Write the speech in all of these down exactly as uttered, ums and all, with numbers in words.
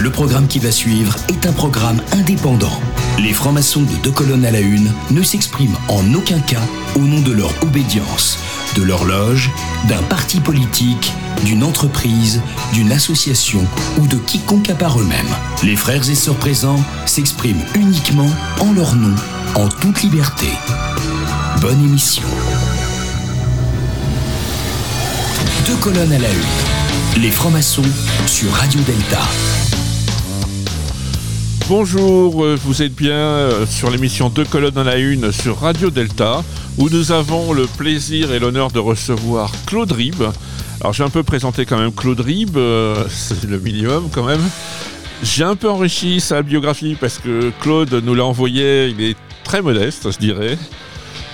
Le programme qui va suivre est un programme indépendant. Les francs-maçons de deux colonnes à la une ne s'expriment en aucun cas au nom de leur obédience, de leur loge, d'un parti politique, d'une entreprise, d'une association ou de quiconque à part eux-mêmes. Les frères et sœurs présents s'expriment uniquement en leur nom, en toute liberté. Bonne émission. Deux colonnes à la une. Les francs-maçons sur Radio Delta. Bonjour, vous êtes bien sur l'émission Deux colonnes à la une sur Radio Delta, où nous avons le plaisir et l'honneur de recevoir Claude Ribbe. Alors j'ai un peu présenté quand même Claude Ribbe, euh, c'est le minimum quand même. J'ai un peu enrichi sa biographie parce que Claude nous l'a envoyé, il est très modeste je dirais.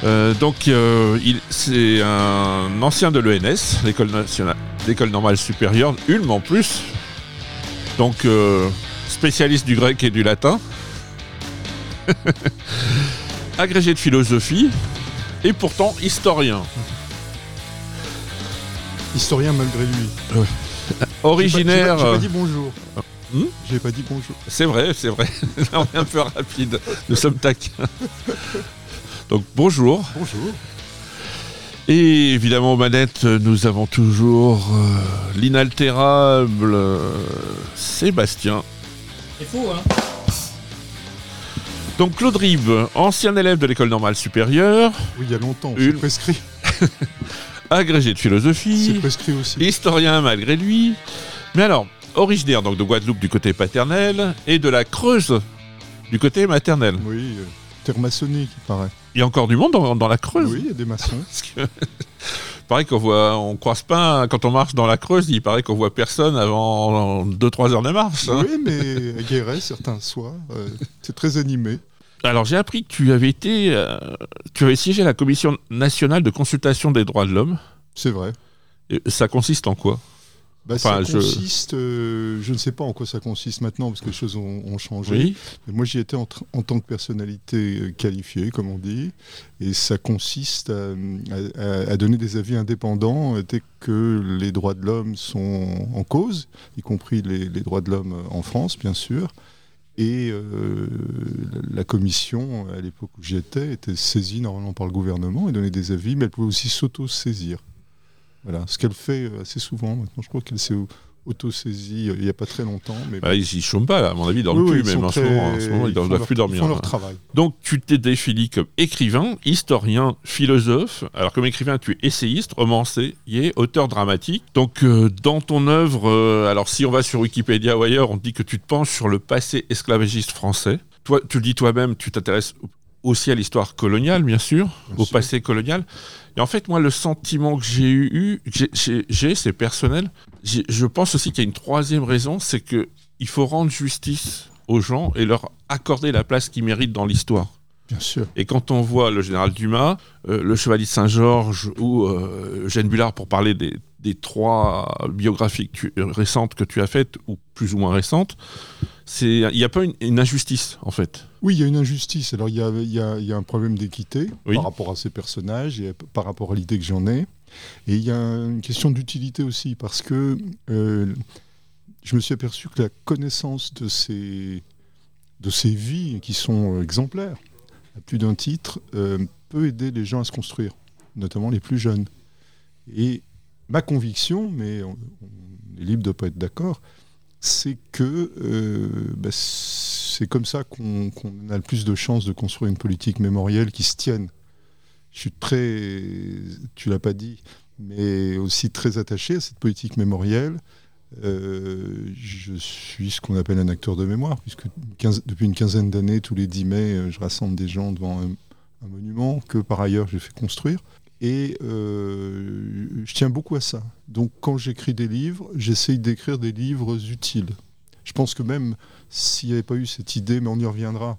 Euh, donc euh, il, c'est un ancien de l'E N S, l'École nationale, l'École Normale Supérieure, Ulm en plus. Donc... Euh, spécialiste du grec et du latin, agrégé de philosophie, et pourtant historien. Historien malgré lui. Euh, originaire... J'ai pas, j'ai pas, j'ai pas dit bonjour. Hmm j'ai pas dit bonjour. C'est vrai, c'est vrai. On est un peu rapide. Nous sommes tac. Donc bonjour. Bonjour. Et évidemment, aux manettes, nous avons toujours euh, l'inaltérable euh, Sébastien. C'est fou, hein? Donc Claude Ribbe, ancien élève de l'École Normale Supérieure. Oui, il y a longtemps, une... c'est prescrit. Agrégé de philosophie. C'est prescrit aussi. Historien malgré lui. Mais alors, originaire donc de Guadeloupe du côté paternel et de la Creuse du côté maternel. Oui, euh, terre maçonnique, il paraît. Il y a encore du monde dans, dans la Creuse. Oui, il y a des maçons. Parce que... Pareil qu'on voit, on croise pas, quand on marche dans la Creuse, il paraît qu'on voit personne avant deux trois heures de marche. Hein. Oui, mais à Guéret, certains soirs, euh, c'est très animé. Alors j'ai appris que tu avais été, euh, tu avais siégé à la Commission nationale de consultation des droits de l'homme. C'est vrai. Et ça consiste en quoi ? Bah, enfin, ça consiste, je... Euh, je ne sais pas en quoi ça consiste maintenant, parce que les choses ont, ont changé. Oui. Mais moi, j'y étais en, tra- en tant que personnalité qualifiée, comme on dit, et ça consiste à, à, à donner des avis indépendants dès que les droits de l'homme sont en cause, y compris les, les droits de l'homme en France, bien sûr. Et euh, la commission, à l'époque où j'y étais, était saisie normalement par le gouvernement et donnait des avis, mais elle pouvait aussi s'auto-saisir. Voilà, ce qu'elle fait assez souvent maintenant, je crois qu'elle s'est auto-saisie il n'y a pas très longtemps. Mais bah, bon. Ils ne chôment pas, là, à mon avis, ils ne dorment oui, plus, oui, même en ce moment, en ce moment ils ne doivent plus dormir. Ils font leur travail. Donc tu t'es défini comme écrivain, historien, philosophe. Alors comme écrivain, tu es essayiste, romancier, auteur dramatique. Donc euh, dans ton œuvre, euh, alors si on va sur Wikipédia ou ailleurs, on dit que tu te penches sur le passé esclavagiste français. Toi, tu le dis toi-même, tu t'intéresses aussi à l'histoire coloniale, bien sûr, bien au sûr. Passé colonial. Et en fait, moi, le sentiment que j'ai eu, que j'ai, j'ai, j'ai c'est personnel. J'ai, je pense aussi qu'il y a une troisième raison, c'est qu'il faut rendre justice aux gens et leur accorder la place qu'ils méritent dans l'histoire. Bien sûr. Et quand on voit le général Dumas, euh, le Chevalier de Saint-Georges ou euh, Eugène Bullard, pour parler des, des trois biographies que tu, récentes que tu as faites, ou plus ou moins récentes, il n'y a pas une, une injustice, en fait. Oui, il y a une injustice. Alors, il y a, y, a, y a un problème d'équité oui. par rapport à ces personnages et par rapport à l'idée que j'en ai. Et il y a une question d'utilité aussi, parce que euh, je me suis aperçu que la connaissance de ces, de ces vies qui sont exemplaires, à plus d'un titre, euh, peut aider les gens à se construire, notamment les plus jeunes. Et ma conviction, mais on, on est libre de ne pas être d'accord, c'est que euh, bah, c'est comme ça qu'on, qu'on a le plus de chances de construire une politique mémorielle qui se tienne. Je suis très, tu l'as pas dit, mais aussi très attaché à cette politique mémorielle. Euh, je suis ce qu'on appelle un acteur de mémoire, puisque quinze, depuis une quinzaine d'années, tous les dix mai, je rassemble des gens devant un, un monument que par ailleurs j'ai fait construire. Et euh, je tiens beaucoup à ça. Donc quand j'écris des livres, j'essaye d'écrire des livres utiles. Je pense que même s'il n'y avait pas eu cette idée, mais on y reviendra,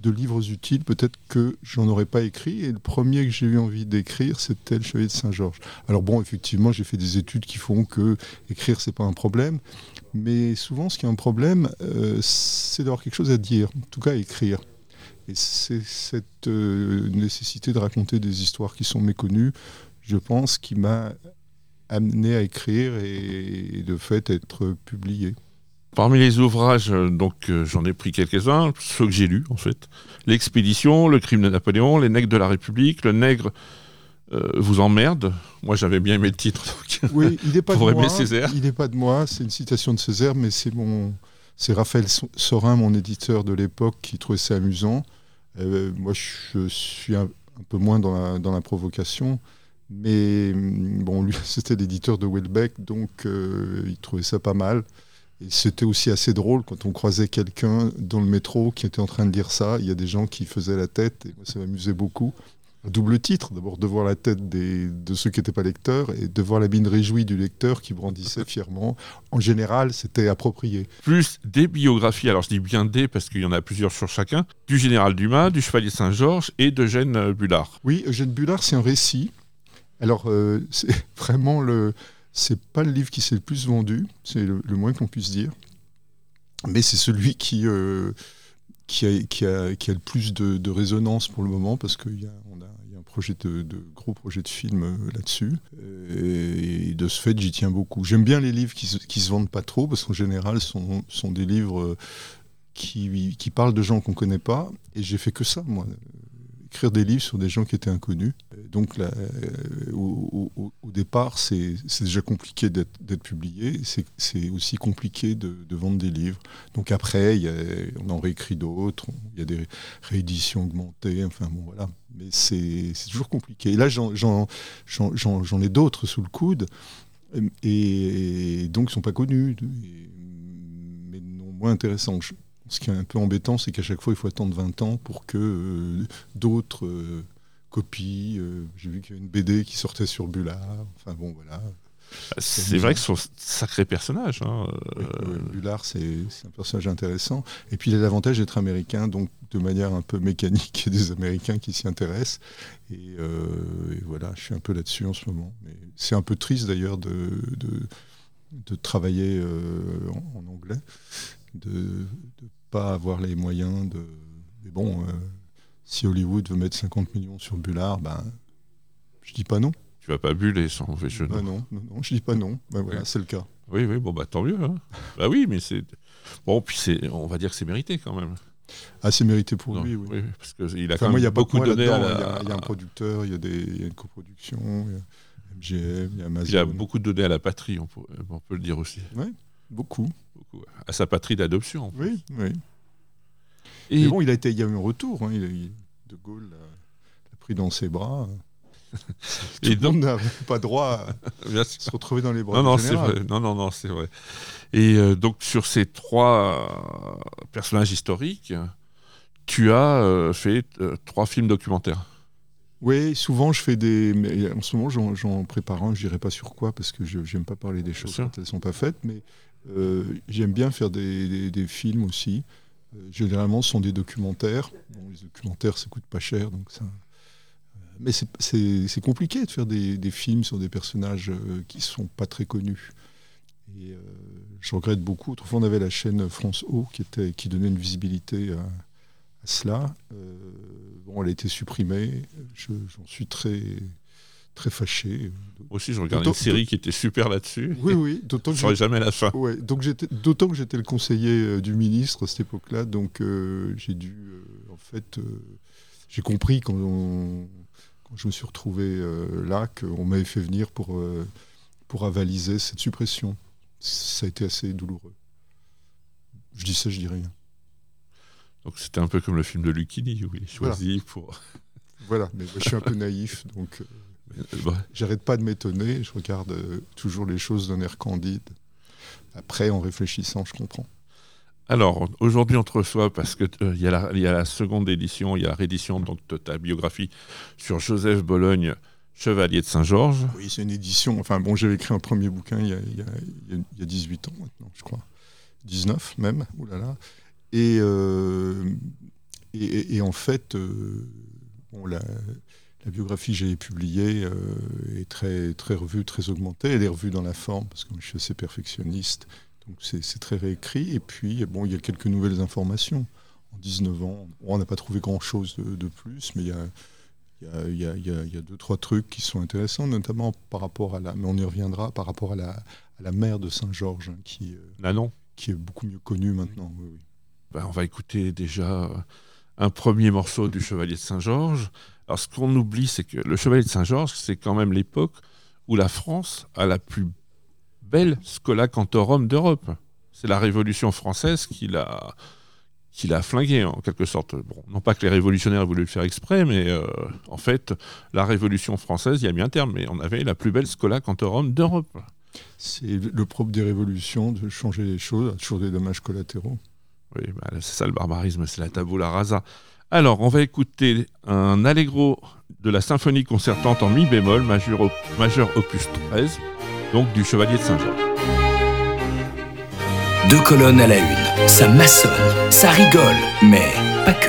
de livres utiles, peut-être que j'en aurais pas écrit. Et le premier que j'ai eu envie d'écrire, c'était le Chevalier de Saint-Georges. Alors bon, effectivement, j'ai fait des études qui font que écrire, c'est pas un problème. Mais souvent, ce qui est un problème, euh, c'est d'avoir quelque chose à dire, en tout cas à écrire. Et c'est cette euh, nécessité de raconter des histoires qui sont méconnues, je pense, qui m'a amené à écrire et, et de fait à être publié. Parmi les ouvrages, donc euh, j'en ai pris quelques-uns, ceux que j'ai lus en fait. L'Expédition, Le crime de Napoléon, Les nègres de la République, Le nègre euh, vous emmerde. Moi j'avais bien aimé le titre. Donc oui, il n'est pas, pas de moi, c'est une citation de Césaire, mais c'est mon... C'est Raphaël Sorin, mon éditeur de l'époque, qui trouvait ça amusant. Euh, moi, je suis un, un peu moins dans la, dans la provocation. Mais bon, lui, c'était l'éditeur de Houellebecq, donc euh, il trouvait ça pas mal. Et c'était aussi assez drôle quand on croisait quelqu'un dans le métro qui était en train de lire ça. Il y a des gens qui faisaient la tête, et moi, ça m'amusait beaucoup. Un double titre, d'abord de voir la tête des, de ceux qui n'étaient pas lecteurs et de voir la mine réjouie du lecteur qui brandissait fièrement. En général, c'était approprié. Plus des biographies, alors je dis bien des parce qu'il y en a plusieurs sur chacun, du Général Dumas, du Chevalier de Saint-Georges et d'Eugène Bullard. Oui, Eugène Bullard, c'est un récit. Alors, euh, c'est vraiment le... C'est pas le livre qui s'est le plus vendu, c'est le, le moins qu'on puisse dire. Mais c'est celui qui... Euh, Qui a, qui, a, qui a le plus de, de résonance pour le moment, parce qu'il y a, on a, il y a un projet de, de, gros projet de film là-dessus. Et, et de ce fait, j'y tiens beaucoup. J'aime bien les livres qui se, qui se vendent pas trop, parce qu'en général, ce sont, sont des livres qui, qui parlent de gens qu'on connaît pas. Et j'ai fait que ça, moi. Écrire des livres sur des gens qui étaient inconnus. Donc, là, au, au, au départ, c'est, c'est déjà compliqué d'être, d'être publié. C'est, c'est aussi compliqué de, de vendre des livres. Donc après, il y a, on en réécrit d'autres. Il y a des rééditions augmentées. Enfin bon, voilà. Mais c'est, c'est toujours compliqué. Et là, j'en, j'en, j'en, j'en, j'en ai d'autres sous le coude. Et, et donc, ils ne sont pas connus. Et, mais non moins intéressants. Je, ce qui est un peu embêtant, c'est qu'à chaque fois, il faut attendre vingt ans pour que euh, d'autres... Euh, Copie, euh, j'ai vu qu'il y avait une B D qui sortait sur Bullard, enfin bon voilà. C'est, c'est vrai que c'est un sacré personnage. Hein. Oui, euh, Bullard, c'est, c'est un personnage intéressant. Et puis il a l'avantage d'être américain, donc de manière un peu mécanique, il y a des Américains qui s'y intéressent. Et, euh, et voilà, je suis un peu là-dessus en ce moment. Mais c'est un peu triste d'ailleurs de, de, de travailler euh, en, en anglais, de ne pas avoir les moyens de... Mais bon... Euh, Si Hollywood veut mettre cinquante millions sur Bullard, ben, je dis pas non. Tu vas pas buller sans mauvais jeu. Ben non, non, non, je dis pas non. Ben voilà, ouais. C'est le cas. Oui, oui, bon, bah tant mieux. Hein. bah oui, mais c'est. Bon, puis c'est... on va dire que c'est mérité quand même. Ah, c'est mérité pour non, lui, oui. oui parce que il a enfin, quand moi, même y a beaucoup donné. La... Il y, y a un producteur, il y, des... y a une coproduction, il y a M G M, il y a Amazon. Il a beaucoup donné à la patrie, on peut, on peut le dire aussi. Oui, beaucoup. beaucoup. À sa patrie d'adoption. Oui, oui. Et mais bon, il, a été, il y a eu un retour. Hein, il a, il, de Gaulle l'a pris dans ses bras. Et donc, on n'a pas droit à se retrouver dans les bras. Non, non, c'est vrai. Non, non, non, c'est vrai. Et euh, donc, sur ces trois euh, personnages historiques, tu as euh, fait euh, trois films documentaires. Oui, souvent je fais des. Mais en ce moment, j'en, j'en prépare un. Je dirai pas sur quoi parce que je j'aime pas parler des choses quand elles sont pas faites. Mais euh, j'aime bien faire des, des, des films aussi. Généralement, ce sont des documentaires. Bon, les documentaires, ça coûte pas cher, donc ça. Mais c'est, c'est, c'est compliqué de faire des, des films sur des personnages qui sont pas très connus. Et euh, je regrette beaucoup. Autrefois, on avait la chaîne France O qui était, qui donnait une visibilité à, à cela. Euh, bon, elle a été supprimée. Je, j'en suis très. très fâché. Aussi, je regardais d'autant, une série qui était super là-dessus. Oui, oui. D'autant que je n'aurais jamais la fin. Ouais, donc j'étais, d'autant que j'étais le conseiller euh, du ministre à cette époque-là, donc euh, j'ai dû, euh, en fait, euh, j'ai compris quand, on, quand je me suis retrouvé euh, là qu'on m'avait fait venir pour, euh, pour avaliser cette suppression. Ça a été assez douloureux. Je dis ça, je dis rien. Donc c'était un peu comme le film de Lucchini, où il est choisi voilà. pour... Voilà, mais je suis un peu naïf, donc... Euh, J'arrête pas de m'étonner, je regarde toujours les choses d'un air candide. Après, en réfléchissant, je comprends. Alors, aujourd'hui, on te reçoit parce qu'il euh, y, y a la seconde édition, il y a la réédition donc, de ta biographie sur Joseph Bologne, Chevalier de Saint-Georges. Oui, c'est une édition. Enfin, bon, j'avais écrit un premier bouquin il y a, il y a, il y a dix-huit ans maintenant, je crois. dix-neuf même, oulala. Et, euh, et, et, et en fait, euh, bon, la. La biographie que j'ai publiée euh, est très, très revue, très augmentée. Elle est revue dans la forme, parce que je suis assez perfectionniste. Donc c'est, c'est très réécrit. Et puis, bon, il y a quelques nouvelles informations. En dix-neuf ans, on n'a pas trouvé grand-chose de, de plus, mais il y a, il y a, il y a, il y a, il y a deux, trois trucs qui sont intéressants, notamment par rapport à la... Mais on y reviendra, par rapport à la, à la mère de Saint-Georges, hein, qui... Euh, Nanon qui est beaucoup mieux connu maintenant. Oui, oui. Ben, on va écouter déjà un premier morceau du Chevalier de Saint-Georges. Alors, ce qu'on oublie, c'est que le Chevalier de Saint-Georges, c'est quand même l'époque où la France a la plus belle scola cantorum d'Europe. C'est la Révolution française qui l'a, qui l'a flinguée, en quelque sorte. Bon, non pas que les révolutionnaires aient voulu le faire exprès, mais euh, en fait, la Révolution française, il y a bien un terme, mais on avait la plus belle scola cantorum d'Europe. C'est le propre des révolutions, de changer les choses, toujours des dommages collatéraux. Oui, bah là, c'est ça le barbarisme, c'est la tabula rasa. Alors, on va écouter un allegro de la symphonie concertante en mi bémol, majeur, op- majeur opus treize, donc du Chevalier de Saint-Georges. Deux colonnes à la une, ça maçonne, ça rigole, mais pas que.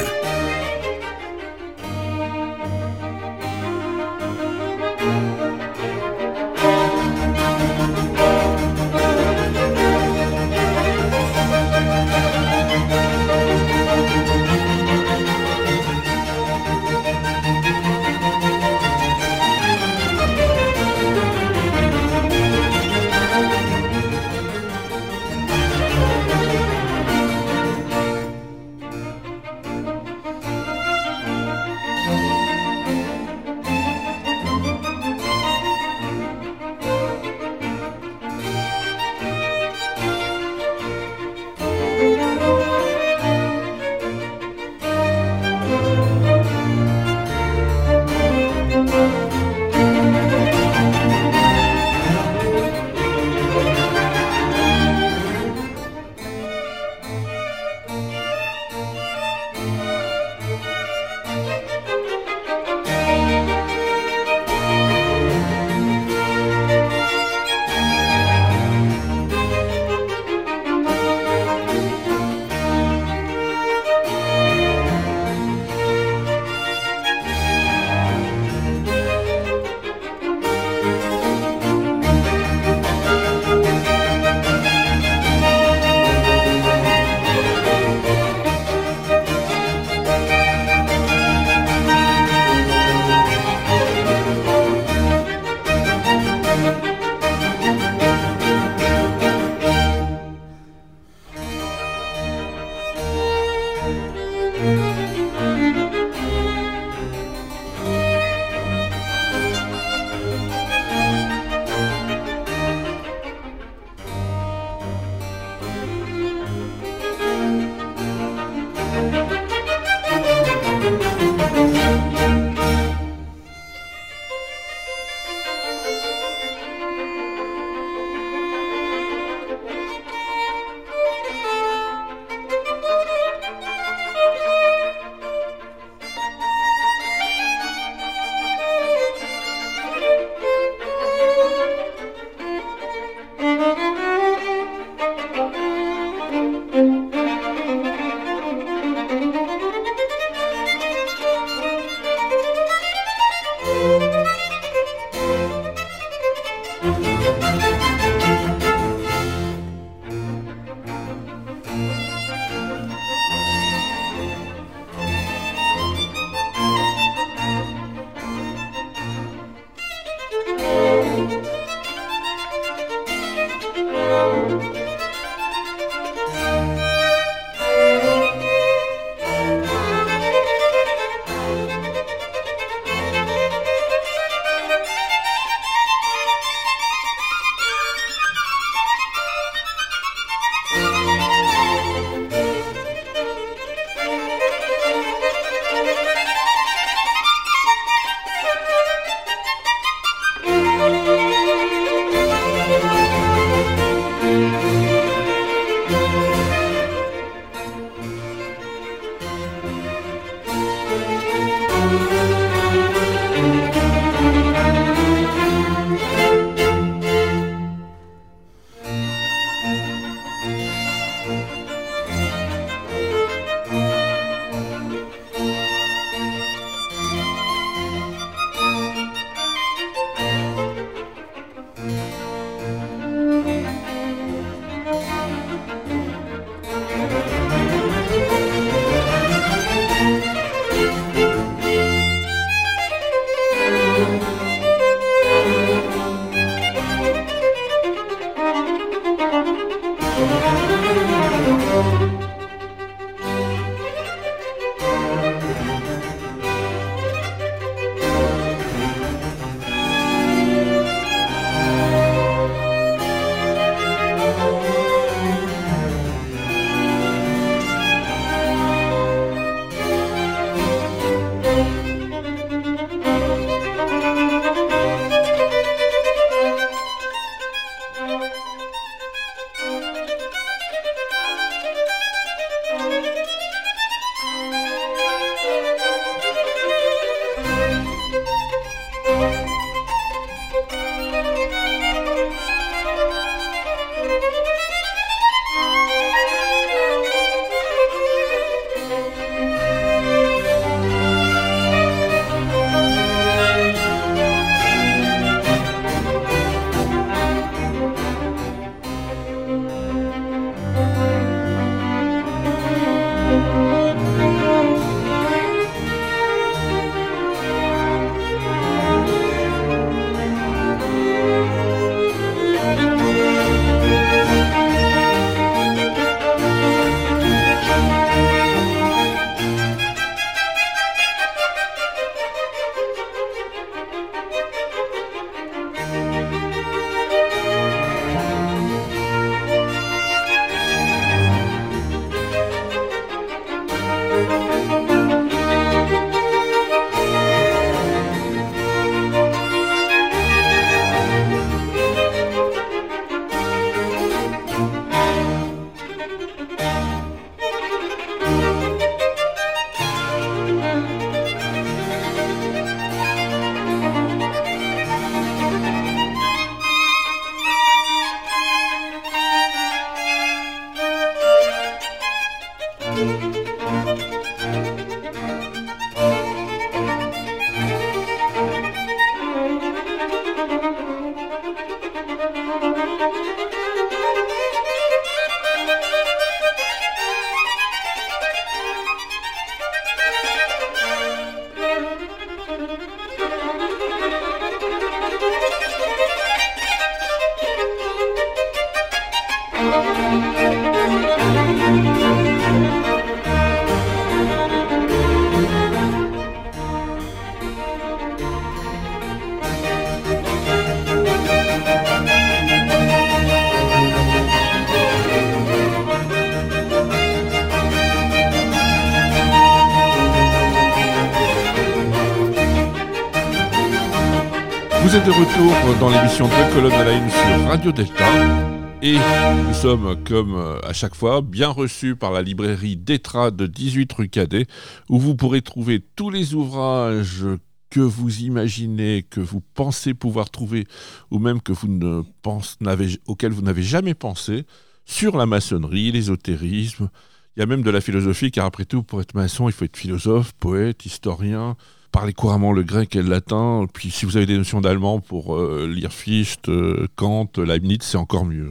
Vous êtes de retour dans l'émission Deux Colonnes à la Une sur Radio Delta et nous sommes, comme à chaque fois, bien reçus par la librairie Détra de dix-huit rue Cadet où vous pourrez trouver tous les ouvrages que vous imaginez, que vous pensez pouvoir trouver ou même que vous ne pense, n'avez, auxquels vous n'avez jamais pensé sur la maçonnerie, l'ésotérisme. Il y a même de la philosophie car après tout, pour être maçon, il faut être philosophe, poète, historien... Parlez couramment le grec et le latin, puis si vous avez des notions d'allemand pour euh, lire Fichte, euh, Kant, Leibniz, c'est encore mieux.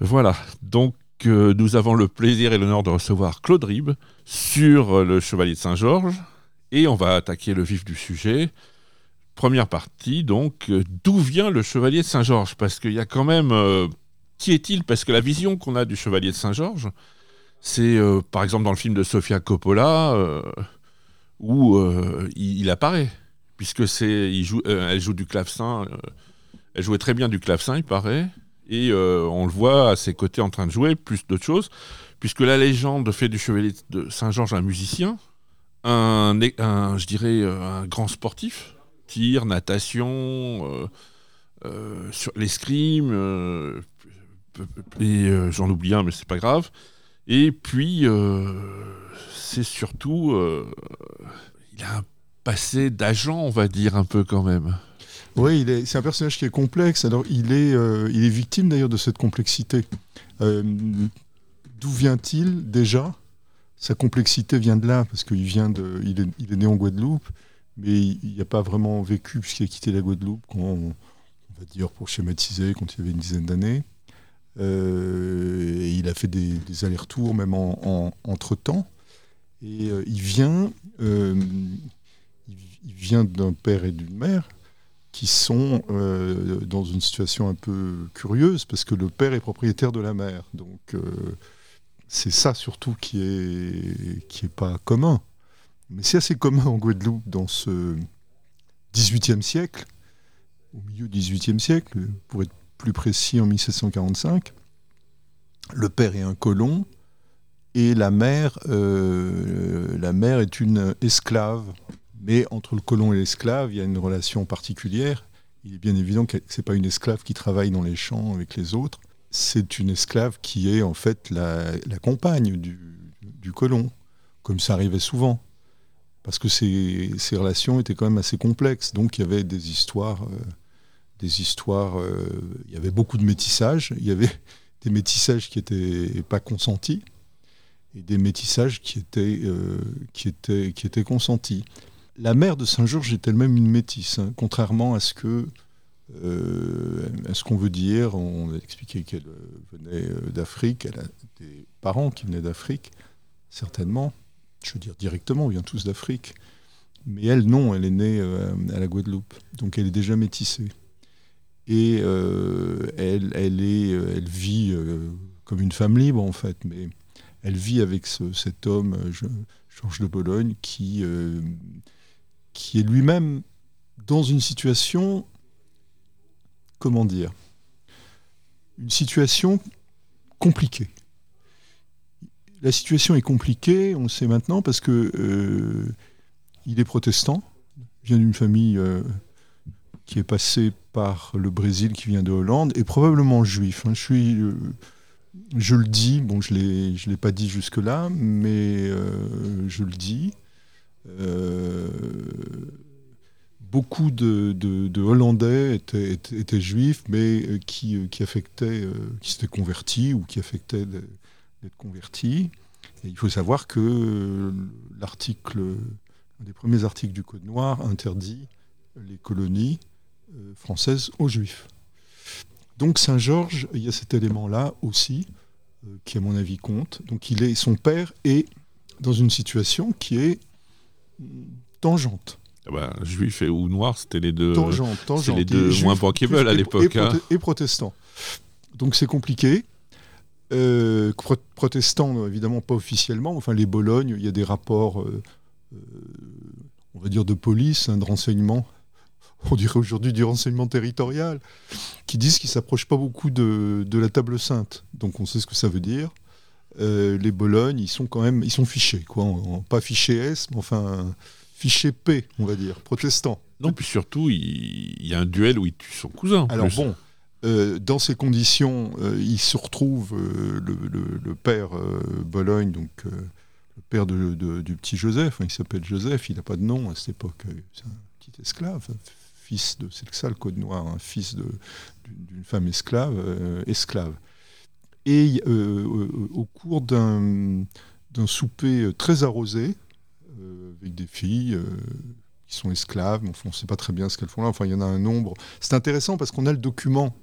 Voilà, donc euh, nous avons le plaisir et l'honneur de recevoir Claude Ribbe sur euh, le Chevalier de Saint-Georges, et on va attaquer le vif du sujet. Première partie, donc, euh, d'où vient le Chevalier de Saint-Georges ? Parce qu'il y a quand même... Euh, qui est-il ? Parce que la vision qu'on a du Chevalier de Saint-Georges, c'est, euh, par exemple, dans le film de Sofia Coppola... Euh, où euh, il, il apparaît, puisque c'est, il joue, euh, elle joue du clavecin, euh, elle jouait très bien du clavecin, il paraît, et euh, on le voit à ses côtés en train de jouer, plus d'autres choses, puisque la légende fait du Chevalier de Saint-Georges un musicien, un, un, je dirais un grand sportif, tir, natation, euh, euh, sur l'escrime, euh, et euh, j'en oublie un, mais c'est pas grave. Et puis, euh, c'est surtout... Euh, il a un passé d'agent, on va dire, un peu quand même. Oui, il est, c'est un personnage qui est complexe. Alors, il est, euh, il est victime, d'ailleurs, de cette complexité. Euh, d'où vient-il, déjà ? Sa complexité vient de là, parce qu'il vient de, il est, il est né en Guadeloupe, mais il n'a pas vraiment vécu, puisqu'il a quitté la Guadeloupe, quand on, on va dire, pour schématiser, quand il avait une dizaine d'années. Euh, et il a fait des, des allers-retours même en, en, entre-temps et euh, il vient euh, il, il vient d'un père et d'une mère qui sont euh, dans une situation un peu curieuse parce que le père est propriétaire de la mère, donc euh, c'est ça surtout qui est, qui est pas commun, mais c'est assez commun en Guadeloupe dans ce dix-huitième siècle, au milieu du dix-huitième siècle pour être plus précis, en dix-sept cent quarante-cinq, le père est un colon et la mère, euh, la mère est une esclave. Mais entre le colon et l'esclave, il y a une relation particulière. Il est bien évident que ce n'est pas une esclave qui travaille dans les champs avec les autres. C'est une esclave qui est en fait la, la compagne du, du colon, comme ça arrivait souvent. Parce que ces, ces relations étaient quand même assez complexes. Donc il y avait des histoires... Euh, des histoires, euh, il y avait beaucoup de métissages, il y avait des métissages qui n'étaient pas consentis et des métissages qui étaient, euh, qui étaient, qui étaient consentis. La mère de Saint-Georges est elle-même une métisse, hein, contrairement à ce, que, euh, à ce qu'on veut dire. On a expliqué qu'elle venait d'Afrique, elle a des parents qui venaient d'Afrique, certainement, je veux dire directement, on vient tous d'Afrique, mais elle non, elle est née euh, à la Guadeloupe, donc elle est déjà métissée. Et euh, elle, elle, est, elle vit euh, comme une femme libre, en fait, mais elle vit avec ce, cet homme, euh, Georges de Bologne, qui, euh, qui est lui-même dans une situation, comment dire, une situation compliquée. La situation est compliquée, on le sait maintenant, parce que euh, il est protestant, vient d'une famille... Euh, qui est passé par le Brésil, qui vient de Hollande, et probablement juif. Je suis, euh, je le dis, bon, je l'ai, je l'ai pas dit jusque-là, mais euh, je le dis. Euh, beaucoup de, de, de Hollandais étaient, étaient, étaient juifs, mais qui, qui affectaient, euh, qui s'étaient convertis ou qui affectaient d'être convertis. Et il faut savoir que l'article, un des premiers articles du Code Noir interdit les colonies euh, françaises aux Juifs. Donc Saint-Georges, il y a cet élément-là aussi, euh, qui à mon avis compte. Donc il est, son père est dans une situation qui est tangente. Ah bah, juif et ou noir, c'était les deux, tangente, tangente, c'était les deux moins bankable à l'époque. Et, hein. et protestant. Donc c'est compliqué. Euh, pro- protestants, évidemment, pas officiellement. Enfin, les Bolognes, il y a des rapports, euh, euh, on va dire, de police, hein, de renseignement, on dirait aujourd'hui du renseignement territorial, qui disent qu'ils ne s'approchent pas beaucoup de, de la table sainte. Donc on sait ce que ça veut dire. Euh, les Bolognes, ils sont quand même, ils sont fichés, quoi. En, en, pas fichés S, mais enfin fichés P, on va dire, protestants. Non, puis surtout, il, il y a un duel où il tue son cousin. Alors plus. bon, euh, dans ces conditions, euh, il se retrouve euh, le, le, le père euh, Bologne, donc euh, le père de, de, du petit Joseph, hein, il s'appelle Joseph, il n'a pas de nom à cette époque, c'est un petit esclave, fils de, c'est ça le Code Noir, hein, fils de, d'une femme esclave, euh, esclave. Et euh, au cours d'un, d'un souper très arrosé, euh, avec des filles euh, qui sont esclaves, enfin, on ne sait pas très bien ce qu'elles font là, enfin il y en a un nombre. C'est intéressant parce qu'on a le document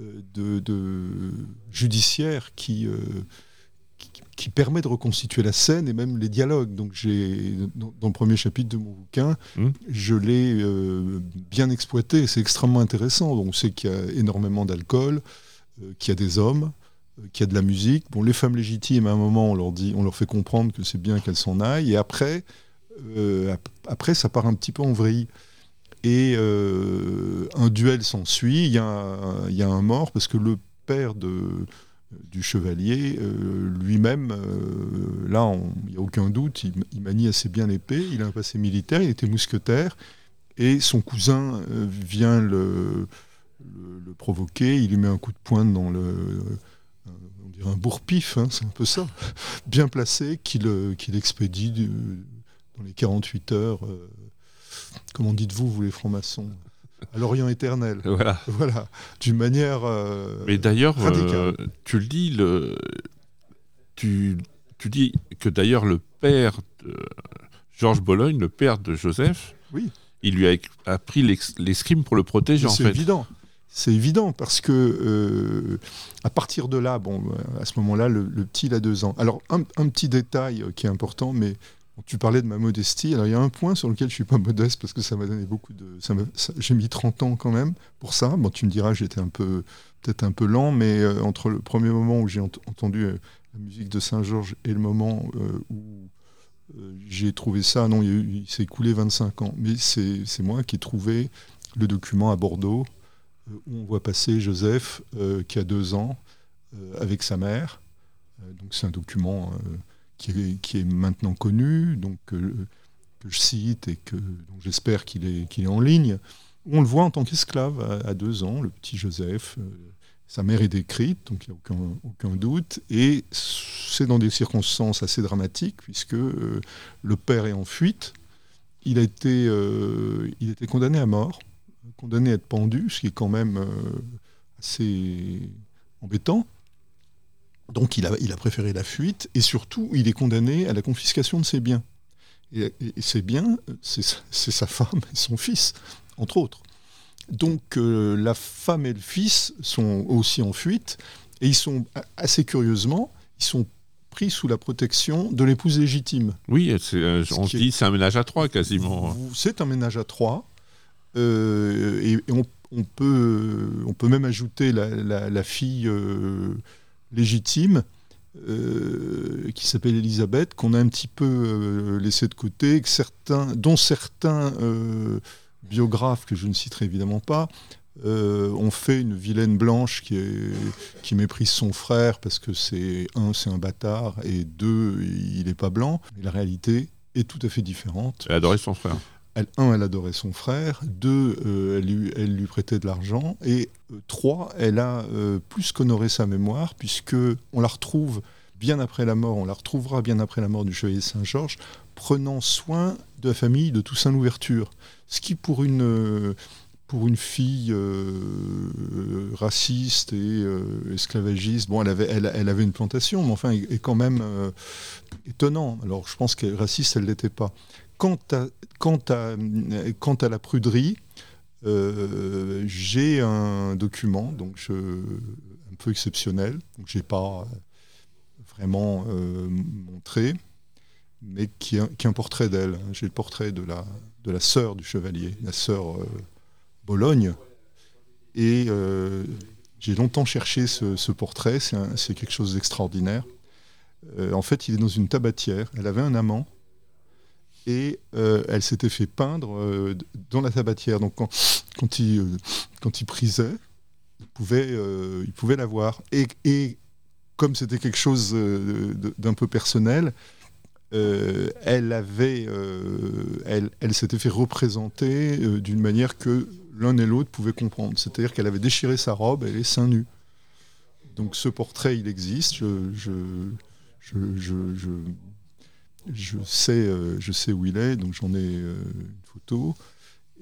euh, de, de judiciaire qui, euh, qui, qui permet de reconstituer la scène et même les dialogues. Donc j'ai, dans, dans le premier chapitre de mon bouquin, mmh. je l'ai euh, bien exploité, c'est extrêmement intéressant. Donc, on sait qu'il y a énormément d'alcool, euh, qu'il y a des hommes, qu'il y a de la musique. Bon, les femmes légitimes, à un moment, on leur dit, on leur fait comprendre que c'est bien qu'elles s'en aillent, et après, euh, ap- après ça part un petit peu en vrille. Et euh, un duel s'ensuit, il y, y a un mort, parce que le père de, du chevalier, euh, lui-même, euh, là, il n'y a aucun doute, il, il manie assez bien l'épée, il a un passé militaire, il était mousquetaire, et son cousin euh, vient le, le, le provoquer, il lui met un coup de poing dans le... on dirait un bourre-pif, hein, c'est un peu ça, bien placé, qu'il, qu'il expédie du, dans les quarante-huit heures, euh, comment dites-vous, vous les francs-maçons, à l'Orient éternel. Voilà. Voilà, d'une manière euh, Mais d'ailleurs, radicale. Euh, tu le dis, le, tu, tu dis que d'ailleurs le père de Georges Bologne, le père de Joseph, oui. il lui a appris l'escrime pour le protéger, Mais en c'est fait. C'est évident. C'est évident parce que euh, à partir de là, bon, à ce moment-là, le, le petit il a deux ans. Alors un, un petit détail qui est important, mais bon, tu parlais de ma modestie. Alors il y a un point sur lequel je suis pas modeste parce que ça m'a donné beaucoup de. Ça m'a, ça, j'ai mis trente ans quand même pour ça. Bon, tu me diras, j'étais un peu, peut-être un peu lent, mais euh, entre le premier moment où j'ai ent- entendu euh, la musique de Saint-Georges et le moment euh, où euh, j'ai trouvé ça, non, il, y a eu, il s'est écoulé vingt-cinq ans. Mais c'est, c'est moi qui ai trouvé le document à Bordeaux, où on voit passer Joseph, euh, qui a deux ans, euh, avec sa mère. Euh, donc c'est un document euh, qui, est, qui est maintenant connu, donc, euh, que je cite et que donc j'espère qu'il est, qu'il est en ligne. On le voit en tant qu'esclave à, à deux ans, le petit Joseph. Euh, sa mère est décrite, donc il n'y a aucun, aucun doute. Et c'est dans des circonstances assez dramatiques, puisque euh, le père est en fuite. Il a été, euh, il a été condamné à mort. Condamné à être pendu, ce qui est quand même euh, assez embêtant. Donc il a, il a préféré la fuite, et surtout, il est condamné à la confiscation de ses biens. Et, et, et ses biens, c'est, c'est sa femme et son fils, entre autres. Donc euh, la femme et le fils sont aussi en fuite, et ils sont, assez curieusement, ils sont pris sous la protection de l'épouse légitime. Oui, c'est, euh, on se dit, est... c'est un ménage à trois, quasiment. C'est un ménage à trois, Euh, et, et on, on, peut, on peut même ajouter la, la, la fille euh, légitime euh, qui s'appelle Elisabeth, qu'on a un petit peu euh, laissée de côté, que certains, dont certains euh, biographes, que je ne citerai évidemment pas, euh, ont fait une vilaine blanche qui, est, qui méprise son frère parce que c'est un, c'est un bâtard, et deux, il n'est pas blanc. Mais la réalité est tout à fait différente. Elle adorait son frère. Elle, un, elle adorait son frère. Deux, euh, elle, lui, elle lui prêtait de l'argent. Et euh, trois, elle a euh, plus qu'honoré sa mémoire, puisque on la retrouve bien après la mort, on la retrouvera bien après la mort du chevalier Saint-Georges, prenant soin de la famille de Toussaint Louverture. Ce qui, pour une, euh, pour une fille euh, raciste et euh, esclavagiste, bon, elle avait, elle, elle avait une plantation, mais enfin, est quand même euh, étonnant. Alors je pense que raciste, elle ne l'était pas. Quant à, quant à, quant à la pruderie, euh, j'ai un document, donc je, un peu exceptionnel, donc je n'ai pas vraiment euh, montré, mais qui est, un, qui est un portrait d'elle. J'ai le portrait de la, de la sœur du chevalier, la sœur euh, Bologne, et euh, j'ai longtemps cherché ce, ce portrait, c'est, un, c'est quelque chose d'extraordinaire. Euh, en fait, il est dans une tabatière, elle avait un amant, et euh, elle s'était fait peindre euh, dans la tabatière. Donc quand, quand, il, euh, quand il prisait, il pouvait, euh, il pouvait la voir. Et, et comme c'était quelque chose euh, d'un peu personnel, Euh, elle avait, euh, elle, elle s'était fait représenter euh, d'une manière que l'un et l'autre pouvaient comprendre. C'est-à-dire qu'elle avait déchiré sa robe, elle est seins nus. Donc ce portrait, il existe. Je, je, je, je, je, je sais, euh, je sais où il est. Donc j'en ai euh, une photo.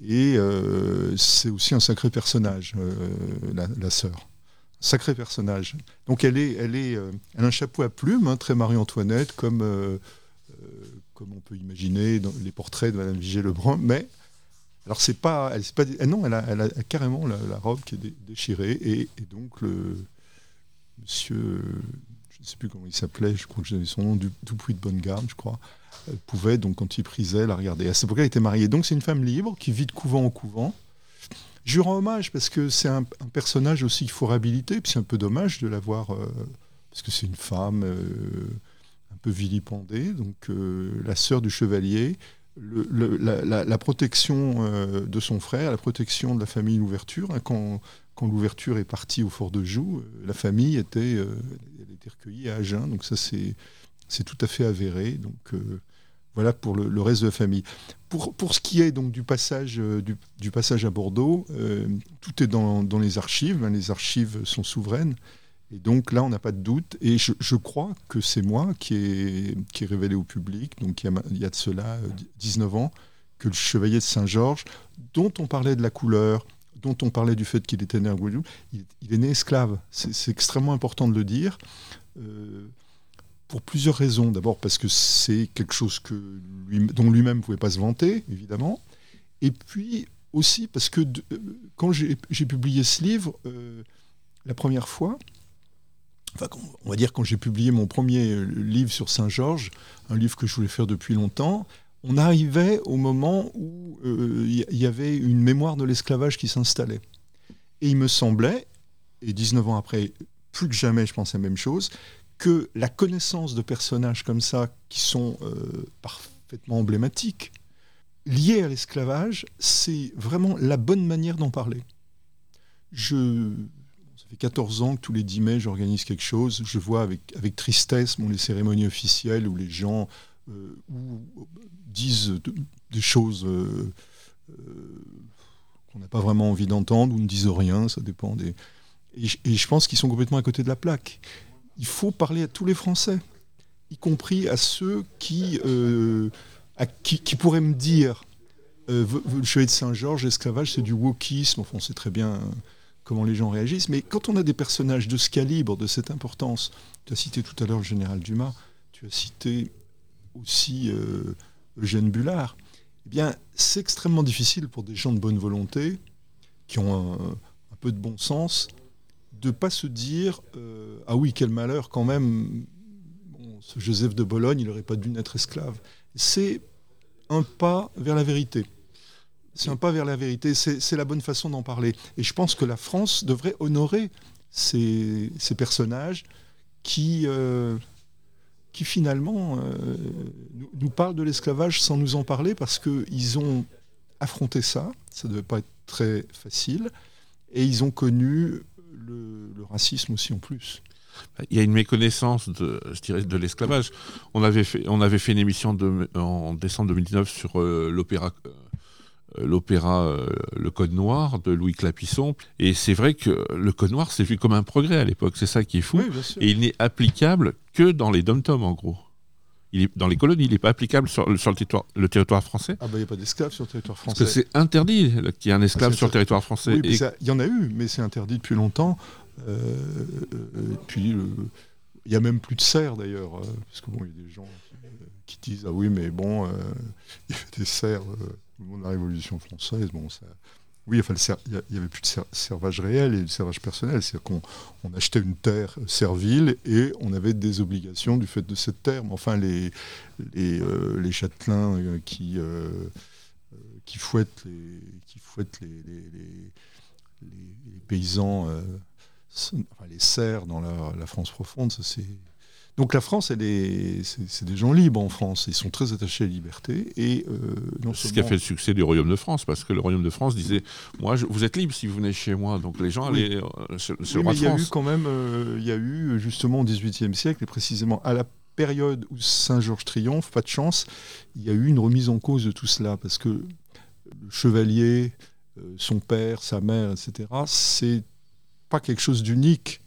Et euh, c'est aussi un sacré personnage, euh, la, la sœur. Sacré personnage. Donc elle est, elle est, euh, elle a un chapeau à plumes, hein, très Marie-Antoinette, comme. Euh, comme on peut imaginer dans les portraits de Madame Vigée-Lebrun, mais alors c'est pas, elle, c'est pas, non, elle a, elle a carrément la, la robe qui est dé, déchirée et, et donc le monsieur, je ne sais plus comment il s'appelait, je crois que j'avais son nom, Dupuis de Bonnegarde, je crois, elle pouvait donc quand il prisait la regarder. À cette époque-là, elle était mariée, donc c'est une femme libre qui vit de couvent en couvent. Je lui rends hommage parce que c'est un, un personnage aussi qu'il faut réhabiliter, puis c'est un peu dommage de l'avoir euh, parce que c'est une femme. Euh, peu vilipendée, donc euh, la sœur du chevalier, le, le, la, la, la protection euh, de son frère, la protection de la famille Louverture. Hein, quand, quand Louverture est partie au Fort de Joux, la famille était, euh, elle était recueillie à Agen, donc ça c'est, c'est tout à fait avéré. Donc euh, voilà pour le, le reste de la famille. Pour, pour ce qui est donc du passage, euh, du, du passage à Bordeaux, euh, tout est dans, dans les archives, hein, les archives sont souveraines. Et donc là, on n'a pas de doute. Et je, je crois que c'est moi qui ai qui ai révélé au public, donc il y a, il y a de cela dix-neuf ans, que le Chevalier de Saint-Georges, dont on parlait de la couleur, dont on parlait du fait qu'il était né à Guadeloupe, il, il est né esclave. C'est, c'est extrêmement important de le dire, euh, pour plusieurs raisons. D'abord parce que c'est quelque chose que lui, dont lui-même ne pouvait pas se vanter, évidemment. Et puis aussi parce que de, quand j'ai, j'ai publié ce livre, euh, la première fois, enfin, on va dire quand j'ai publié mon premier livre sur Saint-Georges, un livre que je voulais faire depuis longtemps, on arrivait au moment où il euh, y avait une mémoire de l'esclavage qui s'installait. Et il me semblait, et dix-neuf ans après, plus que jamais je pense à la même chose, que la connaissance de personnages comme ça, qui sont euh, parfaitement emblématiques, liés à l'esclavage, c'est vraiment la bonne manière d'en parler. Je... Ça fait quatorze ans que tous les dix mai, j'organise quelque chose. Je vois avec, avec tristesse bon, les cérémonies officielles où les gens euh, où disent de, des choses euh, euh, qu'on n'a pas vraiment envie d'entendre ou ne disent rien, ça dépend des... Et, et je pense qu'ils sont complètement à côté de la plaque. Il faut parler à tous les Français, y compris à ceux qui, euh, à, qui, qui pourraient me dire euh, « Le Chevalier de Saint-Georges, l'esclavage, c'est du wokisme ». Enfin, c'est très bien... comment les gens réagissent, mais quand on a des personnages de ce calibre, de cette importance, tu as cité tout à l'heure le général Dumas, tu as cité aussi euh, Eugène Bullard, eh bien, c'est extrêmement difficile pour des gens de bonne volonté, qui ont un, un peu de bon sens, de ne pas se dire euh, « Ah oui, quel malheur, quand même, bon, ce Joseph de Bologne, il n'aurait pas dû naître esclave ». C'est un pas vers la vérité. C'est un pas vers la vérité, c'est, c'est la bonne façon d'en parler. Et je pense que la France devrait honorer ces, ces personnages qui, euh, qui finalement, euh, nous, nous parlent de l'esclavage sans nous en parler parce qu'ils ont affronté ça, ça ne devait pas être très facile, et ils ont connu le, le racisme aussi en plus. Il y a une méconnaissance de, je dirais, de l'esclavage. On avait fait, on avait fait une émission de, en décembre deux mille dix-neuf sur euh, l'opéra... Euh, l'opéra euh, Le Code Noir de Louis Clapisson, et c'est vrai que Le Code Noir s'est vu comme un progrès à l'époque, c'est ça qui est fou, oui, et il n'est applicable que dans les dom-toms en gros. Il est, dans les colonies, il n'est pas applicable sur, sur le, territoire, le territoire français. Ah ben il n'y a pas d'esclave sur le territoire français. Parce que c'est interdit qu'il y ait un esclave ah, sur le territoire français. Oui, et... ça, il y en a eu, mais c'est interdit depuis longtemps, euh, euh, depuis... Euh... Il n'y a même plus de serres d'ailleurs, euh, parce que bon, il y a des gens qui, euh, qui disent ah oui, mais bon, euh, il y avait des serres euh, au moment de la Révolution française. Bon, ça, oui, enfin, il n'y avait plus de servage réel et de servage personnel. C'est-à-dire qu'on on achetait une terre servile et on avait des obligations du fait de cette terre. Mais enfin, les, les, euh, les châtelains euh, qui, euh, qui fouettent les, qui fouettent les, les, les, les, les paysans, euh, enfin, les serfs dans la, la France profonde, ça c'est... Donc la France, elle est, c'est, c'est des gens libres en France. Ils sont très attachés à la liberté. Et, euh, non c'est seulement... ce qui a fait le succès du Royaume de France, parce que le Royaume de France disait « Moi, je, vous êtes libre si vous venez chez moi ». Donc les gens allaient oui. sur, sur oui, le roi de France. Il y a eu quand même, euh, il y a eu justement au dix-huitième siècle, et précisément à la période où Saint-Georges triomphe, pas de chance, il y a eu une remise en cause de tout cela, parce que le chevalier, euh, son père, sa mère, et cetera, c'est pas quelque chose d'unique.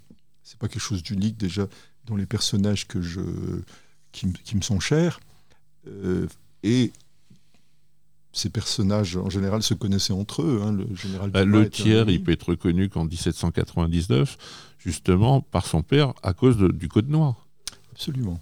C'est pas quelque chose d'unique déjà dans les personnages que je, qui, qui me sont chers. Euh, et ces personnages, en général, se connaissaient entre eux. Hein, le général Dumas, Le Tiers, il peut être reconnu qu'en dix-sept cent quatre-vingt-dix-neuf, justement, par son père, à cause de, du Code Noir. Absolument.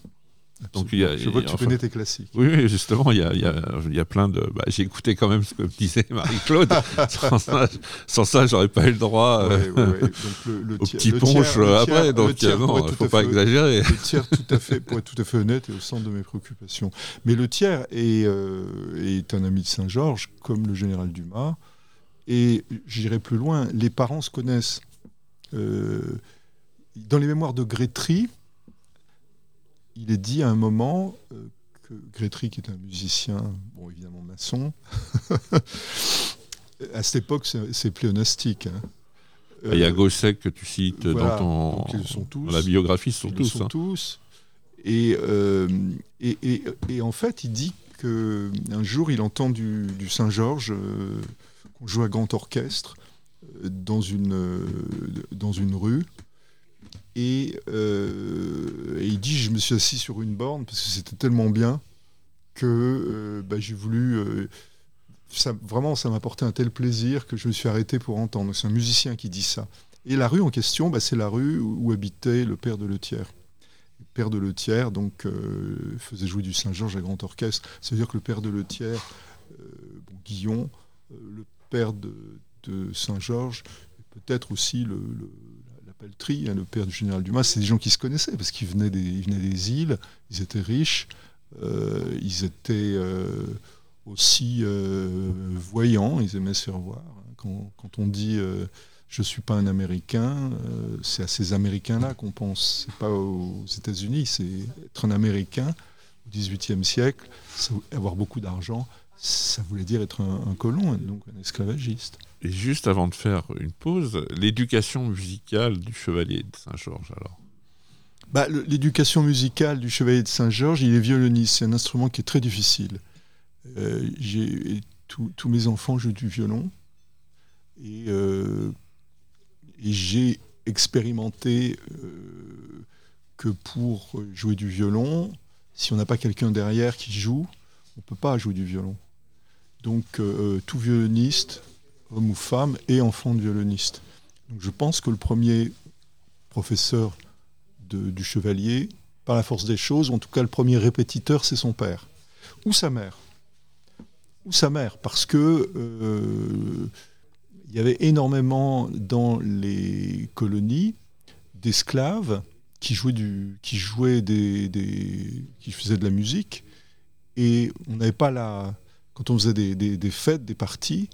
Donc, il y a, je vois que tu enfin, connais tes classiques. Oui, oui justement, il y a, il y a, il y a plein de... Bah, j'ai écouté quand même ce que me disait Marie-Claude. sans, ça, sans ça, j'aurais pas eu le droit ouais, ouais, ouais. Donc, le, le au tiers, petit punch après. Donc, non, il ne faut pas fait, exagérer. Le tiers, tout à fait, pour être tout à fait honnête, est au centre de mes préoccupations. Mais le tiers est, euh, est un ami de Saint-Georges, comme le général Dumas. Et j'irai plus loin, les parents se connaissent. Euh, dans les mémoires de Grétry, il est dit à un moment euh, que Grétry, qui est un musicien, bon évidemment maçon, à cette époque c'est, c'est pléonastique. Hein. Euh, Il y a Gossec que tu cites voilà, dans, ton, sont tous, dans la biographie, ils sont ils tous. Sont hein. tous. Et, euh, et, et, et en fait, il dit qu'un jour, il entend du, du Saint-Georges euh, qu'on joue à grand orchestre euh, dans, une, euh, dans une rue. Et, euh, et il dit, je me suis assis sur une borne parce que c'était tellement bien que euh, bah, j'ai voulu... Euh, ça, vraiment, ça m'apportait un tel plaisir que je me suis arrêté pour entendre. C'est un musicien qui dit ça. Et la rue en question, bah, c'est la rue où, où habitait le père de Le Tiers. Le père de Le Tiers donc, euh, faisait jouer du Saint-Georges à grand orchestre. C'est-à-dire que le père de Le Tiers, euh, bon, Guillon, euh, le père de, de Saint-Georges, peut-être aussi le... le Peltry, le père du général Dumas, c'est des gens qui se connaissaient parce qu'ils venaient des, ils venaient des îles, ils étaient riches, euh, ils étaient euh, aussi euh, voyants, ils aimaient se faire voir. Quand, quand on dit euh, « je ne suis pas un Américain euh, », c'est à ces Américains-là qu'on pense, c'est pas aux États-Unis, c'est être un Américain au XVIIIe siècle, ça, avoir beaucoup d'argent, ça voulait dire être un, un colon, donc un esclavagiste. Et juste avant de faire une pause, l'éducation musicale du Chevalier de Saint-Georges, alors bah, le, l'éducation musicale du Chevalier de Saint-Georges, il est violoniste, c'est un instrument qui est très difficile. Euh, j'ai, tout, tous mes enfants jouent du violon, et, euh, et j'ai expérimenté euh, que pour jouer du violon, si on n'a pas quelqu'un derrière qui joue, on ne peut pas jouer du violon. Donc euh, tout violoniste... homme ou femme, et enfant de violoniste. Donc je pense que le premier professeur de, du Chevalier, par la force des choses, en tout cas le premier répétiteur, c'est son père. Ou sa mère. Ou sa mère, parce que euh, il y avait énormément dans les colonies d'esclaves qui jouaient, du, qui jouaient des, des... qui faisaient de la musique, et on n'avait pas la... Quand on faisait des, des, des fêtes, des parties...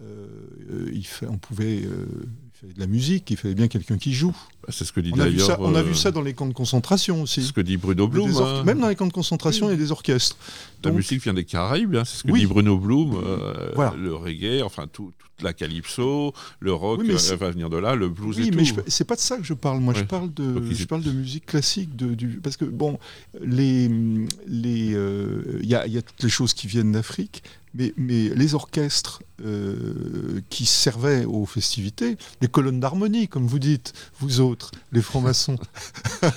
Euh, il fait, on pouvait euh, il fallait de la musique, il fallait bien quelqu'un qui joue. C'est ce que dit on d'ailleurs. A vu ça, on a vu ça dans les camps de concentration aussi. C'est ce que dit Bruno Blum. Or- hein. Même dans les camps de concentration, oui. Il y a des orchestres. La donc, musique vient des Caraïbes, hein, c'est ce que oui. dit Bruno Blum. Euh, voilà. Le reggae, enfin tout, toute la calypso, le rock oui, euh, va venir de là, le blues oui, et tout. Oui, mais je, c'est pas de ça que je parle. Moi, ouais. je parle de, donc, je parle de musique classique, de, du, parce que bon, les, les, euh, y a, y a toutes les choses qui viennent d'Afrique. Mais, mais les orchestres euh, qui servaient aux festivités, les colonnes d'harmonie, comme vous dites, vous autres, les francs-maçons.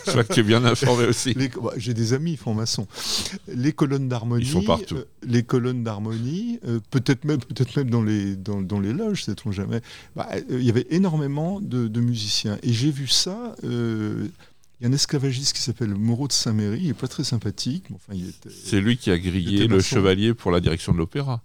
Je vois que tu es bien informé aussi. Les, bah, j'ai des amis francs-maçons. Les colonnes d'harmonie. Ils sont partout. Euh, les colonnes d'harmonie, euh, peut-être même, peut-être même dans, les, dans, dans les loges, sait-on jamais. Bah, euh, y avait énormément de, de musiciens. Et j'ai vu ça. Euh, Il y a un esclavagiste qui s'appelle Moreau de Saint-Méry, il n'est pas très sympathique. Mais enfin, il était, c'est lui qui a grillé le Chevalier pour la direction de l'opéra.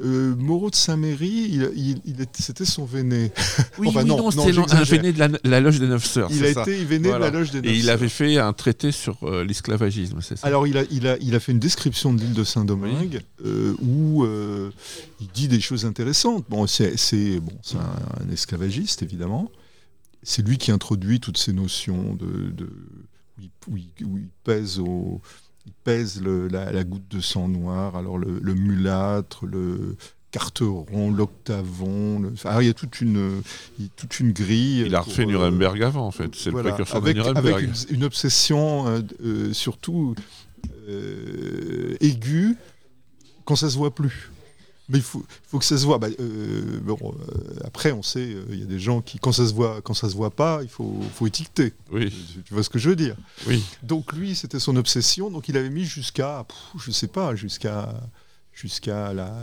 Euh, Moreau de Saint-Méry, il, il, il était, c'était son véné. Oui, enfin, oui non, non, c'était non, un véné de la, la Loge des Neuf Sœurs. Il a ça. été véné voilà. de la Loge des Neuf Sœurs. Et il avait fait un traité sur euh, l'esclavagisme, c'est ça. Alors, il a, il, a, il a fait une description de l'île de Saint-Domingue oui. euh, où euh, il dit des choses intéressantes. Bon, c'est, c'est, bon, c'est un, un esclavagiste, évidemment. C'est lui qui introduit toutes ces notions de, de, où, il, où, il, où il pèse, au, il pèse le, la, la goutte de sang noir, alors le, le mulâtre, le carteron, l'octavon. Le, alors il y a toute une, il y a toute une grille. Il a refait euh, Nuremberg avant, en fait. C'est voilà, le précurseur avec, de Nuremberg. Avec une, une obsession euh, euh, surtout euh, aiguë quand ça ne se voit plus. Mais il faut, faut que ça se voit. Bah, euh, bon, euh, après, on sait, il euh, y a des gens qui, quand ça se voit, quand ça se voit pas, il faut, faut étiqueter. Oui. Tu, tu vois ce que je veux dire. Oui. Donc lui, c'était son obsession. Donc il avait mis jusqu'à, pff, je sais pas, jusqu'à, jusqu'à la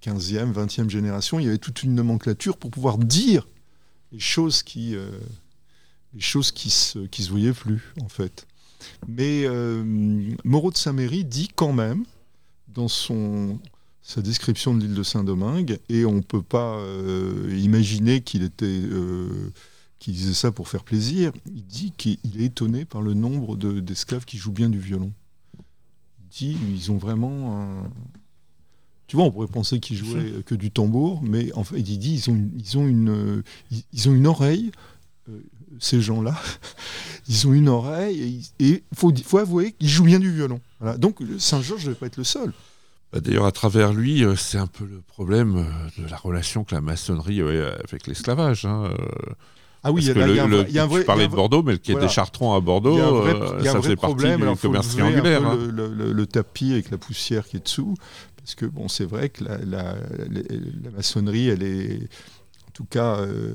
quinzième, vingtième génération, il y avait toute une nomenclature pour pouvoir dire les choses qui, euh, les choses qui se, qui se voyaient plus, en fait. Mais euh, Moreau de Saint-Méry dit quand même dans son sa description de l'île de Saint-Domingue, et on ne peut pas euh, imaginer qu'il était, euh, qu'il disait ça pour faire plaisir. Il dit qu'il est étonné par le nombre de, d'esclaves qui jouent bien du violon. Il dit ils ont vraiment un... Tu vois, on pourrait penser qu'ils jouaient oui. que du tambour, mais en fait, il dit ils ont, ils ont, une, ils, ils ont une oreille, euh, ces gens-là, ils ont une oreille, et il faut, faut avouer qu'ils jouent bien du violon. Voilà. Donc Saint-Georges ne devait pas être le seul. D'ailleurs, à travers lui, c'est un peu le problème de la relation que la maçonnerie a avec l'esclavage. Hein. Ah oui, il y, y, y a un vrai... Tu parlais de Bordeaux, mais le quai voilà. des Chartrons à Bordeaux, vrai, ça faisait partie du commerce triangulaire. Hein. Le, le, le tapis avec la poussière qui est dessous, parce que bon, c'est vrai que la, la, la, la maçonnerie, elle est... En tout cas, euh, euh,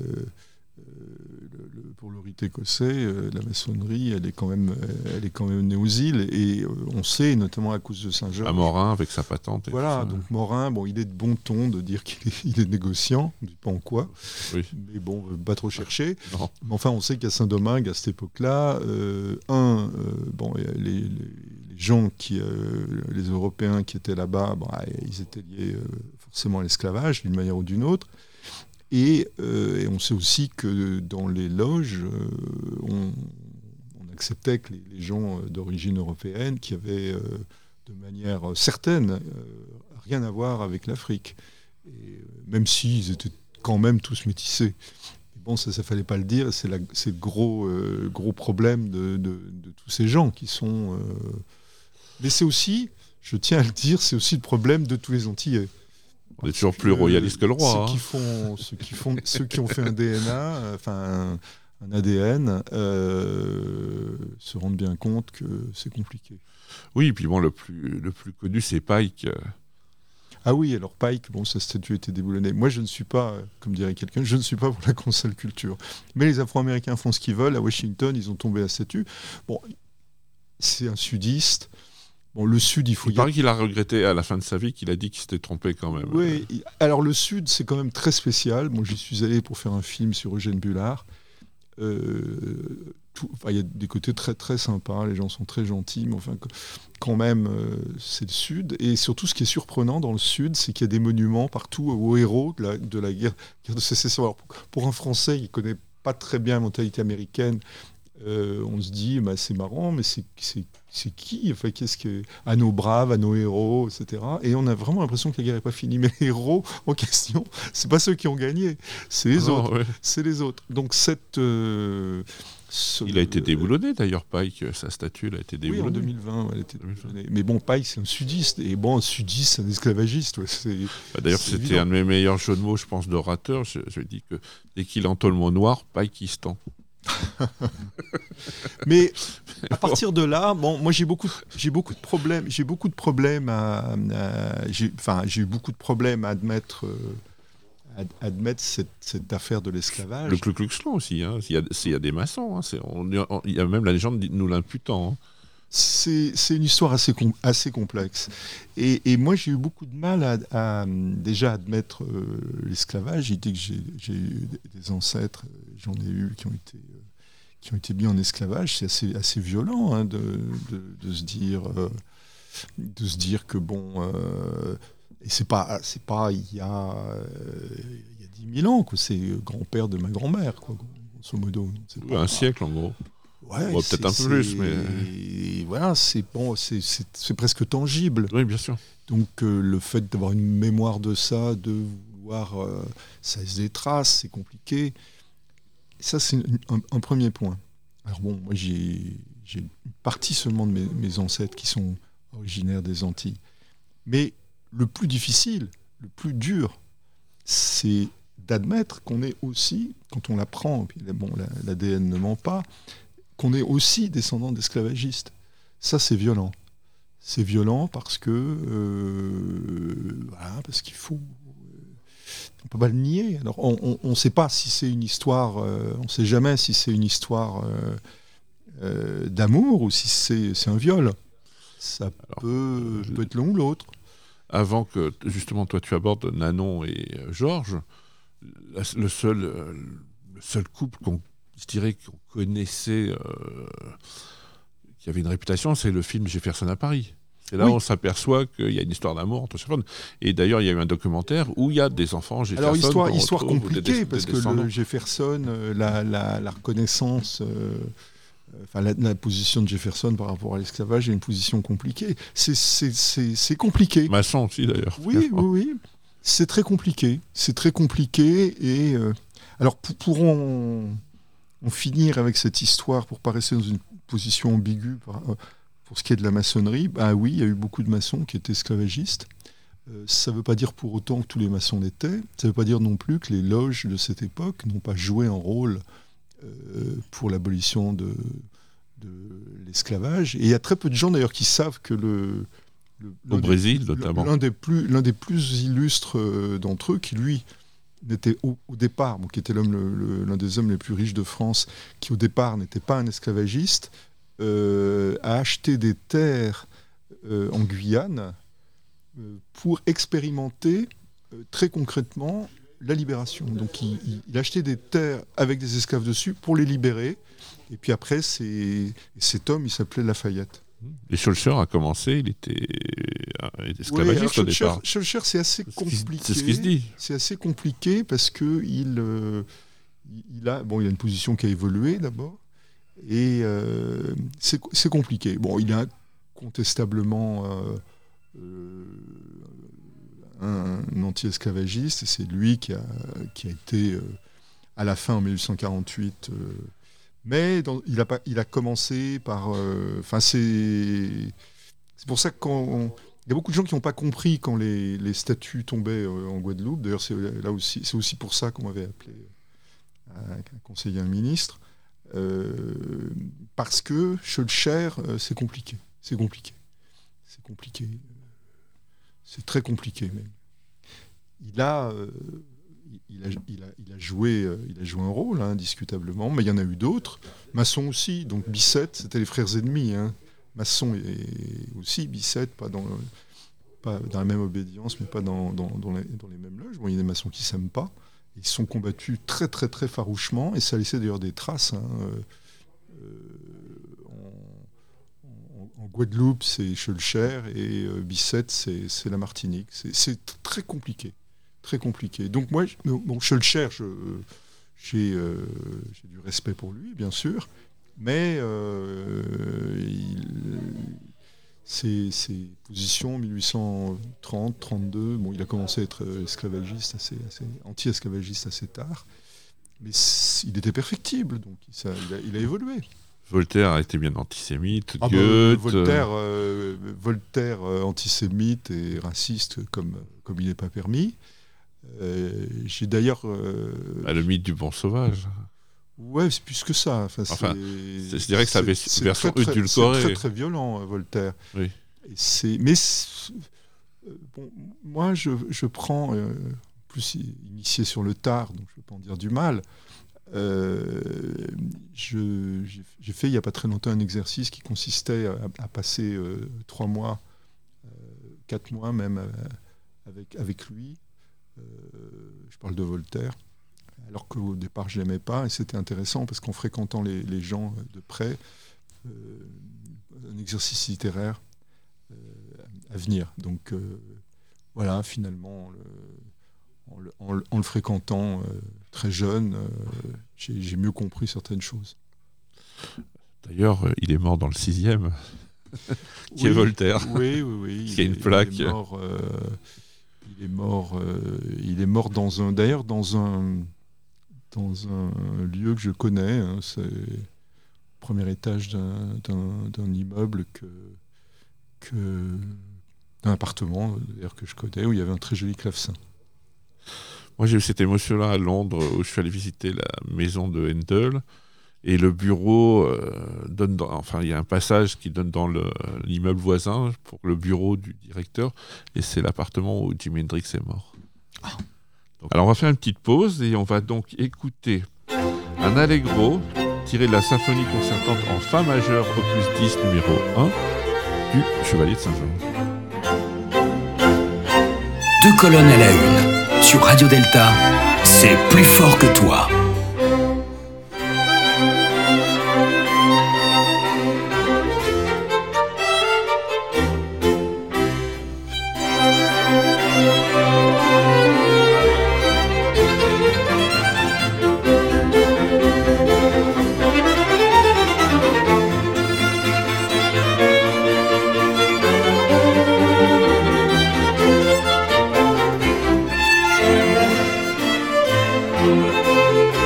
le, le, pour le rite écossais, euh, la maçonnerie, elle est quand même, elle est quand même née aux îles, et euh, on sait, notamment à cause de Saint-Georges... À Morin, avec sa patente. Et voilà, donc Morin, bon, il est de bon ton de dire qu'il est, il est négociant, on ne dit pas en quoi, oui. mais bon, pas trop chercher. Non. Mais enfin, on sait qu'à Saint-Domingue, à cette époque-là, euh, un, euh, bon, les, les, les gens, qui, euh, les Européens qui étaient là-bas, bon, ils étaient liés euh, forcément à l'esclavage, d'une manière ou d'une autre. Et, euh, et on sait aussi que dans les loges, euh, on, on acceptait que les, les gens d'origine européenne qui avaient euh, de manière certaine euh, rien à voir avec l'Afrique, et, euh, même s'ils étaient quand même tous métissés. Et bon, ça, ça fallait pas le dire, c'est, la, c'est le gros, euh, gros problème de, de, de tous ces gens qui sont... Euh... Mais c'est aussi, je tiens à le dire, c'est aussi le problème de tous les Antillais. On est toujours plus royaliste que le roi. Ceux, hein. qui, font, ceux, qui, font, ceux qui ont fait un D N A, enfin un, un A D N, euh, se rendent bien compte que c'est compliqué. Oui, et puis bon, le plus, le plus connu, c'est Pike. Ah oui, alors Pike, bon, sa statue était déboulonnée. Moi, je ne suis pas, comme dirait quelqu'un, je ne suis pas pour la cancel culture. Mais les Afro-Américains font ce qu'ils veulent. À Washington, ils ont tombé la statue. Bon, c'est un sudiste. Bon, le Sud, il faut... Il paraît qu'il a regretté à la fin de sa vie, qu'il a dit qu'il s'était trompé quand même. Oui, alors le Sud, c'est quand même très spécial. Bon, j'y suis allé pour faire un film sur Eugène Bullard. Euh, tout... enfin, il y a des côtés très très sympas, les gens sont très gentils, mais enfin, quand même, euh, c'est le Sud. Et surtout, ce qui est surprenant dans le Sud, c'est qu'il y a des monuments partout aux héros de la, de la guerre, guerre de Sécession. Alors, pour un Français qui ne connaît pas très bien la mentalité américaine, Euh, on se dit, bah, c'est marrant, mais c'est, c'est, c'est qui enfin, qu'est-ce que... À nos braves, à nos héros, et cetera. Et on a vraiment l'impression que la guerre n'est pas finie. Mais les héros en question, c'est pas ceux qui ont gagné, c'est les, Alors, autres. Ouais. C'est les autres. Donc cette... Euh, ce... Il a été déboulonné d'ailleurs, Pike, sa statue, elle a été déboulonnée. Oui, en deux mille vingt, elle a été déboulonnée. Mais bon, Pike, c'est un sudiste. Et bon, un sudiste, c'est un esclavagiste. Ouais, c'est, bah, d'ailleurs, c'est c'était évident. Un de mes meilleurs jeux de mots, je pense, d'orateur. Je, je dis que dès qu'il entend le mot noir, Pike, il se tend. Mais à partir de là, bon, moi j'ai beaucoup, j'ai beaucoup de problèmes, j'ai beaucoup de problèmes à, à j'ai, enfin, j'ai eu beaucoup de problèmes à admettre, euh, à, admettre cette, cette affaire de l'esclavage. Le Ku Klux Klan aussi, hein, s'il y a, s'il y a des maçons, hein, c'est, on, on, il y a même la légende nous l'imputant. Hein. C'est, c'est une histoire assez, com- assez complexe. Et, et moi, j'ai eu beaucoup de mal à, à, à déjà admettre euh, l'esclavage. J'ai dit que j'ai, j'ai eu des ancêtres, j'en ai eu qui ont été, euh, qui ont été mis en esclavage, c'est assez, assez violent hein, de, de, de se dire euh, de se dire que bon euh, et c'est pas c'est pas il y a il y a dix mille ans quoi, c'est grand-père de ma grand-mère quoi, grosso modo. C'est pas, un siècle en gros. Ouais, bon, peut-être un peu plus, mais voilà, c'est bon, c'est, c'est, c'est presque tangible. Oui, bien sûr. Donc euh, le fait d'avoir une mémoire de ça, de vouloir, euh, ça se détrace, c'est compliqué. Ça, c'est un, un premier point. Alors bon, moi j'ai, j'ai une partie seulement de mes, mes ancêtres qui sont originaires des Antilles, mais le plus difficile, le plus dur, c'est d'admettre qu'on est aussi, quand on l'apprend, bon, l'A D N ne ment pas, qu'on est aussi descendant d'esclavagistes. Ça, c'est violent. C'est violent parce que... Euh, voilà, parce qu'il faut... Euh, on peut pas le nier. Alors, on ne sait pas si c'est une histoire... Euh, on ne sait jamais si c'est une histoire euh, euh, d'amour ou si c'est, c'est un viol. Ça Alors, peut, je... peut être l'un ou l'autre. Avant que, justement, toi, tu abordes Nanon et Georges, la, le, seul, le seul couple qu'on je dirais qu'on connaissait, euh, qui avait une réputation, c'est le film Jefferson à Paris. C'est là où oui. on s'aperçoit qu'il y a une histoire d'amour entre Jefferson. Et d'ailleurs, il y a eu un documentaire où il y a des enfants Jefferson. Alors, histoire, histoire compliquée, parce que le Jefferson, la, la, la reconnaissance, euh, enfin, la, la position de Jefferson par rapport à l'esclavage est une position compliquée. C'est, c'est, c'est, c'est compliqué. Masson aussi, d'ailleurs. Oui, oui, oui. C'est très compliqué. C'est très compliqué. Et, euh, alors, pour, pour en... on finit avec cette histoire pour ne pas rester dans une position ambiguë pour ce qui est de la maçonnerie. Ben oui, il y a eu beaucoup de maçons qui étaient esclavagistes. Euh, ça ne veut pas dire pour autant que tous les maçons l'étaient. Ça ne veut pas dire non plus que les loges de cette époque n'ont pas joué un rôle euh, pour l'abolition de, de l'esclavage. Et il y a très peu de gens d'ailleurs qui savent que le... le Au l'un Brésil, des, notamment. L'un des, plus, l'un des plus illustres d'entre eux, qui lui... n'était au, au départ, bon, qui était l'homme, le, le, l'un des hommes les plus riches de France, qui au départ n'était pas un esclavagiste, euh, a acheté des terres euh, en Guyane euh, pour expérimenter euh, très concrètement la libération. Donc il, il, il achetait des terres avec des esclaves dessus pour les libérer. Et puis après, c'est, cet homme, il s'appelait Lafayette. Et Schoelcher a commencé, il était esclavagiste ouais, au départ. Schoelcher, c'est assez compliqué. C'est ce qui se dit. C'est assez compliqué parce que il, euh, il a, bon, il a une position qui a évolué d'abord, et euh, c'est, c'est compliqué. Bon, il a incontestablement euh, euh, un, un anti-esclavagiste, et c'est lui qui a, qui a été euh, à la fin en mille huit cent quarante-huit. Euh, Mais dans, il, a pas, il a commencé par... Euh, c'est, c'est pour ça qu'il y a beaucoup de gens qui n'ont pas compris quand les, les statues tombaient euh, en Guadeloupe. D'ailleurs, c'est, là aussi, c'est aussi pour ça qu'on m'avait appelé euh, un conseiller, un ministre. Euh, parce que Schoelcher, euh, c'est compliqué. C'est compliqué. C'est compliqué. C'est très compliqué, même. Il a... Euh, Il a, il, a, il, a joué, il a joué un rôle, hein, indiscutablement, mais il y en a eu d'autres. Masson aussi, donc Bicêtre, c'était les frères ennemis. Hein. Masson et aussi Bicêtre, pas dans, pas dans la même obédience, mais pas dans, dans, dans, les, dans les mêmes loges. Bon, il y a des maçons qui ne s'aiment pas. Ils se sont combattus très, très, très farouchement, et ça a laissé d'ailleurs des traces. Hein. Euh, en, en, en Guadeloupe, c'est Schoelcher, et euh, Bicêtre, c'est, c'est la Martinique. C'est, c'est très compliqué. Très compliqué. Donc moi, bon, Schoelcher, je, j'ai, euh, j'ai du respect pour lui, bien sûr, mais euh, il, ses, ses positions dix-huit cent trente trente-deux, bon, il a commencé à être esclavagiste, assez, assez, anti-esclavagiste assez tard, mais il était perfectible, donc ça, il, a, il a évolué. Voltaire a été bien antisémite, ah Goethe... Bah, Voltaire, euh, Voltaire euh, antisémite et raciste, comme, comme il n'est pas permis. Euh, j'ai d'ailleurs... Euh, ah, le mythe du bon sauvage. Ouais, c'est plus que ça. Enfin, enfin c'est, je dirais que ça avait une version édulcorée. C'est très, très violent, Voltaire. Oui. Et c'est, mais c'est, euh, bon, moi, je, je prends... Euh, plus initié sur le tard, donc je ne vais pas en dire du mal. Euh, je, j'ai, j'ai fait il n'y a pas très longtemps un exercice qui consistait à, à passer euh, trois mois, euh, quatre mois même, euh, avec, avec lui. Euh, je parle de Voltaire. alors qu'au départ je l'aimais pas, et c'était intéressant parce qu'en fréquentant les, les gens de près, euh, un exercice littéraire euh, à venir. Donc euh, voilà, finalement, le, en, le, en, le, en le fréquentant euh, très jeune, euh, j'ai, j'ai mieux compris certaines choses. D'ailleurs, il est mort dans le sixième, qui oui, est Voltaire, oui, oui, oui, qui il a une est, plaque. Il est mort, euh, il, est mort euh, il est mort dans un, d'ailleurs dans un, dans un lieu que je connais, hein, c'est le premier étage d'un, d'un, d'un immeuble que, que, d'un appartement d'ailleurs que je connais, où il y avait un très joli clavecin. Moi j'ai eu cette émotion-là à Londres, où je suis allé visiter la maison de Handel. Et le bureau euh, donne, dans, enfin il y a un passage qui donne dans le, l'immeuble voisin pour le bureau du directeur, et c'est l'appartement où Jimi Hendrix est mort. Ah. Donc, alors on va faire une petite pause et on va donc écouter un allegro tiré de la symphonie concertante en fa majeur opus dix numéro un du Chevalier de Saint-Georges. Deux colonnes à la une sur Radio Delta, c'est plus fort que toi. Thank you.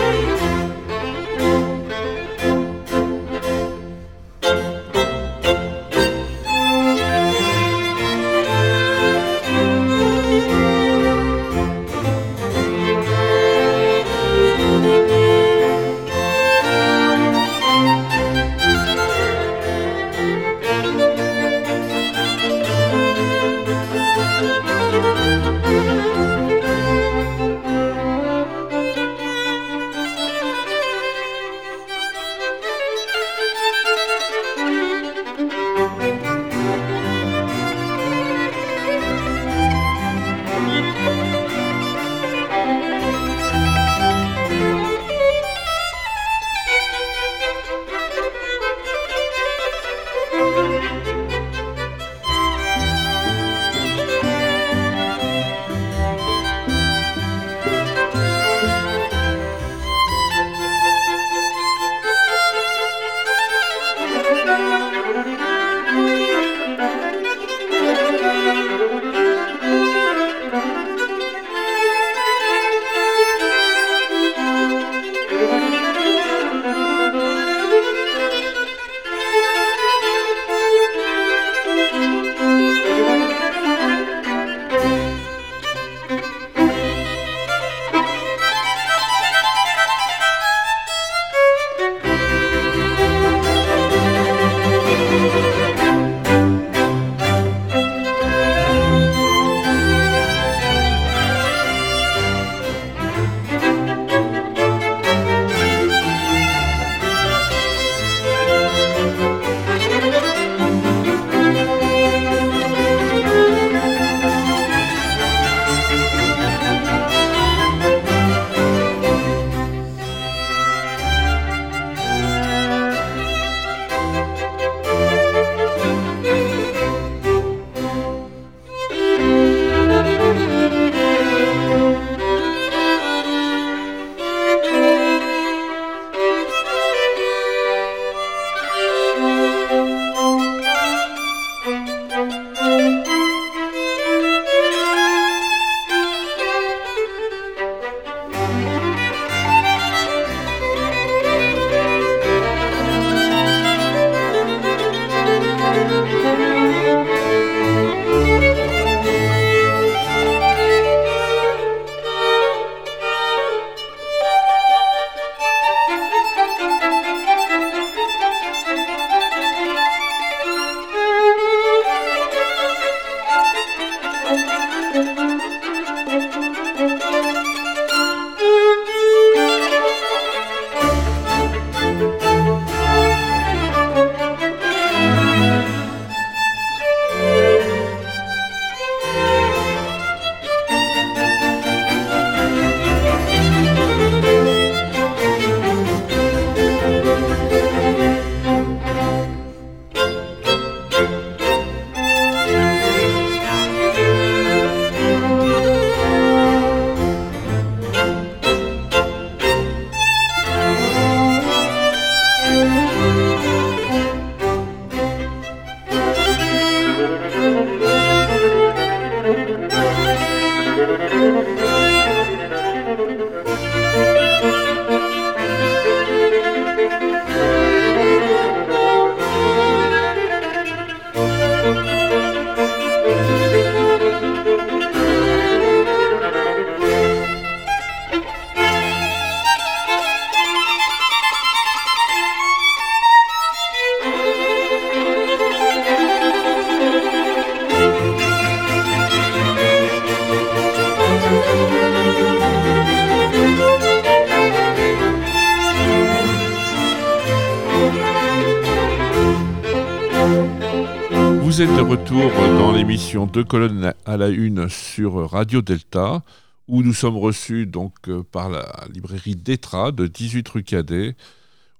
Vous êtes de retour dans l'émission Deux colonnes à la une sur Radio Delta, où nous sommes reçus donc par la librairie d'Etra de dix-huit rue Cadet,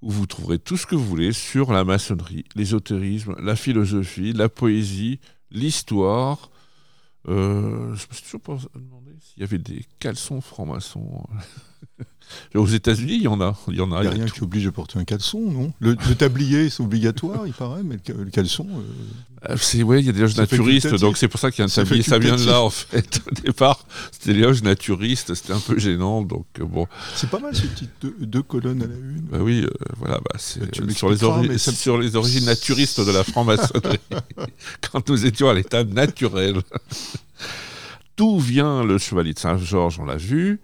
où vous trouverez tout ce que vous voulez sur la maçonnerie, l'ésotérisme, la philosophie, la poésie, l'histoire. Euh, je me suis toujours pas demandé s'il y avait des caleçons francs-maçons. Aux États-Unis, il y en a. Il y en a, il y a rien qui oblige à porter un caleçon, non ? Le, le tablier, c'est obligatoire, il paraît, mais le, le caleçon. Euh... C'est ouais, il y a des loges naturistes, donc c'est pour ça qu'il y a un tablier. Ça vient de là, en fait. Au départ, c'était des loges naturistes, c'était un peu gênant, donc bon. C'est pas mal ces petites deux, deux colonnes à la une. Bah oui, euh, voilà, bah, c'est bah, euh, sur, les ori- ça... sur les origines naturistes de la franc-maçonnerie, quand nous étions à l'état naturel. D'où vient le Chevalier de Saint-Georges, on l'a vu.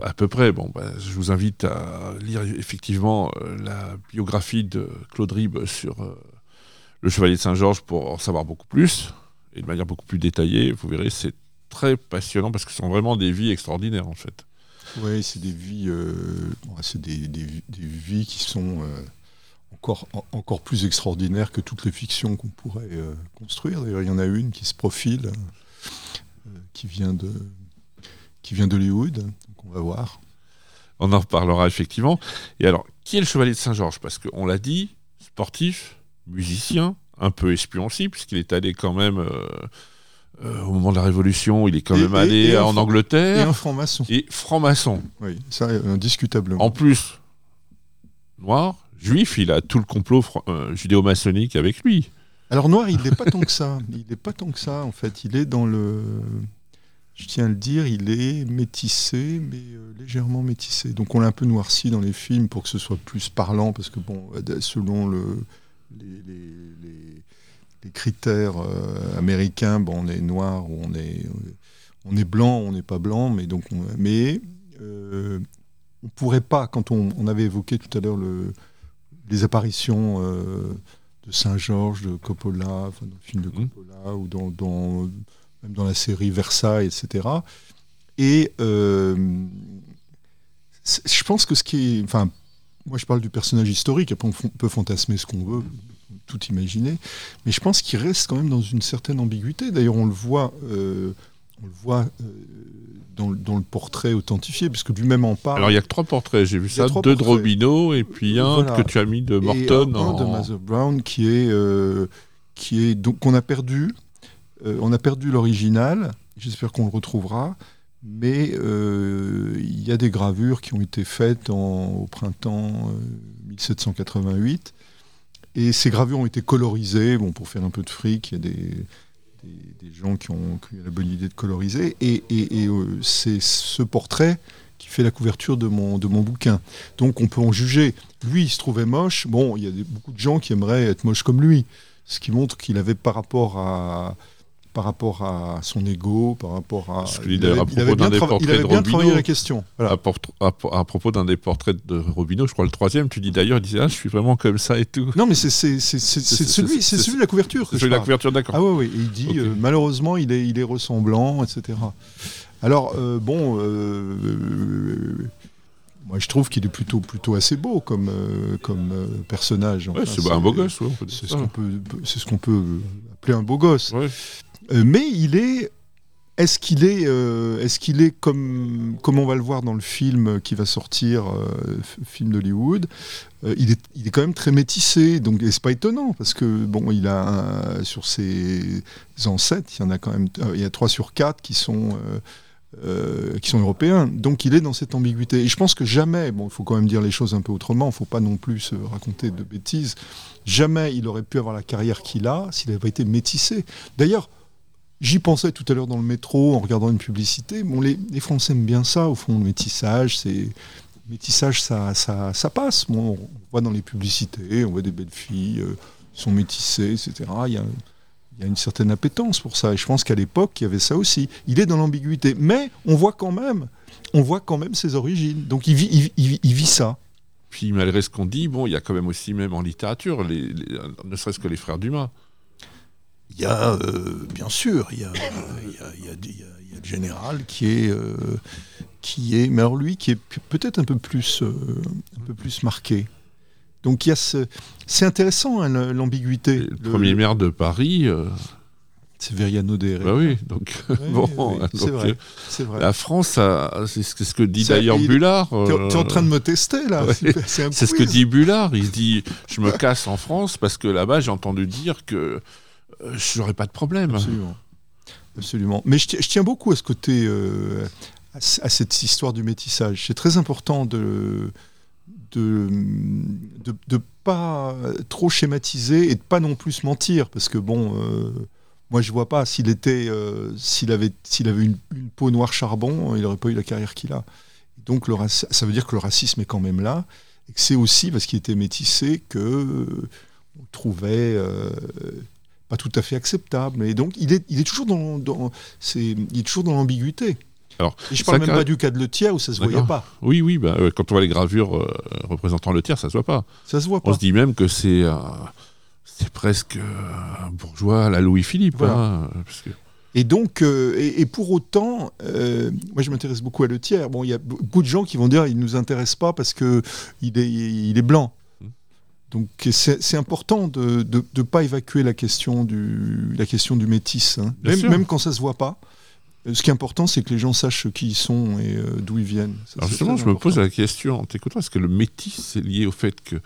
À peu près, bon, ben, je vous invite à lire effectivement euh, la biographie de Claude Ribbe sur euh, le Chevalier de Saint-Georges pour en savoir beaucoup plus, et de manière beaucoup plus détaillée. Vous verrez, c'est très passionnant parce que ce sont vraiment des vies extraordinaires en fait. Oui, c'est des vies, euh, bon, c'est des, des, des vies qui sont euh, encore, en, encore plus extraordinaires que toutes les fictions qu'on pourrait euh, construire. D'ailleurs, il y en a une qui se profile, euh, qui vient de, qui vient d'Hollywood. On va voir. On en reparlera effectivement. Et alors, qui est le Chevalier de Saint-Georges ? Parce qu'on l'a dit, sportif, musicien, un peu espion aussi, puisqu'il est allé quand même, euh, euh, au moment de la Révolution, il est quand et, même allé et, et en fran- Angleterre. Et un franc-maçon. Et franc-maçon. Oui, ça indiscutablement. En plus, noir, juif, il a tout le complot fr- euh, judéo-maçonnique avec lui. Alors noir, il n'est pas tant que ça. Il n'est pas tant que ça, en fait. Il est dans le... Je tiens à le dire, il est métissé, mais euh, légèrement métissé. Donc on l'a un peu noirci dans les films pour que ce soit plus parlant, parce que bon, selon le, les, les, les, les critères euh, américains, bon, on est noir ou on est, on est blanc, on n'est pas blanc, mais donc on, mais euh, on pourrait pas, quand on, on avait évoqué tout à l'heure le, les apparitions euh, de Saint-Georges, de Coppola, enfin, dans le film de Coppola, mmh. ou dans... dans même dans la série Versailles, et cetera. Et euh, je pense que ce qui est... Enfin, moi, je parle du personnage historique, après on peut fantasmer ce qu'on veut, tout imaginer, mais je pense qu'il reste quand même dans une certaine ambiguïté. D'ailleurs, on le voit, euh, on le voit euh, dans, dans le portrait authentifié, puisque lui-même en parle. Alors, il y a que trois portraits, j'ai vu ça, deux de Robineau, et puis un voilà. que tu as mis de Morton. Et un en... de Mather Brown, qui est... Euh, qui est donc, qu'on a perdu... Euh, on a perdu l'original, j'espère qu'on le retrouvera, mais il euh, y a des gravures qui ont été faites en, au printemps euh, dix-sept cent quatre-vingt-huit, et ces gravures ont été colorisées, bon, pour faire un peu de fric, il y a des, des, des gens qui ont eu la bonne idée de coloriser, et, et, et euh, c'est ce portrait qui fait la couverture de mon, de mon bouquin. Donc on peut en juger. Lui, il se trouvait moche, bon, il y a des, beaucoup de gens qui aimeraient être moches comme lui, ce qui montre qu'il avait par rapport à... par rapport à son ego, par rapport à... Parce qu'il il avait, à propos il avait d'un bien, trava- des il avait bien de travaillé la question. Voilà. À, por- à, à propos d'un des portraits de Robineau, je crois le troisième, tu dis d'ailleurs, il disait « Ah, je suis vraiment comme ça et tout ». Non, mais c'est, c'est, c'est, c'est, c'est, c'est celui c'est, c'est, celui de la couverture. C'est celui de la couverture, d'accord. Ah oui, oui. Il dit okay. euh, « Malheureusement, il est, il est ressemblant, et cetera » Alors, euh, bon... Euh, euh, moi, je trouve qu'il est plutôt, plutôt assez beau comme, euh, comme euh, personnage. Ouais, enfin, c'est, c'est un beau gosse, ouais, on peut dire c'est ça. Ce qu'on peut, c'est ce qu'on peut appeler un beau gosse. Ouais. Euh, mais il est... Est-ce qu'il est, euh, est-ce qu'il est comme, comme on va le voir dans le film qui va sortir, euh, film d'Hollywood, euh, il, est, il est quand même très métissé, donc et c'est pas étonnant, parce que bon, il a un, sur ses ancêtres, il y en a quand même, euh, il y a trois sur quatre qui sont... Euh, Euh, qui sont européens, donc il est dans cette ambiguïté. Et je pense que jamais, bon, il faut quand même dire les choses un peu autrement, il ne faut pas non plus se raconter de bêtises, jamais il aurait pu avoir la carrière qu'il a s'il n'avait pas été métissé. D'ailleurs, j'y pensais tout à l'heure dans le métro, en regardant une publicité, bon, les, les Français aiment bien ça, au fond, le métissage, c'est... métissage, ça, ça, ça passe. Bon, on voit dans les publicités, on voit des belles filles, euh, sont métissées, et cetera. Il y a... Il y a une certaine appétence pour ça, et je pense qu'à l'époque, il y avait ça aussi. Il est dans l'ambiguïté, mais on voit quand même, on voit quand même ses origines. Donc il vit, il vit, il vit, il vit ça. Puis malgré ce qu'on dit, bon, il y a quand même aussi, même en littérature, les, les, ne serait-ce que les frères Dumas. Il y a, euh, bien sûr, il y a, il y a, il y a, il y a, il y a le général qui est, euh, qui est, mais alors lui, qui est peut-être un peu plus, euh, un peu plus marqué. Donc il y a ce... c'est intéressant, hein, l'ambiguïté. Le, le premier maire de Paris... Euh... C'est Veriano Déré. Bah oui, donc ouais, bon, oui, donc, c'est vrai, c'est vrai. La France, a, c'est, ce, c'est ce que dit ça, d'ailleurs il, Bullard. T'es, euh, t'es en train de me tester là. Ouais, c'est c'est, un c'est ce que dit Bullard. Il se dit, je me casse en France parce que là-bas, j'ai entendu dire que euh, je n'aurais pas de problème. Absolument, absolument. Mais je, je tiens beaucoup à ce côté, euh, à, à cette histoire du métissage. C'est très important de de de, de pas trop schématiser et de pas non plus mentir, parce que bon. Euh, Moi, je vois pas. S'il était, euh, s'il avait, s'il avait une, une peau noire charbon, il n'aurait pas eu la carrière qu'il a. Donc, le raci- ça veut dire que le racisme est quand même là, et que c'est aussi parce qu'il était métissé que euh, on trouvait euh, pas tout à fait acceptable. Et donc, il est, il est toujours dans, dans c'est, il est toujours dans l'ambiguïté. Alors, et je parle même car... pas du cas de Le Tiers où ça se D'accord. voyait pas. Oui, oui. Bah, euh, quand on voit les gravures euh, représentant Le Tiers, ça se voit pas. Ça se voit pas. On se dit même que c'est. Euh... C'est presque un bourgeois à la Louis-Philippe. Voilà. Hein, parce que... Et donc, euh, et, et pour autant, euh, moi je m'intéresse beaucoup à Le Tiers. Bon, il y a beaucoup de gens qui vont dire il ne nous intéresse pas parce qu'il est, il est blanc. Donc c'est, c'est important de ne pas évacuer la question du, la question du métis, hein. Même, même quand ça ne se voit pas. Ce qui est important, c'est que les gens sachent qui ils sont et euh, d'où ils viennent. Ça, alors justement, je important. me pose la question en t'écoutant, est-ce que le métis, c'est lié au fait que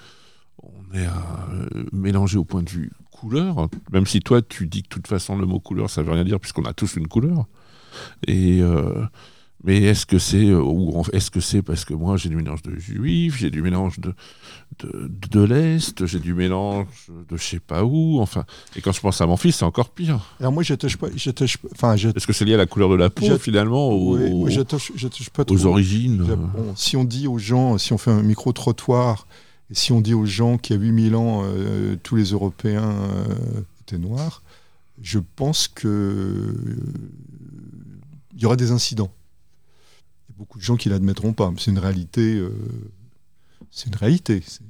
on est euh, mélangé au point de vue couleur, même si toi tu dis que de toute façon le mot couleur ça veut rien dire puisqu'on a tous une couleur. Et euh, mais est-ce que c'est ou est-ce que c'est parce que moi j'ai du mélange de juifs, j'ai du mélange de de, de l'est, j'ai du mélange de je sais pas où. Enfin, et quand je pense à mon fils, c'est encore pire. Alors moi j'attache pas, j'attache enfin j'attache... est-ce que c'est lié à la couleur de la peau j'attache... finalement aux, oui, moi, j'attache, j'attache pas aux origines. Bon, si on dit aux gens, si on fait un micro trottoir. Et si on dit aux gens qu'il y a huit mille ans, euh, tous les Européens euh, étaient noirs, je pense qu'il euh, y aura des incidents. Il y a beaucoup de gens qui ne l'admettront pas. C'est une réalité. Euh, c'est une réalité. C'est...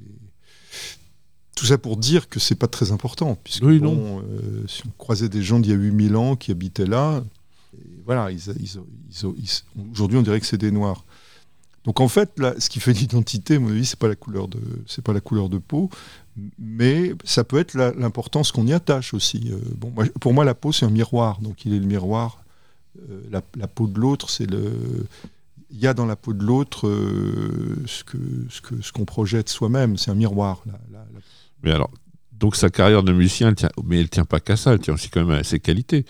Tout ça pour dire que ce n'est pas très important. Puisque oui, bon, non. Euh, si on croisait des gens d'il y a huit mille ans qui habitaient là, et voilà, ils, ils, ils, ils, aujourd'hui on dirait que c'est des Noirs. Donc en fait, là, ce qui fait l'identité, à mon avis, c'est pas la couleur de, c'est pas la couleur de peau, mais ça peut être la, l'importance qu'on y attache aussi. Euh, bon, moi, pour moi, la peau, c'est un miroir, donc il est le miroir. Euh, la, la peau de l'autre, c'est le, il y a dans la peau de l'autre euh, ce que, ce que, ce qu'on projette soi-même. C'est un miroir. La, la, la... Mais alors, donc sa carrière de musicien, elle tient, mais elle tient pas qu'à ça, elle tient aussi quand même à ses qualités.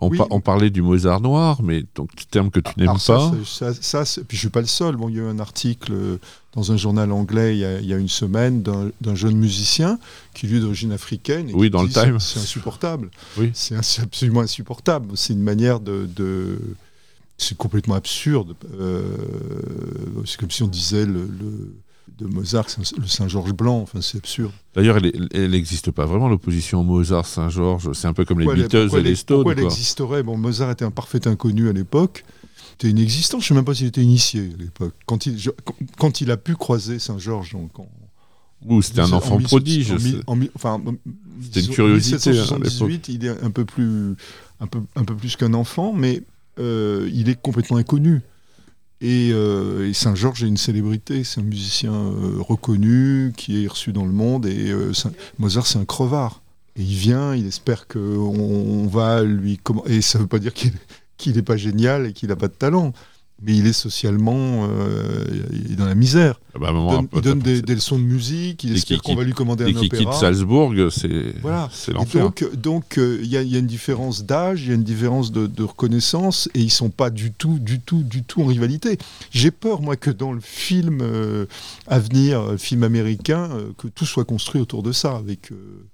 On, oui. pa- on parlait du Mozart noir, mais donc terme que tu n'aimes Alors ça, pas. Ça, ça, ça, c'est... Puis je suis pas le seul. Bon, il y a eu un article euh, dans un journal anglais il y a, il y a une semaine d'un, d'un jeune musicien qui lui est d'origine africaine. Et oui, dans dit, le Time. C'est, c'est insupportable. Oui. C'est, un, c'est absolument insupportable. C'est une manière de, de... c'est complètement absurde. Euh... C'est comme si on disait le. le... de Mozart, le Saint-Georges blanc, enfin c'est absurde. D'ailleurs, elle n'existe pas vraiment, l'opposition Mozart-Saint-Georges, c'est un peu comme pourquoi les Beatles et les Stones. Pourquoi elle existerait ? Bon, Mozart était un parfait inconnu à l'époque, c'était inexistant, je ne sais même pas s'il était initié à l'époque, quand il, je, quand il a pu croiser Saint-Georges. Donc en, Ouh, c'était en, un enfant en, prodige. En, en, en, enfin, c'était une curiosité. En dix-sept cent soixante-dix-huit, il est un peu plus, un peu, un peu plus qu'un enfant, mais euh, il est complètement inconnu. Et, euh, et Saint-Georges est une célébrité, c'est un musicien euh, reconnu, qui est reçu dans le monde, et euh, Saint- Mozart c'est un crevard. Et il vient, il espère qu'on on va lui... Comm- et ça ne veut pas dire qu'il, qu'il n'est pas génial et qu'il n'a pas de talent, mais il est socialement euh, il est dans la misère. Ah bah, il donne, il donne des, des leçons de musique, il espère qu'on va lui commander un opéra. Et qui quitte Salzbourg, c'est, voilà. c'est l'enfer. Et donc il donc, euh, y, y a une différence d'âge, il y a une différence de, de reconnaissance, et ils ne sont pas du tout, du tout, du tout en rivalité. J'ai peur, moi, que dans le film euh, à venir, le film américain, euh, que tout soit construit autour de ça, avec... Euh,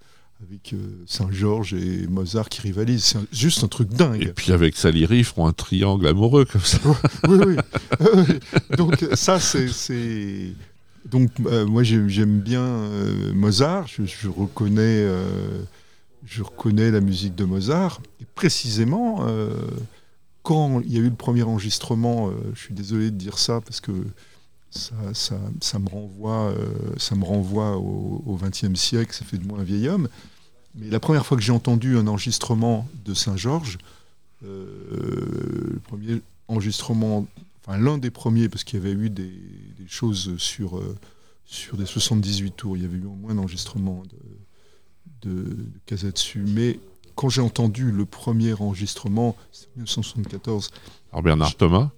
avec euh, Saint-Georges et Mozart qui rivalisent. C'est un, juste un truc dingue. Et puis avec Salieri, ils feront un triangle amoureux comme ça. Oui, oui. Euh, donc ça, c'est... c'est... Donc euh, moi, j'aime, j'aime bien euh, Mozart. Je, je, reconnais, euh, je reconnais la musique de Mozart. Et précisément, euh, quand il y a eu le premier enregistrement, euh, je suis désolé de dire ça parce que Ça, ça, ça me renvoie, euh, ça me renvoie au vingtième siècle, ça fait de moi un vieil homme. Mais la première fois que j'ai entendu un enregistrement de Saint-Georges, euh, le premier enregistrement, enfin l'un des premiers, parce qu'il y avait eu des, des choses sur, euh, sur des soixante-dix-huit tours, il y avait eu au moins d'enregistrements de, de, de Casatsu. Mais quand j'ai entendu le premier enregistrement, c'est mille neuf cent soixante-quatorze. Alors Bernard je, Thomas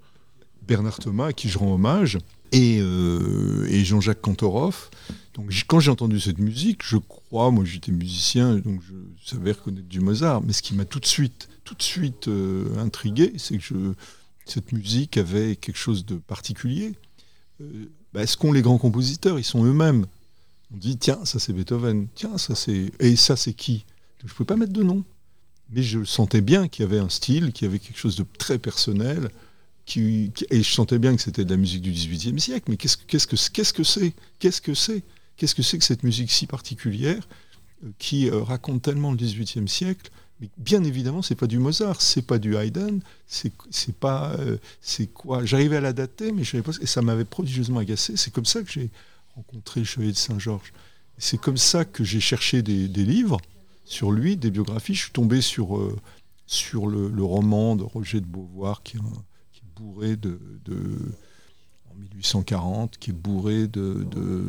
Bernard Thomas, à qui je rends hommage, et, euh, et Jean-Jacques Kantoroff. Donc j- quand j'ai entendu cette musique, je crois, moi j'étais musicien, donc je savais reconnaître du Mozart. Mais ce qui m'a tout de suite, tout de suite euh, intrigué, c'est que je, cette musique avait quelque chose de particulier. Euh, bah, ce qu'ont les grands compositeurs, ils sont eux-mêmes. On dit, tiens, ça c'est Beethoven, tiens, ça c'est... Et ça c'est qui ? Donc, je ne pouvais pas mettre de nom. Mais je sentais bien qu'il y avait un style, qu'il y avait quelque chose de très personnel... Qui, qui, et je sentais bien que c'était de la musique du dix-huitième siècle, mais qu'est-ce, qu'est-ce, que, qu'est-ce que c'est Qu'est-ce que c'est Qu'est-ce que c'est que cette musique si particulière euh, qui euh, raconte tellement le dix-huitième siècle? Mais bien évidemment, c'est pas du Mozart, c'est pas du Haydn, c'est, c'est pas... Euh, c'est quoi? J'arrivais à la dater, mais je savais pas... Et ça m'avait prodigieusement agacé. C'est comme ça que j'ai rencontré le Chevalier de Saint-Georges. C'est comme ça que j'ai cherché des, des livres sur lui, des biographies. Je suis tombé sur, euh, sur le, le roman de Roger de Beauvoir, qui est un... bourré de, de... en mille huit cent quarante, qui est bourré de... de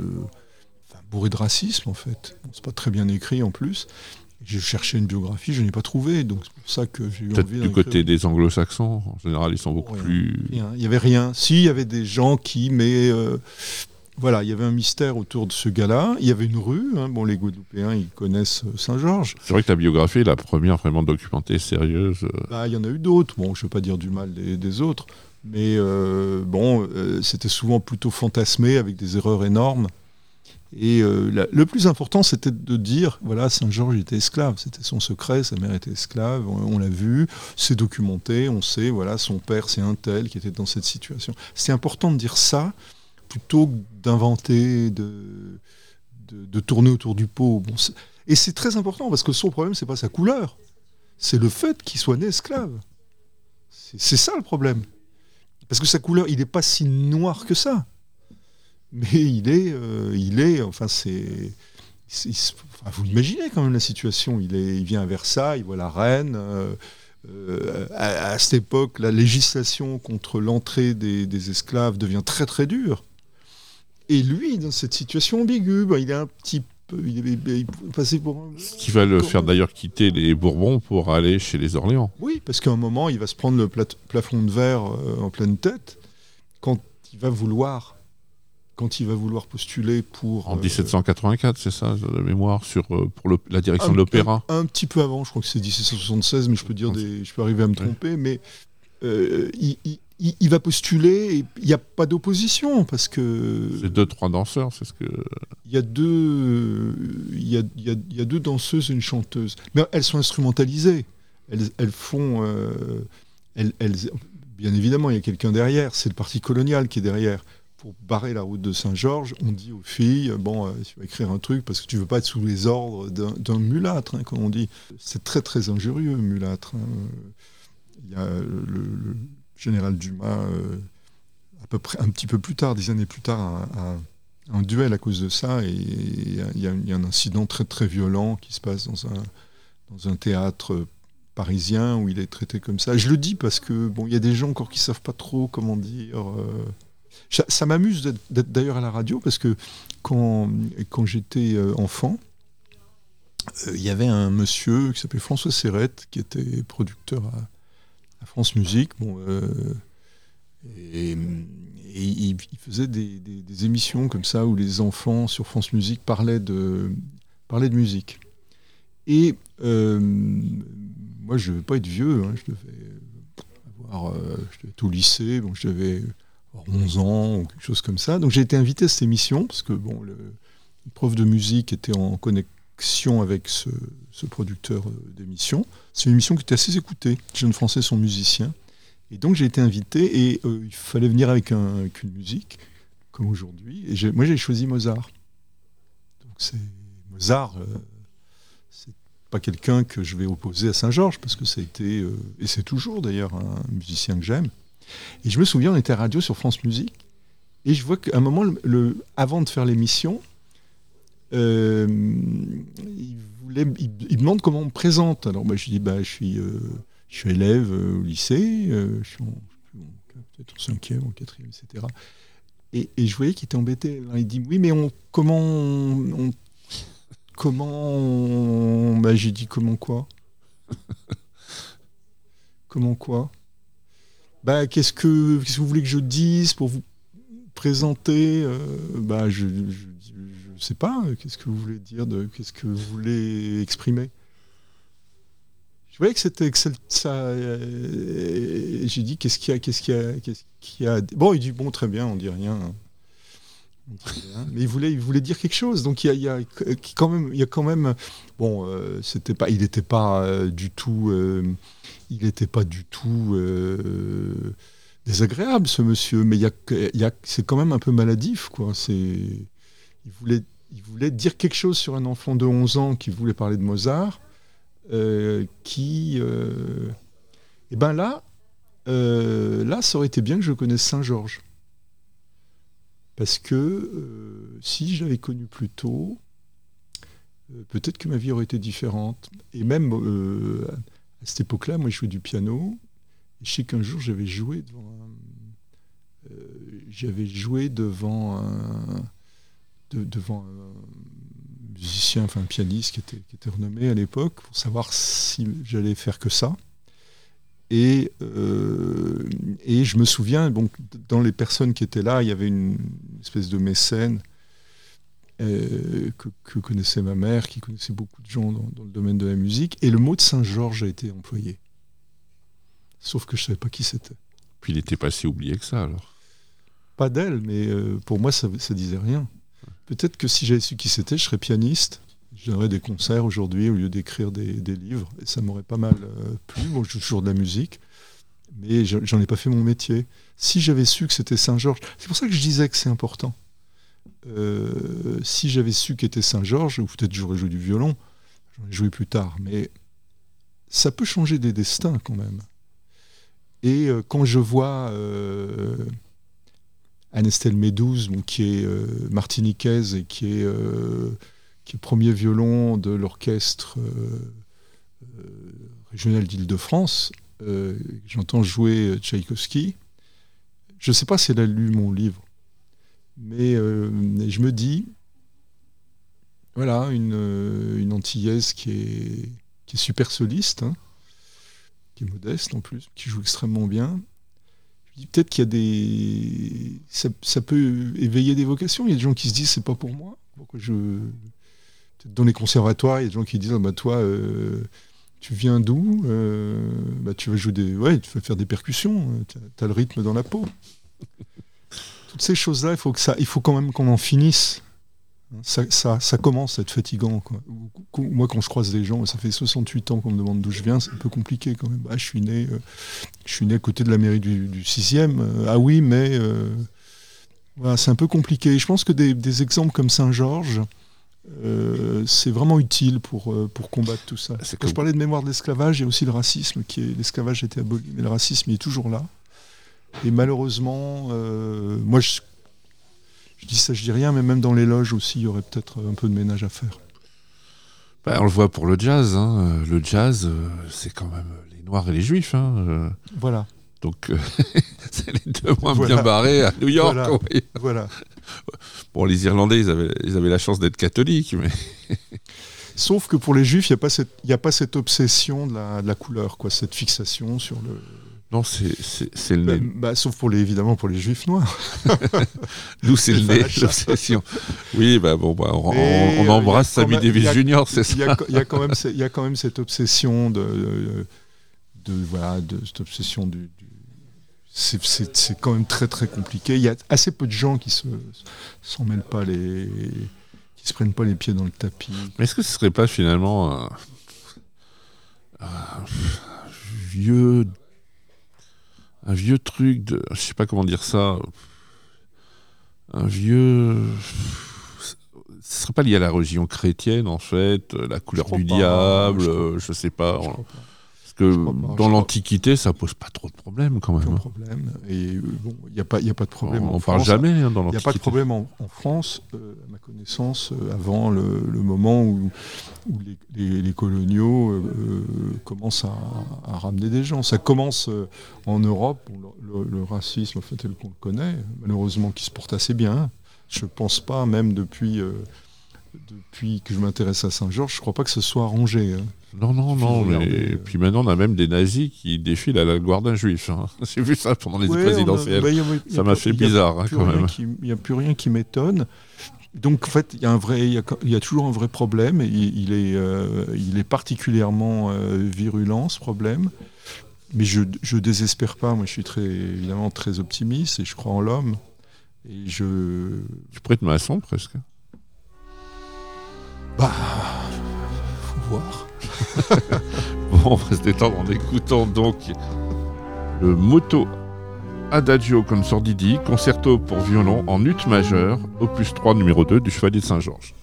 enfin, bourré de racisme, en fait. Bon, c'est pas très bien écrit, en plus. J'ai cherché une biographie, je n'ai pas trouvé, donc c'est pour ça que j'ai eu peut-être envie... Peut-être du côté des anglo-saxons, en général, ils sont beaucoup rien, plus... Rien. Il n'y avait rien. Si, il y avait des gens qui... Mais euh, voilà, il y avait un mystère autour de ce gars-là. Il y avait une rue. Hein. Bon, les Guadeloupéens, ils connaissent Saint-Georges. C'est vrai que ta biographie est la première vraiment documentée, sérieuse. Bah, il y en a eu d'autres. Bon, je ne veux pas dire du mal des, des autres. Mais euh, bon, euh, c'était souvent plutôt fantasmé avec des erreurs énormes. Et euh, la, le plus important, c'était de dire, voilà, Saint-Georges était esclave. C'était son secret, sa mère était esclave, on, on l'a vu, c'est documenté, on sait, voilà, son père, c'est un tel qui était dans cette situation. C'est important de dire ça, plutôt que d'inventer, de, de, de tourner autour du pot. Bon, c'est, et c'est très important, parce que son problème, c'est pas sa couleur, c'est le fait qu'il soit né esclave. C'est, c'est ça le problème. Parce que sa couleur, il n'est pas si noir que ça. Mais il est... Euh, il est enfin, c'est, c'est, c'est enfin, vous imaginez quand même la situation. Il, est, il vient à Versailles, il voit la reine. Euh, euh, à, à cette époque, la législation contre l'entrée des, des esclaves devient très très dure. Et lui, dans cette situation ambiguë, ben, il est un petit peu... Il est, il est passé pour un... Ce qui va le faire d'ailleurs quitter les Bourbons pour aller chez les Orléans. Oui, parce qu'à un moment, il va se prendre le plate- plafond de verre euh, en pleine tête quand il va vouloir quand il va vouloir postuler pour... En euh, dix-sept cent quatre-vingt-quatre, c'est ça, la mémoire, sur, pour le, la direction un, de l'opéra. Un, un petit peu avant, je crois que c'est dix-sept cent soixante-seize, mais je peux, dire des, je peux arriver à me tromper, ouais. mais euh, il... il Il, il va postuler, il n'y a pas d'opposition, parce que... C'est deux, trois danseurs, c'est ce que... Il y a deux, il y a, il y a, il y a deux danseuses et une chanteuse. Mais elles sont instrumentalisées. Elles, elles font... Euh, elles, elles, bien évidemment, il y a quelqu'un derrière. C'est le parti colonial qui est derrière. Pour barrer la route de Saint-Georges, on dit aux filles, bon, euh, tu vas écrire un truc, parce que tu ne veux pas être sous les ordres d'un, d'un mulâtre, hein, comme on dit. C'est très, très injurieux, mulâtre. Hein. Il y a le... le Général Dumas, euh, à peu près, un petit peu plus tard, des années plus tard, un, un, un duel à cause de ça. Et il y, y a un incident très très violent qui se passe dans un, dans un théâtre parisien où il est traité comme ça. Je le dis parce que bon, il y a des gens encore qui savent pas trop comment dire. Euh... Ça, ça m'amuse d'être, d'être d'ailleurs à la radio parce que quand, quand j'étais enfant, il euh, y avait un monsieur qui s'appelait François Serrette qui était producteur à à France Musique, bon, euh, et, et, et il faisait des, des, des émissions comme ça où les enfants sur France Musique parlaient de, parlaient de musique. Et euh, moi, je ne devais pas être vieux, hein, je devais avoir, euh, je devais être au lycée, bon, je devais avoir onze ans ou quelque chose comme ça. Donc j'ai été invité à cette émission parce que bon, le, le prof de musique était en connexion avec ce, ce producteur d'émission. C'est une émission qui était assez écoutée. Les jeunes Français sont musiciens. Et donc j'ai été invité et euh, il fallait venir avec, un, avec une musique, comme aujourd'hui. Et j'ai, moi j'ai choisi Mozart. Donc c'est Mozart, euh, c'est pas quelqu'un que je vais opposer à Saint-Georges, parce que ça a été, euh, et c'est toujours d'ailleurs, un musicien que j'aime. Et je me souviens, on était à radio sur France Musique. Et je vois qu'à un moment, le, le, avant de faire l'émission, Euh, il, voulait, il, il demande comment on me présente. Alors bah, je dis bah, je, suis, euh, je suis élève euh, au lycée, euh, je suis en, je suis en peut-être en cinquième, en quatrième, et cetera. Et, et je voyais qu'il était embêté. Il dit oui, mais on, comment on, on, comment on... Bah, j'ai dit comment quoi Comment quoi Bah qu'est-ce que qu'est-ce que vous voulez que je dise pour vous présenter euh, Bah je, je je sais pas. Qu'est-ce que vous voulez dire de Qu'est-ce que vous voulez exprimer Je voyais que c'était que ça. Euh, j'ai dit qu'est-ce qu'il y a Qu'est-ce qu'il y a Qu'est-ce qu'il y a Bon, il dit bon, très bien, on dit rien. Hein. Mais il voulait, il voulait dire quelque chose. Donc il y a, il y a quand même, il y a quand même. Bon, euh, c'était pas, il n'était pas euh, du tout, euh, il n'était pas du tout euh, désagréable ce monsieur. Mais il y a, il y a, c'est quand même un peu maladif, quoi. C'est, il voulait, il voulait dire quelque chose sur un enfant de onze ans qui voulait parler de Mozart, euh, qui, euh, et ben là, euh, là, ça aurait été bien que je connaisse Saint-Georges. Parce que euh, si j'avais connu plus tôt, euh, peut-être que ma vie aurait été différente. Et même euh, à cette époque-là, moi, je jouais du piano. Et je sais qu'un jour, j'avais joué devant un, euh, j'avais joué devant un, de, devant un musicien, enfin un pianiste qui était, qui était renommé à l'époque, pour savoir si j'allais faire que ça. Et, euh, et je me souviens, bon, dans les personnes qui étaient là, il y avait une espèce de mécène euh, que, que connaissait ma mère, qui connaissait beaucoup de gens dans, dans le domaine de la musique, et le mot de Saint-Georges a été employé. Sauf que je ne savais pas qui c'était. Puis il n'était pas si oublié que ça, alors. Pas d'elle, mais euh, pour moi, ça ne disait rien. Peut-être que si j'avais su qui c'était, je serais pianiste. J'aurais des concerts aujourd'hui au lieu d'écrire des, des livres, et ça m'aurait pas mal euh, plu. Bon, je joue toujours de la musique, mais je, j'en ai pas fait mon métier. Si j'avais su que c'était Saint-Georges, c'est pour ça que je disais que c'est important. Euh, si j'avais su qu'était Saint-Georges, ou peut-être j'aurais joué du violon, j'en ai joué plus tard, mais ça peut changer des destins quand même. Et euh, quand je vois euh, Anne-Estelle Médouze, bon, qui est euh, martiniquaise et qui est... Euh, qui est premier violon de l'orchestre euh, euh, régional d'Île-de-France. Euh, j'entends jouer Tchaïkovski. Je ne sais pas si elle a lu mon livre, mais euh, je me dis, voilà, une, une Antillaise qui est, qui est super soliste, hein, qui est modeste en plus, qui joue extrêmement bien. Je me dis peut-être qu'il y a des... Ça, ça peut éveiller des vocations. Il y a des gens qui se disent, c'est pas pour moi. Pourquoi je... Dans les conservatoires, il y a des gens qui disent ah bah toi, euh, tu viens d'où euh, bah tu vas jouer des, ouais, tu vas faire des percussions. T'as le rythme dans la peau. Toutes ces choses-là, il faut que ça, il faut quand même qu'on en finisse. Ça, ça, ça commence à être fatigant, quoi. Moi, quand je croise des gens, ça fait soixante-huit ans qu'on me demande d'où je viens, c'est un peu compliqué quand même. Ah, je suis né, euh, je suis né à côté de la mairie du, du sixième. Ah oui, mais euh, voilà, c'est un peu compliqué. Je pense que des, des exemples comme Saint-Georges. Euh, c'est vraiment utile pour, pour combattre tout ça. C'est Quand je parlais de mémoire de l'esclavage, il y a aussi le racisme qui est, l'esclavage a été aboli, mais le racisme il est toujours là. Et malheureusement, euh, moi je, je dis ça, je dis rien, mais même dans les loges aussi, il y aurait peut-être un peu de ménage à faire. Bah, on le voit pour le jazz. Hein. Le jazz, c'est quand même les Noirs et les Juifs. Hein. Voilà. Donc, euh, c'est les deux moins voilà. bien barrés à New York. Voilà. Oui. Voilà. Bon, les Irlandais, ils avaient, ils avaient la chance d'être catholiques. Mais... Sauf que pour les Juifs, il n'y a, a pas cette obsession de la, de la couleur, quoi, cette fixation sur le... Non, c'est, c'est, c'est le nez. Bah, bah, sauf pour les, évidemment pour les Juifs noirs. Nous, c'est, c'est le nez, l'obsession. Oui, bah, bon, bah, on, on, on embrasse Sammy Davis Junior, c'est ça. Il y a quand même cette obsession de... de, de, voilà, de cette obsession du... du C'est, c'est, c'est quand même très très compliqué. Il y a assez peu de gens qui se, s'en mêlent pas les, qui se prennent pas les pieds dans le tapis. Mais est-ce que ce serait pas finalement un, un vieux, un vieux truc de, je sais pas comment dire ça, un vieux, ce serait pas lié à la religion chrétienne en fait, la couleur du diable, je sais pas. que pas, dans l'Antiquité, ça pose pas trop de problèmes quand même. Aucun problème. Et euh, bon, il n'y a, a pas de problème on, en on France. On parle jamais hein, dans l'Antiquité. Il n'y a pas de problème en, en France, euh, à ma connaissance, euh, avant le, le moment où, où les, les, les coloniaux euh, commencent à, à ramener des gens. Ça commence euh, en Europe, où le, le, le racisme, en fait, tel qu'on le connaît, malheureusement, qui se porte assez bien. Je ne pense pas, même depuis... Euh, Depuis que je m'intéresse à Saint-Georges, je ne crois pas que ce soit arrangé. Hein. Non, non, puis non. Mais... Euh... Puis maintenant, on a même des nazis qui défilent à la Guardin juif. Hein. J'ai vu ça pendant les ouais, présidentielles. A... Bah, y a... Y a ça m'a fait bizarre, hein, quand même. Il n'y a plus rien qui m'étonne. Donc, en fait, il y a un vrai, il y, y a toujours un vrai problème. Il, il, est, euh, il est particulièrement euh, virulent, ce problème. Mais je ne désespère pas. Moi, je suis très, évidemment très optimiste et je crois en l'homme. Et je... Tu prêtes maçon, presque. Bah, faut voir. Bon, on va se détendre en écoutant donc le moto Adagio Consordidi, concerto pour violon en ut majeur, opus trois, numéro deux du Chevalier de Saint-Georges.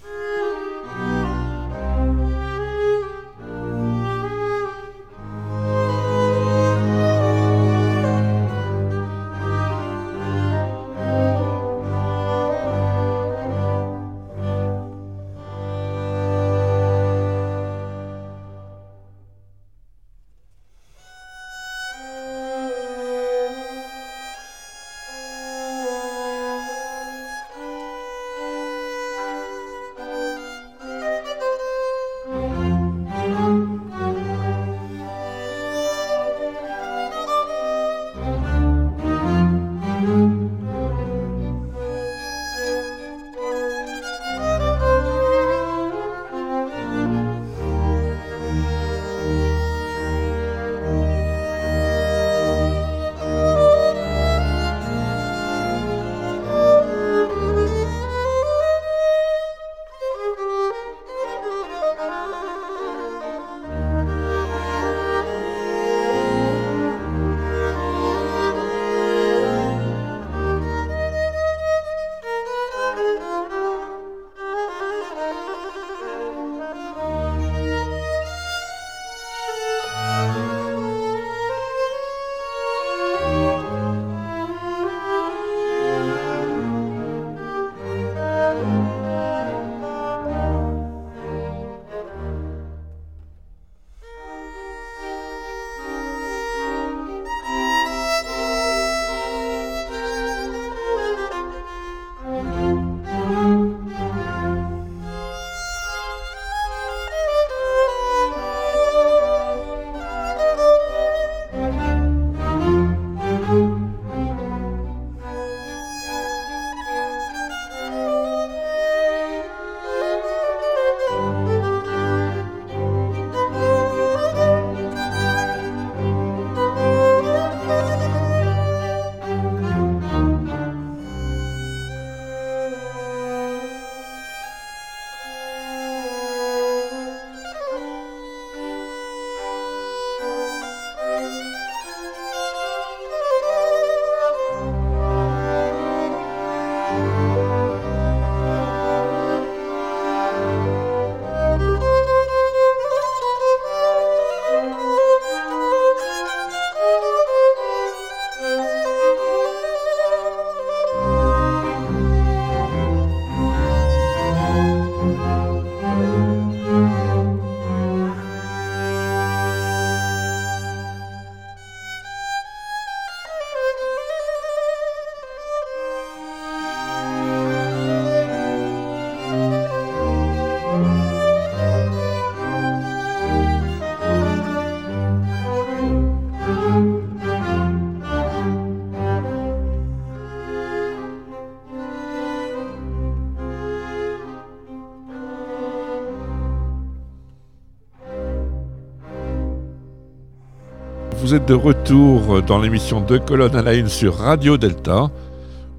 Vous êtes de retour dans l'émission Deux colonnes à la une sur Radio Delta,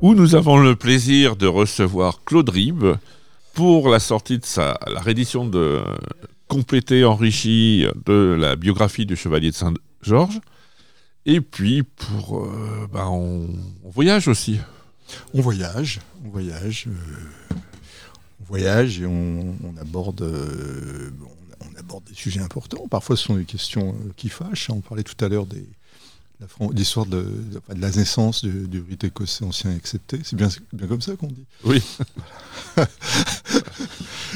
où nous avons le plaisir de recevoir Claude Ribbe pour la sortie de sa la réédition de complétée, enrichie de la biographie du Chevalier de Saint-Georges, et puis pour euh, bah on, on voyage aussi. On voyage, on voyage, euh, on voyage et on, on aborde. Euh, bon, aborde des sujets importants. Parfois, ce sont des questions qui fâchent. On parlait tout à l'heure des, de l'histoire de, de, de la naissance du, du rite écossais ancien et accepté. C'est bien, bien comme ça qu'on dit. Oui.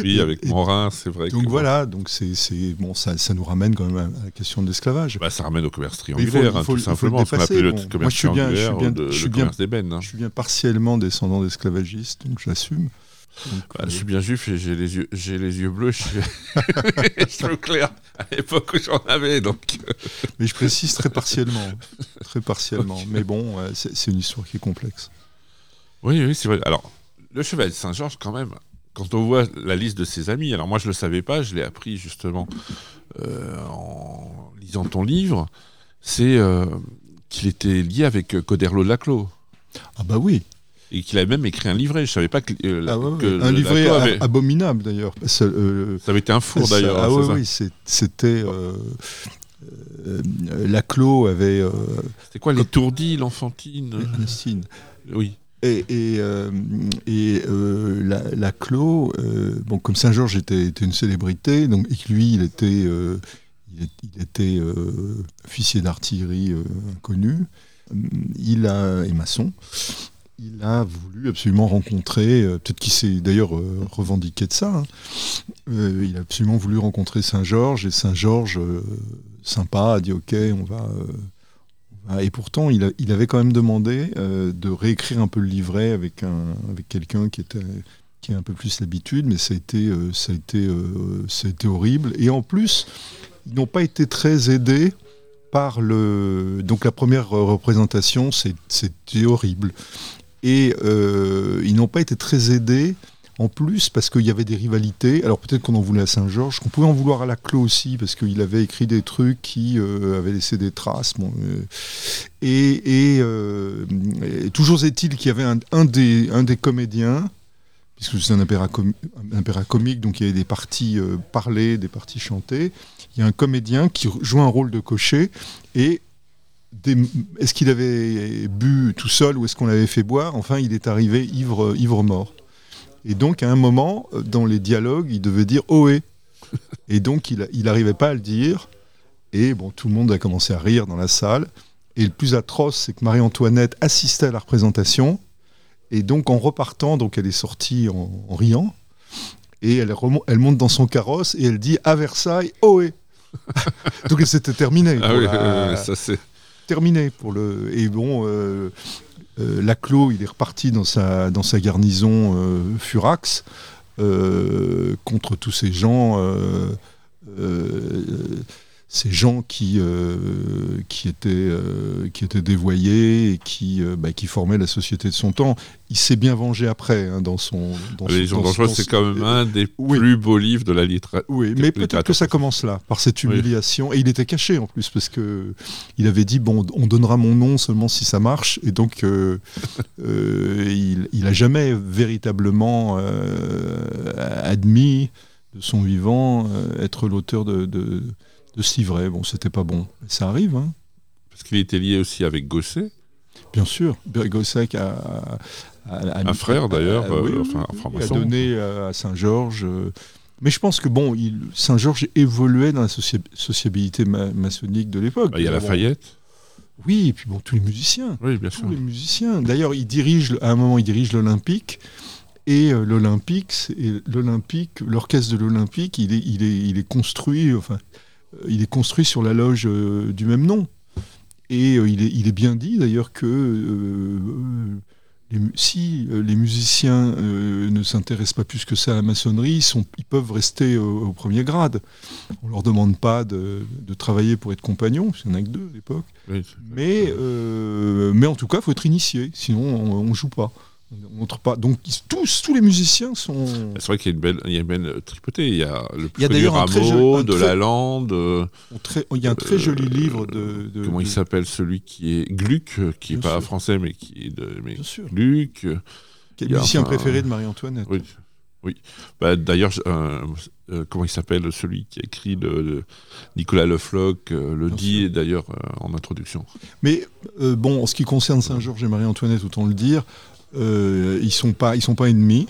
Oui, avec Morin, c'est vrai. Donc que... voilà, donc c'est, c'est, bon, ça, ça nous ramène quand même à la question de l'esclavage. Bah, ça ramène au commerce triangulaire, hein, tout simplement. Ce qu'on appelle bon, le commerce moi, je suis bien, triangulaire je suis bien, ou de, je le bien, commerce d'ébène. Hein. Je suis bien partiellement descendant d'esclavagistes, donc j'assume. Donc, bah, euh... Je suis bien juif et j'ai les yeux, j'ai les yeux bleus, je suis, je suis clair à l'époque où j'en avais. Donc. Mais je précise très partiellement, très partiellement. Okay. Mais bon, c'est, c'est une histoire qui est complexe. Oui, oui, c'est vrai. Alors, le Chevalier de Saint-Georges, quand même, quand on voit la liste de ses amis, alors moi je ne le savais pas, je l'ai appris justement euh, en lisant ton livre, c'est euh, qu'il était lié avec Choderlos de Laclos. Ah bah oui. Et qu'il avait même écrit un livret. Je savais pas que, euh, ah ouais, que un livret avait... abominable d'ailleurs. Ça, euh, ça avait été un four ça, d'ailleurs. Ah ouais, c'est oui, c'est, c'était euh, euh, Laclos avait. Euh, C'était quoi l'étourdie, l'enfantine, l'enfantine. Oui. Et, et, euh, et euh, Laclos, euh, bon, comme Saint-Georges était, était une célébrité, donc et que lui, il était, euh, il, il était euh, officier d'artillerie euh, inconnu. Il a et maçon. Il a voulu absolument rencontrer, euh, peut-être qu'il s'est d'ailleurs euh, revendiqué de ça, hein, euh, il a absolument voulu rencontrer Saint-Georges, et Saint-Georges, euh, sympa, a dit « Ok, on va... Euh, » ah, et pourtant, il, a, il avait quand même demandé euh, de réécrire un peu le livret avec, un, avec quelqu'un qui était... qui a un peu plus l'habitude, mais ça a été, euh, ça a été, euh, ça a été horrible. Et en plus, ils n'ont pas été très aidés par le... Donc la première représentation, c'est, c'était horrible. Et euh, ils n'ont pas été très aidés, en plus, parce qu'il y avait des rivalités. Alors peut-être qu'on en voulait à Saint-Georges, qu'on pouvait en vouloir à Laclos aussi, parce qu'il avait écrit des trucs qui euh, avaient laissé des traces. Bon, euh, et, et, euh, et toujours est-il qu'il y avait un, un, des, un des comédiens, puisque c'est un opéra comi- comique, donc il y avait des parties euh, parlées, des parties chantées. Il y a un comédien qui joue un rôle de cocher, et... Des, est-ce qu'il avait bu tout seul ou est-ce qu'on l'avait fait boire? Enfin, il est arrivé ivre, ivre mort. Et donc, à un moment, dans les dialogues, il devait dire « Ohé !» Et donc, il n'arrivait pas à le dire. Et bon, tout le monde a commencé à rire dans la salle. Et le plus atroce, c'est que Marie-Antoinette assistait à la représentation. Et donc, en repartant, donc elle est sortie en, en riant. Et elle, remont, elle monte dans son carrosse et elle dit « À Versailles, ohé !» Donc, c'était terminé. Ah oui, la... ça c'est... terminé pour le et bon euh, euh, Laclos il est reparti dans sa dans sa garnison euh, furax euh, contre tous ces gens euh, euh, ces gens qui euh, qui étaient euh, qui étaient dévoyés et qui euh, bah, qui formaient la société de son temps. Il s'est bien vengé après hein, dans son dans les gens dangereux c'est son... quand même un des oui. plus beaux livres de la littérature. Oui, mais peut-être que ça commence là par cette humiliation oui. Et il était caché en plus parce que il avait dit bon on donnera mon nom seulement si ça marche et donc euh, euh, il il a jamais véritablement euh, admis de son vivant euh, être l'auteur de de de ce livret. Bon, c'était pas bon, ça arrive hein. Parce qu'il était lié aussi avec Gossec. Bien sûr, Gossec a, a, a, a un frère a, d'ailleurs, a, oui, euh, enfin, un franc-maçon. A donné à Saint-Georges. Mais je pense que bon, il, Saint-Georges évoluait dans la soci- sociabilité ma- maçonnique de l'époque. Bah, il y a Lafayette. Oui, et puis bon, tous les musiciens. Oui, bien sûr. Tous les musiciens. D'ailleurs, il dirige à un moment, il dirige l'Olympique. Et l'Olympique, c'est, et l'Olympique, l'orchestre de l'Olympique, il est, il est, il est construit. Enfin, il est construit sur la loge euh, du même nom. Et euh, il, est, il est bien dit d'ailleurs que euh, les, si euh, les musiciens euh, ne s'intéressent pas plus que ça à la maçonnerie, ils, sont, ils peuvent rester euh, au premier grade. On ne leur demande pas de, de travailler pour être compagnons, il n'y en a que deux à l'époque. Oui, mais, euh, mais en tout cas, il faut être initié, sinon on ne joue pas. On montre pas. Donc tous, tous les musiciens sont... C'est vrai qu'il y a une belle, il y a une belle tripotée. Il y a le plus connu Rameau, de Lalande... Très, il y a un très euh, joli livre de... de comment de... il s'appelle celui qui est... Gluck, qui n'est pas français, mais qui est de... Mais Bien sûr. Gluck... Qui est le musicien enfin, préféré de Marie-Antoinette. Oui. oui. Bah, d'ailleurs, euh, euh, comment il s'appelle celui qui a écrit le, le Nicolas Le Floch, euh, le Bien dit sûr. D'ailleurs euh, en introduction. Mais euh, bon, en ce qui concerne Saint-Georges et Marie-Antoinette, autant le dire... Euh, ils sont pas, ils sont pas ennemis.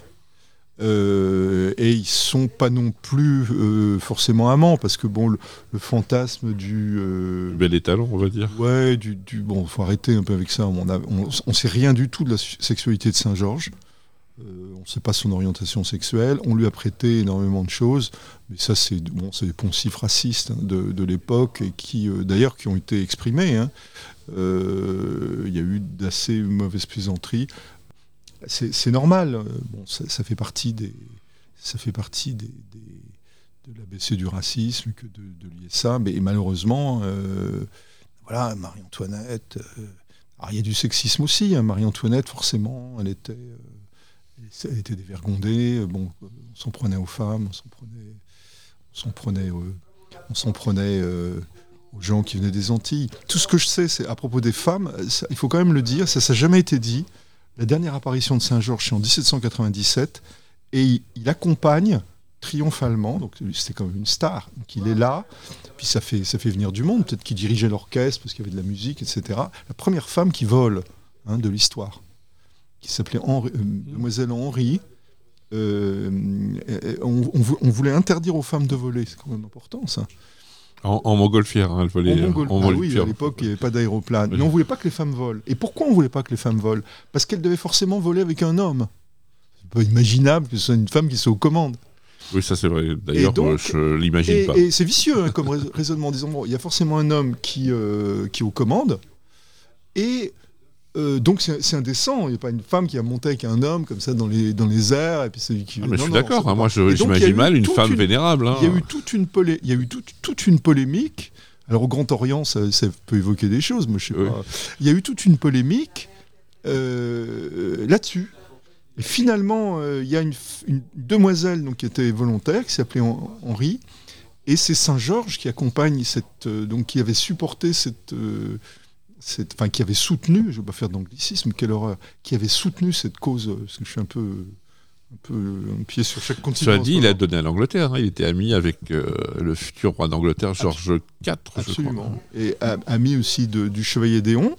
Euh, et ils sont pas non plus euh, forcément amants, parce que bon, le, le fantasme du euh, bel étalon, on va dire. Ouais, du, du bon, faut arrêter un peu avec ça. On, a, on, on sait rien du tout de la sexualité de Saint-Georges. Euh, on ne sait pas son orientation sexuelle. On lui a prêté énormément de choses, mais ça, c'est bon, c'est des poncifs racistes hein, de, de l'époque et qui, euh, d'ailleurs, qui ont été exprimés. Hein. Euh, y a eu d'assez mauvaises plaisanteries. C'est, c'est normal. Bon, ça, ça fait partie des, ça fait partie des, des, de l'A B C du racisme que de, de lier ça. Mais malheureusement, euh, voilà, Marie-Antoinette. Euh, alors il y a du sexisme aussi. Hein, Marie-Antoinette, forcément, elle était. Euh, Elle était dévergondée, bon, on s'en prenait aux femmes, on s'en prenait, on s'en prenait, euh, on s'en prenait euh, aux gens qui venaient des Antilles. Tout ce que je sais, c'est à propos des femmes, ça, il faut quand même le dire, ça n'a jamais été dit. La dernière apparition de Saint-Georges, c'est en dix-sept cent quatre-vingt-dix-sept, et il, il accompagne triomphalement, donc c'était quand même une star, donc il est là, puis ça fait, ça fait venir du monde, peut-être qu'il dirigeait l'orchestre, parce qu'il y avait de la musique, et cetera. La première femme qui vole hein, de l'histoire. Qui s'appelait Henri, euh, Demoiselle Henri. Euh, on, on, on voulait interdire aux femmes de voler, c'est quand même important ça. En, en montgolfière, hein, elle volait. En montgolfière, en ah, oui, à l'époque il n'y avait pas d'aéroplane. Mais on ne voulait pas que les femmes volent. Et pourquoi on ne voulait pas que les femmes volent ? Parce qu'elles devaient forcément voler avec un homme. C'est pas imaginable que ce soit une femme qui soit aux commandes. Oui, ça c'est vrai. D'ailleurs, donc, moi, je ne l'imagine et, pas. Et c'est vicieux hein, comme raisonnement. Disons, bon, il y a forcément un homme qui, euh, qui est aux commandes. Et. Euh, donc c'est, c'est indécent, il n'y a pas une femme qui a monté avec un homme comme ça dans les, dans les airs et puis c'est qui... Ah mais non, je suis non, d'accord, hein, moi je, j'imagine mal une femme une, vénérable. Hein. Il y a eu toute une, polé- il y a eu tout, toute une polémique, alors au Grand Orient ça, ça peut évoquer des choses, mais je sais oui. pas. Il y a eu toute une polémique euh, là-dessus. Et finalement, euh, il y a une, une demoiselle donc, qui était volontaire, qui s'appelait Henri, et c'est Saint-Georges qui accompagne cette... Euh, donc qui avait supporté cette... Euh, Cette, enfin, qui avait soutenu, je ne vais pas faire d'anglicisme, quelle horreur, qui avait soutenu cette cause, parce que je suis un peu un, peu, un pied sur chaque continent. Cela dit, il a donné à l'Angleterre, hein, il était ami avec euh, le futur roi d'Angleterre, Georges quatre, absolument. Je crois. Et ami aussi de, du Chevalier d'Éon.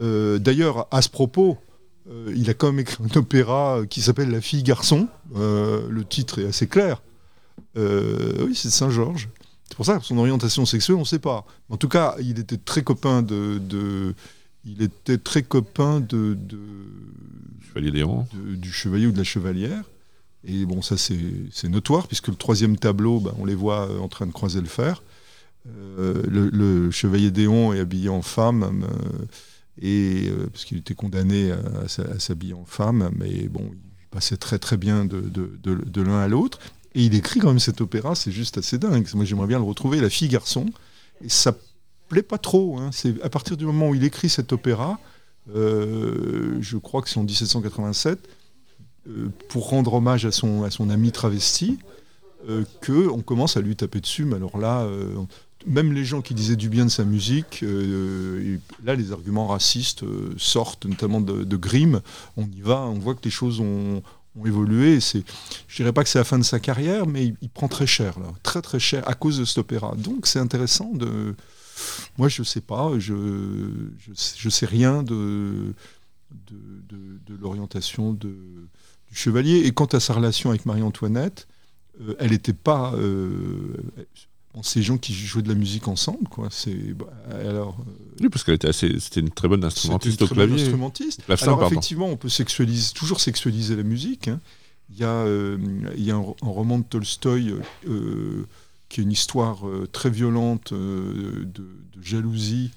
Euh, d'ailleurs, à ce propos, euh, il a quand même écrit un opéra qui s'appelle La fille garçon, euh, le titre est assez clair. Euh, oui, c'est de Saint-Georges. C'est pour ça que son orientation sexuelle, on ne sait pas. En tout cas, il était très copain de, de il était très copain de, de chevalier d'Héron, du chevalier ou de la chevalière. Et bon, ça c'est, c'est notoire puisque le troisième tableau, bah, on les voit en train de croiser le fer. Euh, le, le chevalier d'Héron est habillé en femme euh, et euh, parce qu'il était condamné à, à s'habiller en femme, mais bon, il passait très très bien de, de, de, de l'un à l'autre. Et il écrit quand même cet opéra, c'est juste assez dingue. Moi, j'aimerais bien le retrouver, La fille garçon. Et ça plaît pas trop. Hein. C'est à partir du moment où il écrit cet opéra, euh, je crois que c'est en dix-sept cent quatre-vingt-sept, euh, pour rendre hommage à son à son ami travesti, euh, que on commence à lui taper dessus. Mais alors là, euh, même les gens qui disaient du bien de sa musique, euh, là, les arguments racistes euh, sortent, notamment de, de Grimm. On y va, on voit que les choses ont ont évolué, c'est, je dirais pas que c'est la fin de sa carrière, mais il, il prend très cher là, très très cher à cause de cet opéra. Donc c'est intéressant de, moi je sais pas, je je sais, je sais rien de de, de, de l'orientation de, du chevalier. Et quant à sa relation avec Marie-Antoinette, euh, elle était pas, euh, bon, c'est les gens qui jouaient de la musique ensemble, quoi. C'est bah, alors. Euh, oui, parce qu'elle était assez, c'était une très bonne instrumentiste au clavier. Instrumentiste. Clavecin, alors pardon. Effectivement, on peut sexualiser, toujours sexualiser la musique. Hein. Il y a, euh, il y a un, un roman de Tolstoï euh, qui est une histoire euh, très violente euh, de, de jalousie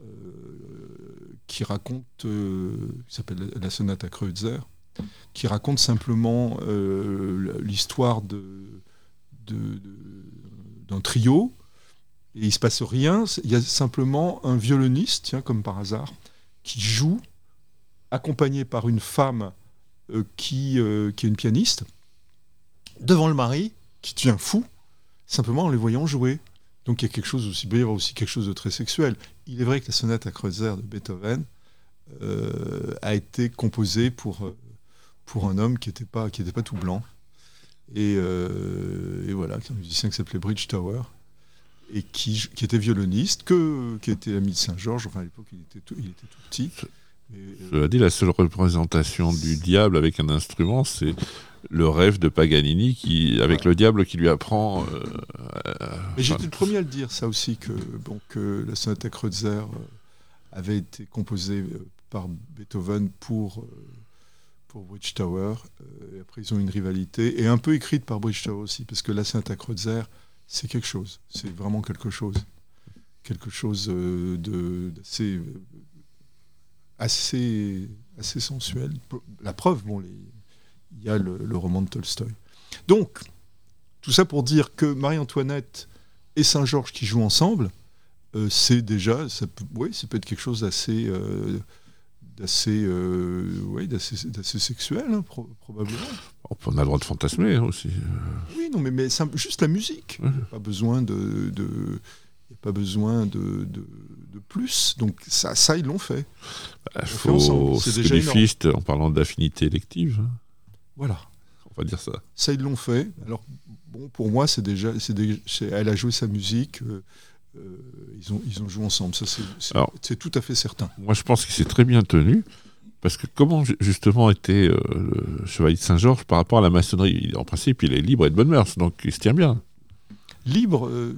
euh, qui raconte, euh, qui s'appelle la, la Sonate à Kreutzer, qui raconte simplement euh, l'histoire de, de, de d'un trio, et il ne se passe rien, il y a simplement un violoniste, tiens, comme par hasard, qui joue, accompagné par une femme euh, qui, euh, qui est une pianiste, devant le mari, qui devient fou, simplement en les voyant jouer. Donc il y a quelque chose aussi, il y a aussi quelque chose de très sexuel. Il est vrai que la sonate à Kreutzer de Beethoven euh, a été composée pour, pour un homme qui n'était pas, qui n'était pas tout blanc. Et, euh, et voilà, un musicien qui s'appelait Bridgetower et qui, qui était violoniste, que, qui était ami de Saint-Georges. Enfin, à l'époque, il était tout, il était tout petit. Cela dit, la seule représentation du diable avec un instrument, c'est le rêve de Paganini qui, avec ouais. le diable qui lui apprend... Euh, euh, Mais j'étais le premier à le dire, ça aussi, que, bon, que la sonate à Kreutzer avait été composée par Beethoven pour, pour Bridgetower. Et après, ils ont une rivalité, et un peu écrite par Bridgetower aussi, parce que la sonate à Kreutzer, c'est quelque chose, c'est vraiment quelque chose. Quelque chose de, d'assez... Assez, assez sensuel. La preuve, bon, les, il y a le, le roman de Tolstoï. Donc, tout ça pour dire que Marie-Antoinette et Saint-Georges qui jouent ensemble, euh, c'est déjà, ça peut, oui, ça peut être quelque chose d'assez, euh, d'assez, euh, ouais, d'assez, d'assez sexuel, hein, pro- probablement. On a le droit de fantasmer hein, aussi. Oui, non, mais, mais c'est juste la musique. Il n'y a pas besoin de... de pas besoin de, de, de plus, donc ça, ça ils l'ont fait. Bah, faut fait c'est déjà fiste, en parlant d'affinité élective. Voilà. On va dire ça. Ça ils l'ont fait. Alors bon, pour moi c'est déjà, c'est déjà c'est, elle a joué sa musique. Euh, euh, ils ont ils ont joué ensemble. Ça c'est c'est, Alors, c'est tout à fait certain. Moi je pense que c'est très bien tenu. Parce que comment justement était euh, le Chevalier de Saint-Georges par rapport à la maçonnerie ? En principe il est libre et de bonne mœurs, donc il se tient bien. Libre. Euh,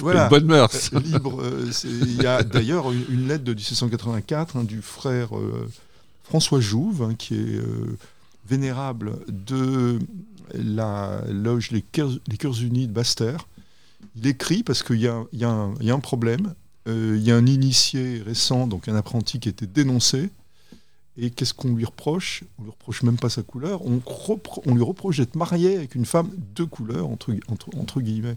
voilà. Bonne mœurs. Libre. Il euh, y a d'ailleurs une, une lettre de dix-sept cent quatre-vingt-quatre hein, du frère euh, François Jouve, hein, qui est euh, vénérable de la loge Les Cœurs Unis de Basse-Terre. Il écrit parce qu'il y a, y a, un, y a un problème. Il euh, y a un initié récent, donc un apprenti qui était dénoncé. Et qu'est-ce qu'on lui reproche ? On ne lui reproche même pas sa couleur. On, repro- on lui reproche d'être marié avec une femme de couleur, entre, entre, entre guillemets.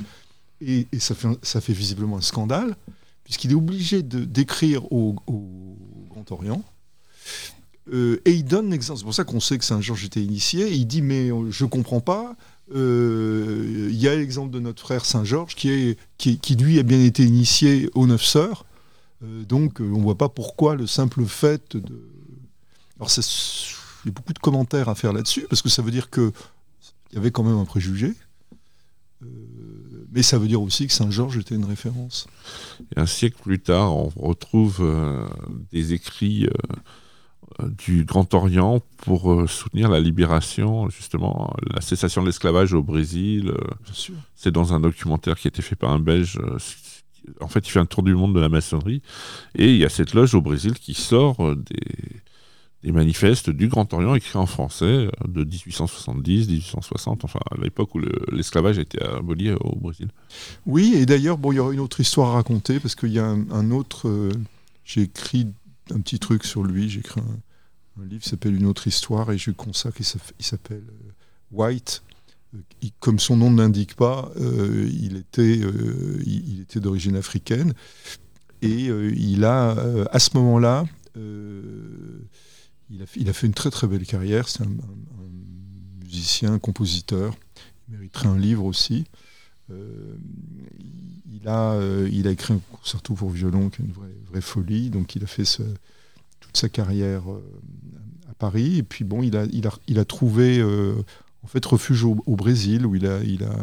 Et, et ça, fait, ça fait visiblement un scandale, puisqu'il est obligé de, d'écrire au, au Grand Orient. Euh, et il donne l'exemple. C'est pour ça qu'on sait que Saint-Georges était initié. Et il dit, mais je ne comprends pas. Il euh, y a l'exemple de notre frère Saint-Georges, qui, est, qui, qui lui a bien été initié aux Neuf Sœurs. Euh, donc on ne voit pas pourquoi le simple fait de... Alors, ça, il y a beaucoup de commentaires à faire là-dessus, parce que ça veut dire qu'il y avait quand même un préjugé, euh, mais ça veut dire aussi que Saint-Georges était une référence. Et un siècle plus tard, on retrouve euh, des écrits euh, du Grand Orient pour euh, soutenir la libération, justement, la cessation de l'esclavage au Brésil. Euh, Bien sûr. C'est dans un documentaire qui a été fait par un Belge. Euh, en fait, il fait un tour du monde de la maçonnerie, et il y a cette loge au Brésil qui sort des... des manifestes du Grand Orient écrits en français de dix-huit cent soixante-dix, dix-huit cent soixante, enfin à l'époque où le, l'esclavage a été aboli au Brésil. Oui, et d'ailleurs, bon, il y aura une autre histoire à raconter, parce qu'il y a un, un autre... Euh, j'ai écrit un petit truc sur lui, j'ai écrit un, un livre qui s'appelle « Une autre histoire » et je consacre, il s'appelle « White ». Il, comme son nom ne l'indique pas, euh, il, était, euh, il, il était d'origine africaine, et euh, il a, euh, à ce moment-là... Euh, Il a, fait, il a fait une très très belle carrière, c'est un, un, un musicien, un compositeur, il mériterait un livre aussi. Euh, il, a, euh, il a écrit un concerto pour violon qui est une vraie, vraie folie, donc il a fait ce, toute sa carrière euh, à Paris, et puis bon, il a, il a, il a trouvé euh, en fait, refuge au, au Brésil, où il a, il, a,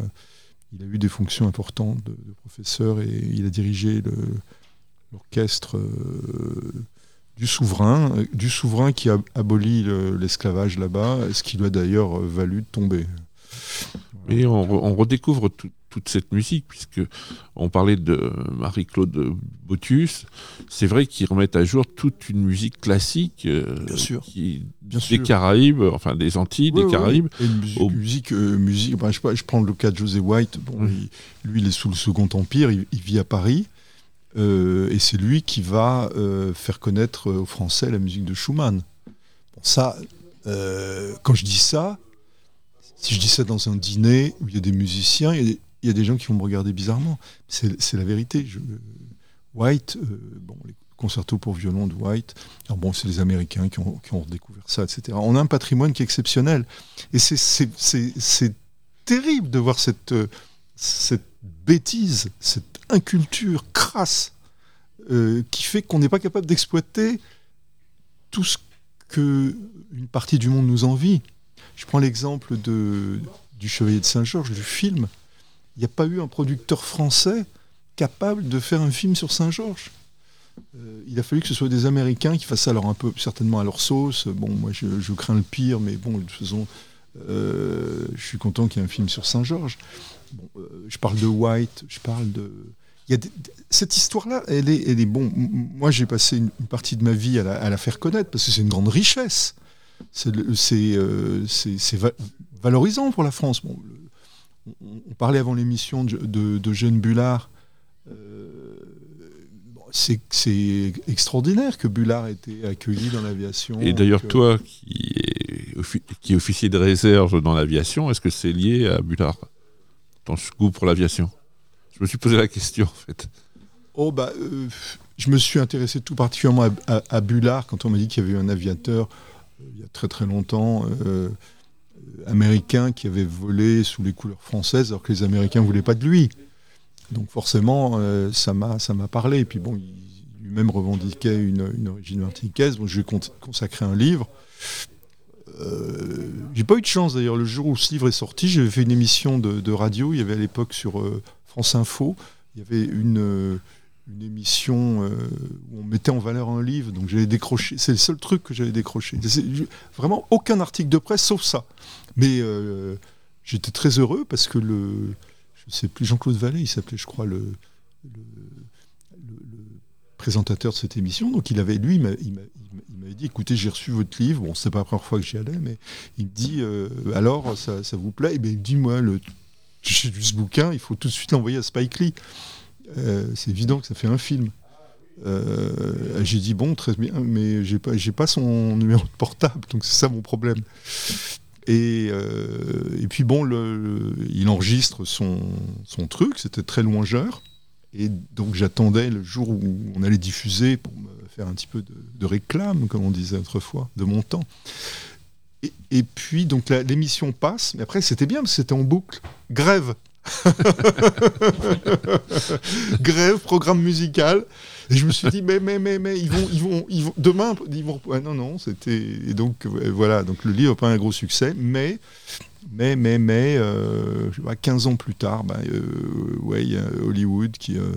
il a eu des fonctions importantes de, de professeur, et il a dirigé le, l'orchestre... Euh, du souverain, du souverain qui a aboli le, l'esclavage là-bas, ce qui lui a d'ailleurs valu de tomber. Et on, re, on redécouvre tout, toute cette musique, puisque on parlait de Marie-Claude Bottius. C'est vrai qu'ils remettent à jour toute une musique classique euh, Bien sûr. Qui, Bien des sûr. Caraïbes, enfin des Antilles, oui, des oui, Caraïbes. Oui. Et une musique, au... musique, euh, musique ben, je, sais pas, je prends le cas de José White. Bon, oui. il, lui, il est sous le Second Empire, il, il vit à Paris. Euh, et c'est lui qui va euh, faire connaître euh, aux Français la musique de Schumann. Bon, ça, euh, quand je dis ça, si je dis ça dans un dîner où il y a des musiciens, il y a des, il y a des gens qui vont me regarder bizarrement. C'est, c'est la vérité. Je, White, euh, bon, les concertos pour violon de White, alors bon, c'est les Américains qui ont, qui ont redécouvert ça, et cetera. On a un patrimoine qui est exceptionnel. Et c'est, c'est, c'est, c'est terrible de voir cette... Euh, cette bêtise, cette inculture crasse euh, qui fait qu'on n'est pas capable d'exploiter tout ce qu'une partie du monde nous envie. Je prends l'exemple de, du Chevalier de Saint-Georges, du film. Il n'y a pas eu un producteur français capable de faire un film sur Saint-Georges. Euh, il a fallu que ce soit des Américains qui fassent ça, alors un peu certainement à leur sauce. Bon, moi je, je crains le pire, mais bon, de toute façon, euh, je suis content qu'il y ait un film sur Saint-Georges. Bon, euh, je parle de White, je parle de... Il y a des... Cette histoire-là, elle est, elle est bon. Moi, j'ai passé une, une partie de ma vie à la, à la faire connaître, parce que c'est une grande richesse. C'est, le, c'est, euh, c'est, c'est va- valorisant pour la France. Bon, le... on, on parlait avant l'émission de, de, de Eugène Bullard. Euh... C'est, c'est extraordinaire que Bullard ait été accueilli dans l'aviation. Et d'ailleurs, que... toi, qui est, offi- qui est officier de réserve dans l'aviation, est-ce que c'est lié à Bullard, ton goût pour l'aviation ? Je me suis posé la question, en fait. Oh, bah, euh, je me suis intéressé tout particulièrement à, à, à Bullard quand on m'a dit qu'il y avait eu un aviateur, euh, il y a très très longtemps, euh, américain, qui avait volé sous les couleurs françaises alors que les Américains ne voulaient pas de lui. Donc forcément, euh, ça, m'a, ça m'a parlé. Et puis bon, il lui-même revendiquait une, une origine martiniquaise. Bon, je lui ai consacré un livre. Euh, j'ai pas eu de chance d'ailleurs. Le jour où ce livre est sorti, j'avais fait une émission de, de radio. Il y avait à l'époque sur euh, France Info, il y avait une, euh, une émission euh, où on mettait en valeur un livre. Donc j'avais décroché. C'est le seul truc que j'avais décroché. C'est, vraiment aucun article de presse sauf ça. Mais euh, j'étais très heureux parce que le... Je ne sais plus, Jean-Claude Vallée, il s'appelait, je crois, le, le, le, le présentateur de cette émission. Donc, il avait, lui, il, m'a, il, m'a, il m'avait dit, écoutez, j'ai reçu votre livre. Bon, c'est pas la première fois que j'y allais, mais il me dit, euh, alors, ça, ça vous plaît ? Et bien, il me dit, moi, le, j'ai lu ce bouquin, il faut tout de suite l'envoyer à Spike Lee. Euh, c'est évident que ça fait un film. Euh, j'ai dit, bon, très bien, mais j'ai pas, j'ai pas son numéro de portable, donc c'est ça mon problème. Et, euh, et puis bon, le, le, il enregistre son, son truc, c'était très louangeur, et donc j'attendais le jour où on allait diffuser pour me faire un petit peu de, de réclame, comme on disait autrefois, de mon temps. Et, et puis donc la, l'émission passe, mais après c'était bien parce que c'était en boucle. Grève, grève, programme musical. Et je me suis dit mais mais mais mais ils vont ils vont ils vont demain ils vont ah non non c'était et donc voilà donc le livre n'a pas un gros succès mais mais mais mais euh, je sais pas, quinze ans plus tard bah euh, ouais il y a Hollywood qui euh,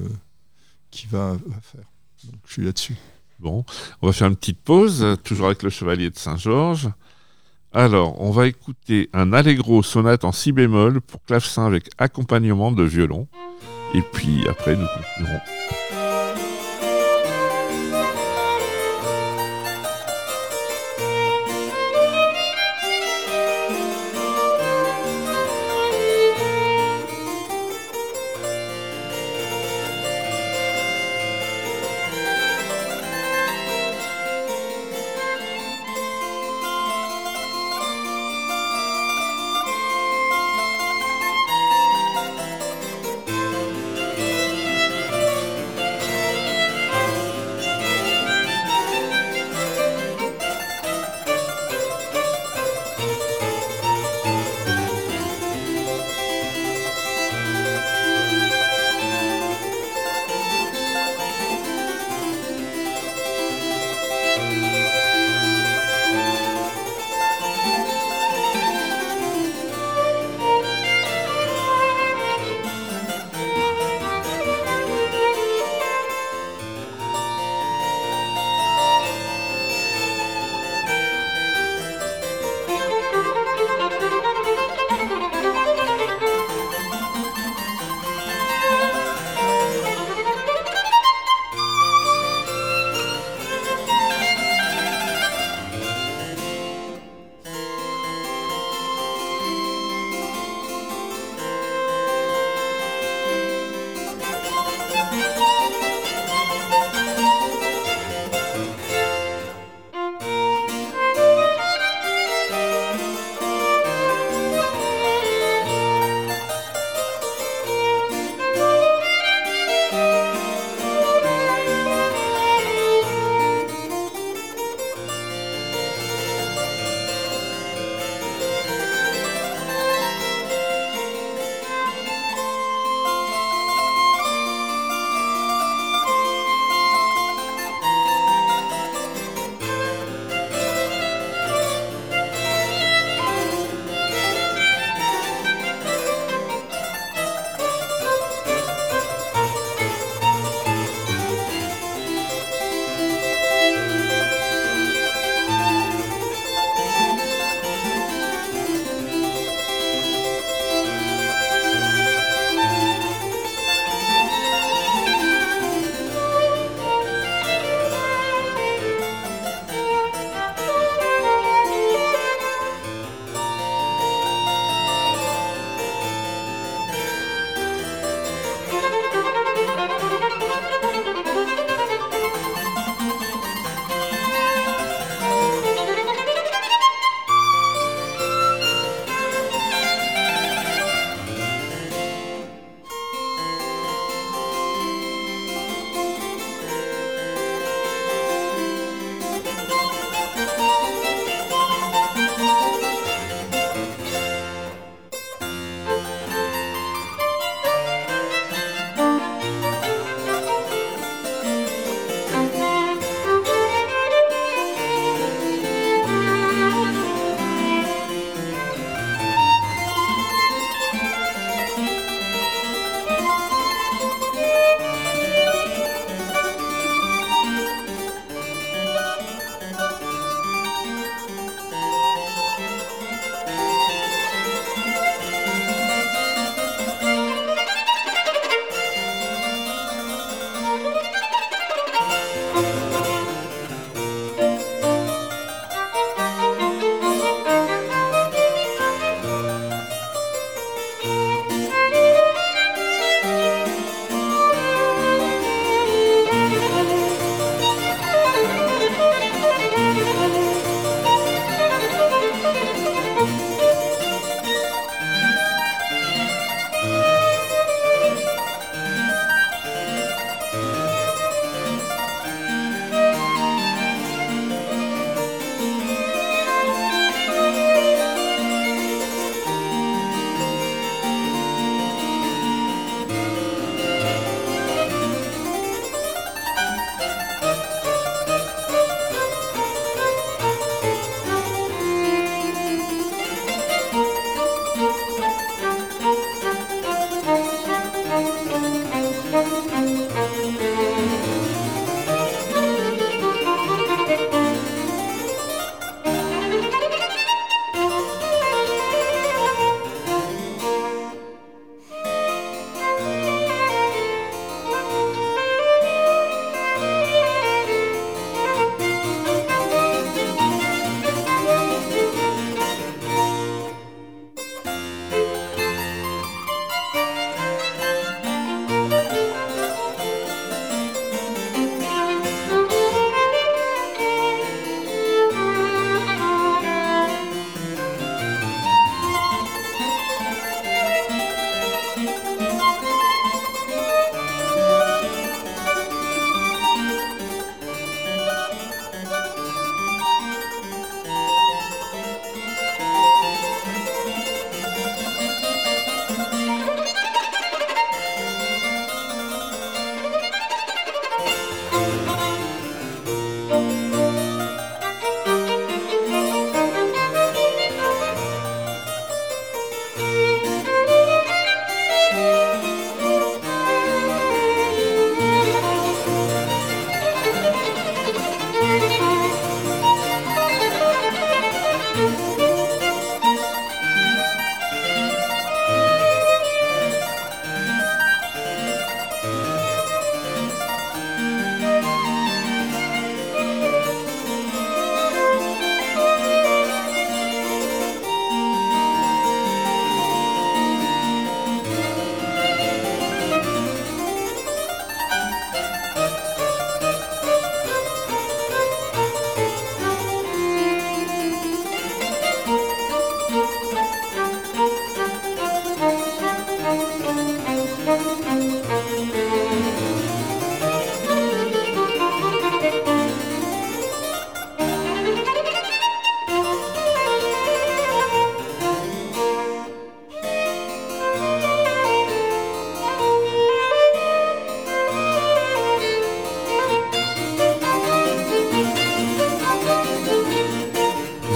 qui va, va faire donc je suis là-dessus. Bon, on va faire une petite pause toujours avec le Chevalier de Saint-Georges. Alors on va écouter un allegro sonate en si bémol pour clavecin avec accompagnement de violon et puis après nous continuerons.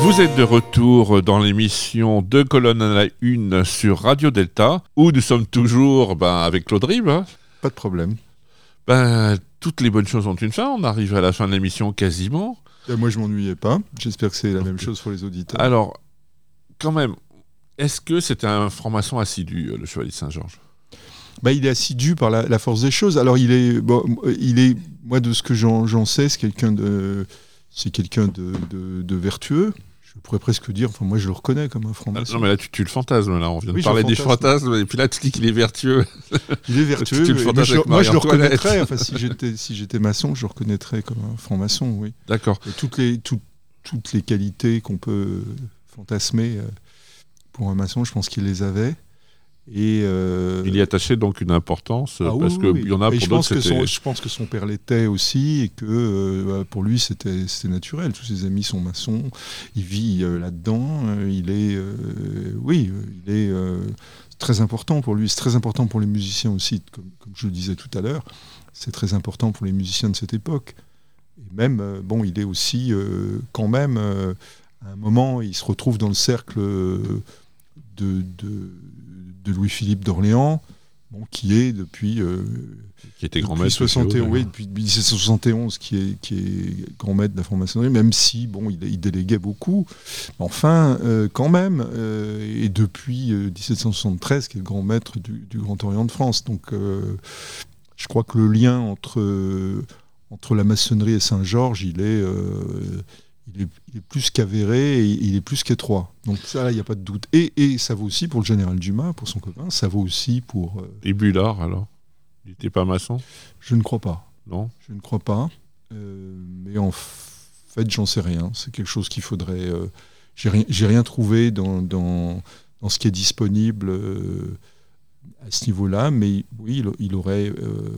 Vous êtes de retour dans l'émission Deux colonnes à la une sur Radio Delta, où nous sommes toujours ben, avec Claude Ribbe. Hein. Pas de problème. Ben, toutes les bonnes choses ont une fin, on arrive à la fin de l'émission quasiment. Et moi je m'ennuyais pas, j'espère que c'est la okay. même chose pour les auditeurs. Alors, quand même, est-ce que c'était un franc-maçon assidu, le Chevalier de Saint-Georges ? Bah, il est assidu par la, la force des choses. Alors il est, bon, il est, moi de ce que j'en, j'en sais, c'est quelqu'un de, c'est quelqu'un de, de, de vertueux. Je pourrais presque dire, enfin moi je le reconnais comme un franc-maçon. Non mais là tu tues le fantasme, là on vient oui, de parler des fantasmes et puis là tu dis qu'il est vertueux. Il est vertueux. tu, tu le moi, je, moi je le reconnaîtrais. Enfin si j'étais, si j'étais maçon, je le reconnaîtrais comme un franc-maçon, oui. D'accord. Et toutes les, tout, toutes les qualités qu'on peut fantasmer pour un maçon, je pense qu'il les avait. Et euh... il y attachait donc une importance ah, parce oui, que oui. y en a et pour d'autres c'était... Son, je pense que son père l'était aussi et que euh, pour lui c'était, c'était naturel. Tous ses amis sont maçons, il vit euh, là-dedans, euh, il est euh, oui, il est euh, très important pour lui. C'est très important pour les musiciens aussi, comme, comme je le disais tout à l'heure. C'est très important pour les musiciens de cette époque. Et même euh, bon, il est aussi euh, quand même euh, à un moment il se retrouve dans le cercle de, de de Louis-Philippe d'Orléans, bon, qui est depuis, euh, qui était grand depuis, soixante et onze, oui, depuis dix-sept cent soixante et onze, qui est, qui est grand maître de la franc-maçonnerie, même si bon, il, il déléguait beaucoup. Enfin, euh, quand même, euh, et depuis euh, dix-sept cent soixante-treize, qui est le grand maître du, du Grand Orient de France. Donc, euh, je crois que le lien entre, euh, entre la maçonnerie et Saint-Georges, il est... Euh, Il est, il est plus qu'avéré et il est plus qu'étroit. Donc ça, là, il n'y a pas de doute. Et, et ça vaut aussi pour le général Dumas, pour son copain. Ça vaut aussi pour... Euh... Et Bullard, alors ? Il n'était pas maçon ? Je ne crois pas. Non ? Je ne crois pas. Euh, mais en fait, j'en sais rien. C'est quelque chose qu'il faudrait... Euh... J'ai, ri- j'ai rien trouvé dans, dans, dans ce qui est disponible euh, à ce niveau-là. Mais oui, il, il aurait euh,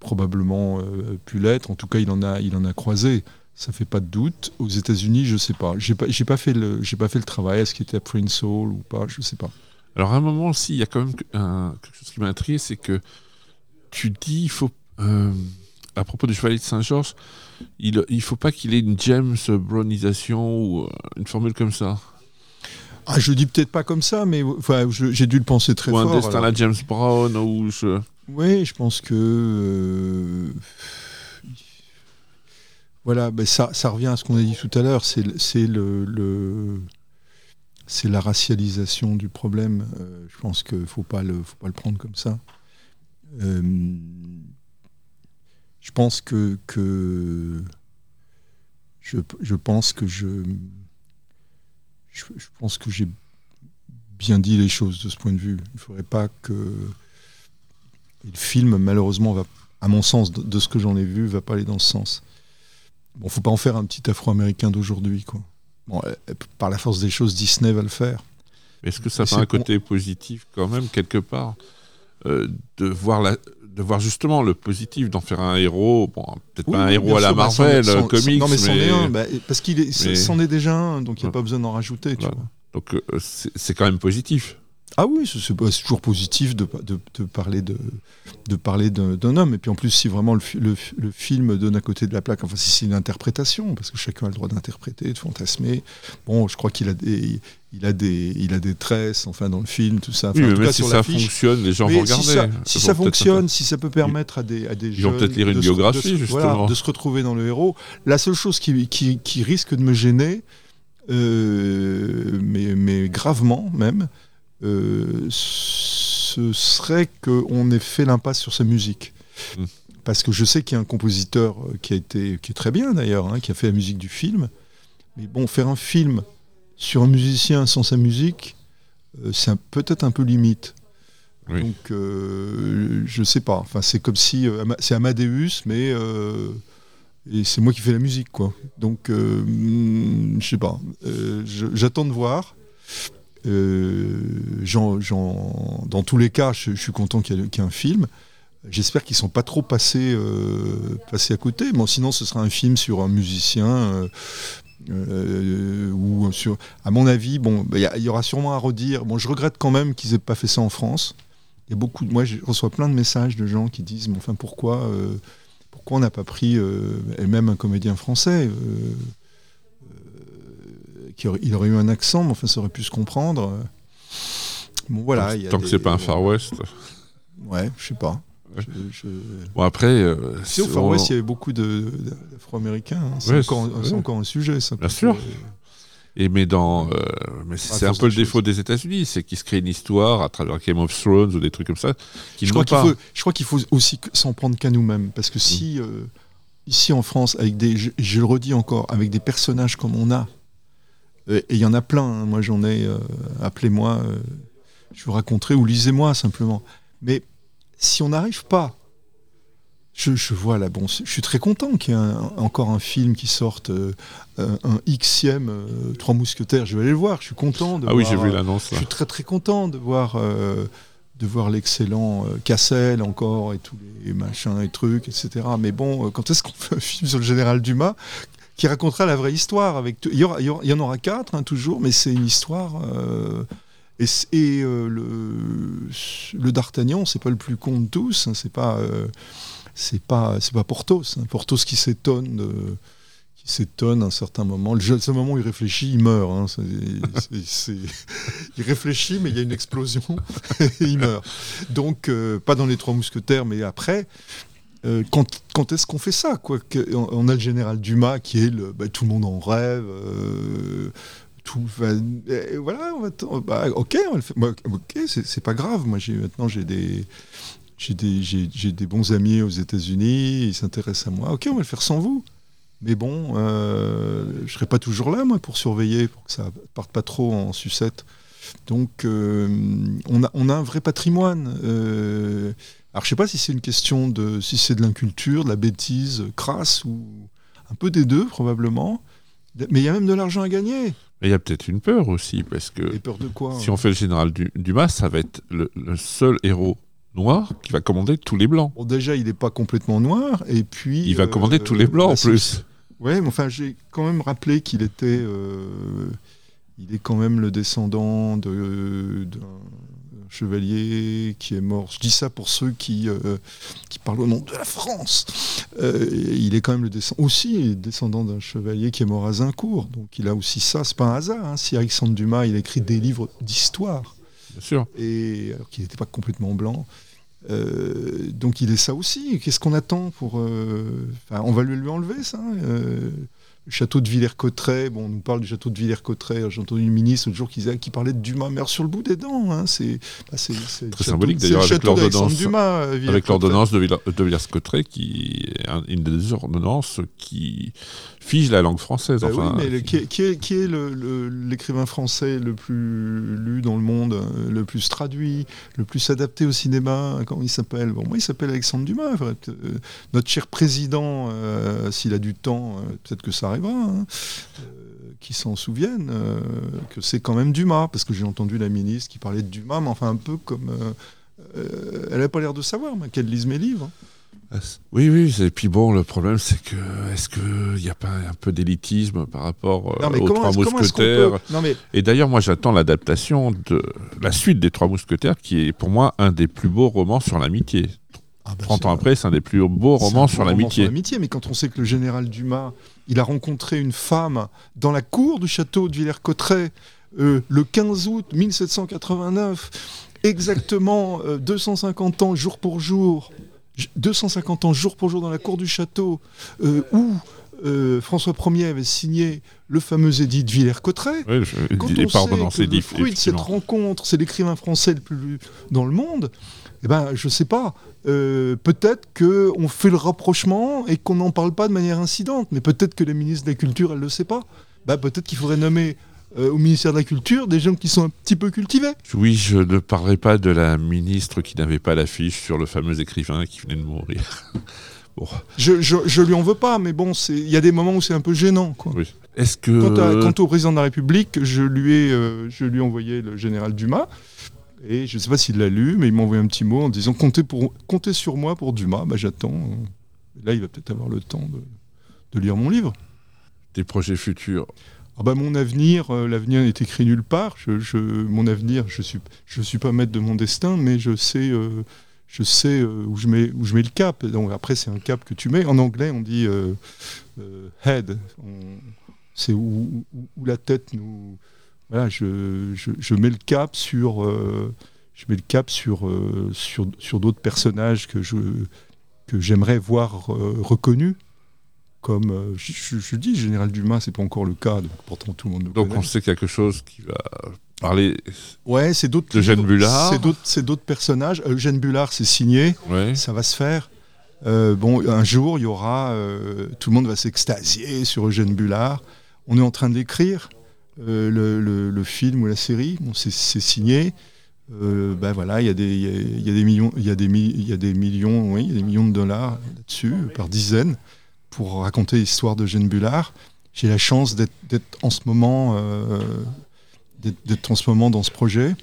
probablement euh, pu l'être. En tout cas, il en a, il en a croisé. Ça fait pas de doute. Aux États-Unis, je sais pas. J'ai pas, j'ai pas fait le, j'ai pas fait le travail. Est-ce qu'il était à Prince Hall ou pas ? Je sais pas. Alors à un moment, si, il y a quand même un, quelque chose qui m'a intrigué, c'est que tu dis, il faut, euh, à propos du Chevalier de Saint-Georges, il, il faut pas qu'il ait une James Brownisation ou une formule comme ça. Ah, je dis peut-être pas comme ça, mais enfin, je, j'ai dû le penser très ou fort. Ou un destin à James Brown ou je. Oui, je pense que. Euh... Voilà, ben ça, ça revient à ce qu'on a dit tout à l'heure, c'est, c'est, le, le, c'est la racialisation du problème. Euh, je pense qu'il ne faut pas le prendre comme ça. Euh, je pense que, que je, je pense que je, je, je pense que j'ai bien dit les choses de ce point de vue. Il ne faudrait pas que le film, malheureusement, va, à mon sens, de, de ce que j'en ai vu, ne va pas aller dans ce sens. Bon, faut pas en faire un petit afro-américain d'aujourd'hui, quoi. Bon, par la force des choses, Disney va le faire. Est-ce que ça a un côté con... positif, quand même, quelque part, euh, de, voir la, de voir justement le positif, d'en faire un héros, bon, peut-être oui, pas un héros à la Marvel, bah, son, comics, non, mais... c'en est un, bah, parce qu'il est, mais... c'en est déjà un, donc il n'y a pas besoin d'en rajouter, tu voilà. vois. Donc euh, c'est, c'est quand même positif. Ah oui, c'est, c'est, c'est toujours positif de, de, de parler, de, de parler d'un, d'un homme. Et puis en plus, si vraiment le, le, le film donne à côté de la plaque, enfin si c'est une interprétation, parce que chacun a le droit d'interpréter, de fantasmer. Bon, je crois qu'il a des, il a des, il a des tresses, enfin dans le film, tout ça. Enfin, oui, mais, en tout mais cas, si sur ça l'affiche. Fonctionne, les gens mais vont regarder. Si ça, si ça fonctionne, si ça peut permettre à des, à des ils jeunes vont peut-être lire une de, biographie, se, de, justement. Voilà, de se retrouver dans le héros. La seule chose qui, qui, qui risque de me gêner, euh, mais, mais gravement même, Euh, ce serait qu'on ait fait l'impasse sur sa musique. Mmh. Parce que je sais qu'il y a un compositeur qui a été, qui est très bien d'ailleurs, hein, qui a fait la musique du film. Mais bon, faire un film sur un musicien sans sa musique, euh, c'est un, peut-être un peu limite. Oui. Donc, euh, je sais pas. Enfin, c'est comme si euh, c'est Amadeus, mais euh, et c'est moi qui fais la musique, quoi. Donc, euh, je sais pas. Euh, je, j'attends de voir. Euh, j'en, j'en, dans tous les cas, je, je suis content qu'il y ait un film. J'espère qu'ils ne sont pas trop passés, euh, passés à côté. Bon, sinon, ce sera un film sur un musicien euh, euh, ou sur. À mon avis, bon, il y, y aura sûrement à redire. Bon, je regrette quand même qu'ils aient pas fait ça en France. Il y a beaucoup. De, moi, je reçois plein de messages de gens qui disent, mais enfin, pourquoi, euh, pourquoi on n'a pas pris euh, et même un comédien français. Euh, qui aurait, il aurait eu un accent, mais enfin, ça aurait pu se comprendre. Bon, voilà, tant il y a tant des, que c'est pas un Far West. Ouais, je sais pas. Je, je... Bon, après, euh, c'est au Far West, il y avait beaucoup de, d'Afro-Américains. Hein. C'est, ouais, encore, c'est, c'est encore un sujet, ça. Bien sûr. Que... Et mais dans, euh, mais c'est, ah, c'est un peu le défaut chose. Des États-Unis, c'est qu'ils se créent une histoire à travers Game of Thrones ou des trucs comme ça. Je crois, qu'il faut, je crois qu'il faut aussi s'en prendre qu'à nous-mêmes, parce que si, mmh. euh, ici en France, avec des, je, je le redis encore, avec des personnages comme on a, et il y en a plein. Hein, moi, j'en ai. Euh, appelez-moi, euh, je vous raconterai ou lisez-moi simplement. Mais si on n'arrive pas, je, je vois là, bon, je suis très content qu'il y ait un, encore un film qui sorte, euh, un Xème, euh, Trois Mousquetaires, je vais aller le voir, je suis content de ah voir... Ah oui, j'ai vu l'annonce. Là. Je suis très très content de voir, euh, de voir l'excellent euh, Cassel encore, et tous les machins et trucs, et cetera. Mais bon, quand est-ce qu'on fait un film sur le général Dumas qui racontera la vraie histoire avec t- il, y aura, il y en aura quatre, hein, toujours, mais c'est une histoire... Euh, Et, et euh, le, le d'Artagnan, c'est pas le plus con de tous, hein, c'est pas euh, c'est pas c'est pas Porthos, hein, Porthos qui s'étonne, de, qui s'étonne à un certain moment. Le seul moment où il réfléchit, il meurt. Hein, c'est, c'est, c'est, il réfléchit, mais il y a une explosion, et il meurt. Donc euh, pas dans les Trois Mousquetaires, mais après. Euh, quand, quand est-ce qu'on fait ça, quoi, on, on a le général Dumas qui est le, bah, tout le monde en rêve. Euh, Tout, ben, voilà, on va t- bah, ok, on va le faire. Bah, ok, c'est, c'est pas grave. Moi, j'ai maintenant j'ai des j'ai des j'ai, j'ai des bons amis aux États-Unis. Ils s'intéressent à moi. Ok, on va le faire sans vous. Mais bon, euh, je serai pas toujours là, moi, pour surveiller, pour que ça parte pas trop en sucette. Donc, euh, on a on a un vrai patrimoine. Euh, alors, je sais pas si c'est une question de si c'est de l'inculture, de la bêtise crasse ou un peu des deux probablement. Mais il y a même de l'argent à gagner. Mais il y a peut-être une peur aussi, parce que peur de quoi, si on fait le général Dumas, ça va être le, le seul héros noir qui va commander tous les blancs. Bon, déjà, il n'est pas complètement noir, et puis... Il va euh, commander euh, tous les blancs, bah, en c'est... plus. Oui, mais enfin, j'ai quand même rappelé qu'il était... Euh, il est quand même le descendant de, euh, d'un chevalier qui est mort. Je dis ça pour ceux qui, euh, qui parlent au nom de la France. Euh, il est quand même le descend- aussi descendant d'un chevalier qui est mort à Zincourt. Donc il a aussi ça. C'est pas un hasard. Hein. Si Alexandre Dumas, il a écrit des livres d'histoire. Bien sûr. Et, alors qu'il n'était pas complètement blanc. Euh, donc il est ça aussi. Qu'est-ce qu'on attend pour... Euh, on va lui enlever ça euh, Le château de Villers-Cotterêts, bon, on nous parle du château de Villers-Cotterêts, j'ai entendu une ministre l'autre jour qui, qui parlait de Dumas, merde sur le bout des dents, hein. c'est, bah c'est, c'est très symbolique d'ailleurs avec l'ordonnance, Dumas, avec l'ordonnance de Villers-Cotterêts qui est une des ordonnances qui fige la langue française. Bah enfin, oui, mais le, qui est, qui est, qui est le, le, l'écrivain français le plus lu dans le monde, le plus traduit, le plus adapté au cinéma, comment il s'appelle ? Bon, moi il s'appelle Alexandre Dumas, vrai. Notre cher président, euh, s'il a du temps, euh, peut-être que ça arrive. Hein, euh, qui s'en souviennent, euh, que c'est quand même Dumas, parce que j'ai entendu la ministre qui parlait de Dumas, mais enfin un peu comme... Euh, euh, elle n'a pas l'air de savoir, mais qu'elle lise mes livres. Oui, oui, et puis bon, le problème, c'est que, est-ce qu'il n'y a pas un peu d'élitisme par rapport non, mais aux Trois Mousquetaires ? Non, mais... Et d'ailleurs, moi, j'attends l'adaptation de la suite des Trois Mousquetaires, qui est pour moi un des plus beaux romans sur l'amitié. Ah ben trente ans après, c'est un des plus beaux romans sur l'amitié. Sur l'amitié. Mais quand on sait que le général Dumas, il a rencontré une femme dans la cour du château de Villers-Cotterêts euh, le quinze août dix-sept cent quatre-vingt-neuf, exactement euh, deux cent cinquante ans jour pour jour, deux cent cinquante ans jour pour jour dans la cour du château, euh, où euh, François premier avait signé le fameux édit de Villers-Cotterêts. Oui, je, quand on pardon, sait que le fruit de cette rencontre, c'est l'écrivain français le plus lu dans le monde, eh ben, je sais pas, euh, peut-être qu'on fait le rapprochement et qu'on n'en parle pas de manière incidente, mais peut-être que la ministre de la Culture, elle le sait pas. Bah, peut-être qu'il faudrait nommer euh, au ministère de la Culture des gens qui sont un petit peu cultivés. Oui, je ne parlerai pas de la ministre qui n'avait pas l'affiche sur le fameux écrivain qui venait de mourir. Bon. Je, je, je lui en veux pas, mais bon, il y a des moments où c'est un peu gênant, quoi. Oui. Est-ce que... quant, à, quant au président de la République, je lui ai, euh, je lui ai envoyé le général Dumas. Et je ne sais pas s'il l'a lu, mais il m'a envoyé un petit mot en disant « Comptez sur moi pour Dumas, bah, j'attends. » Là, il va peut-être avoir le temps de, de lire mon livre. Des projets futurs. Ah bah, mon avenir, euh, l'avenir n'est écrit nulle part. Je, je, mon avenir, je ne suis, je suis pas maître de mon destin, mais je sais, euh, je sais euh, où, je mets, où je mets le cap. Donc, après, c'est un cap que tu mets. En anglais, on dit euh, euh, « head ». c'est où, où, où la tête nous... Voilà, je, je, je mets le cap sur, euh, je mets le cap sur, euh, sur, sur d'autres personnages que, je, que j'aimerais voir euh, reconnus. Comme euh, je, je dis, Général Dumas, c'est pas encore le cas, donc pourtant tout le monde nous connaît. Donc on sait quelque chose qui va parler. Ouais, c'est d'autres. Eugène Bullard. C'est d'autres, c'est d'autres personnages. Eugène Bullard, c'est signé. Ouais. Ça va se faire. Euh, bon, un jour, il y aura. Euh, tout le monde va s'extasier sur Eugène Bullard. On est en train de l'écrire, euh, le, le, le film ou la série. Bon, c'est, c'est signé. Euh, ben bah voilà, il y a des, il y, y a des millions, il y a des, il y a des millions, oui, il y a des millions de dollars là-dessus, euh, par dizaines, pour raconter l'histoire d'Eugène Bullard. J'ai la chance d'être, d'être en ce moment, euh, d'être, d'être en ce moment dans ce projet.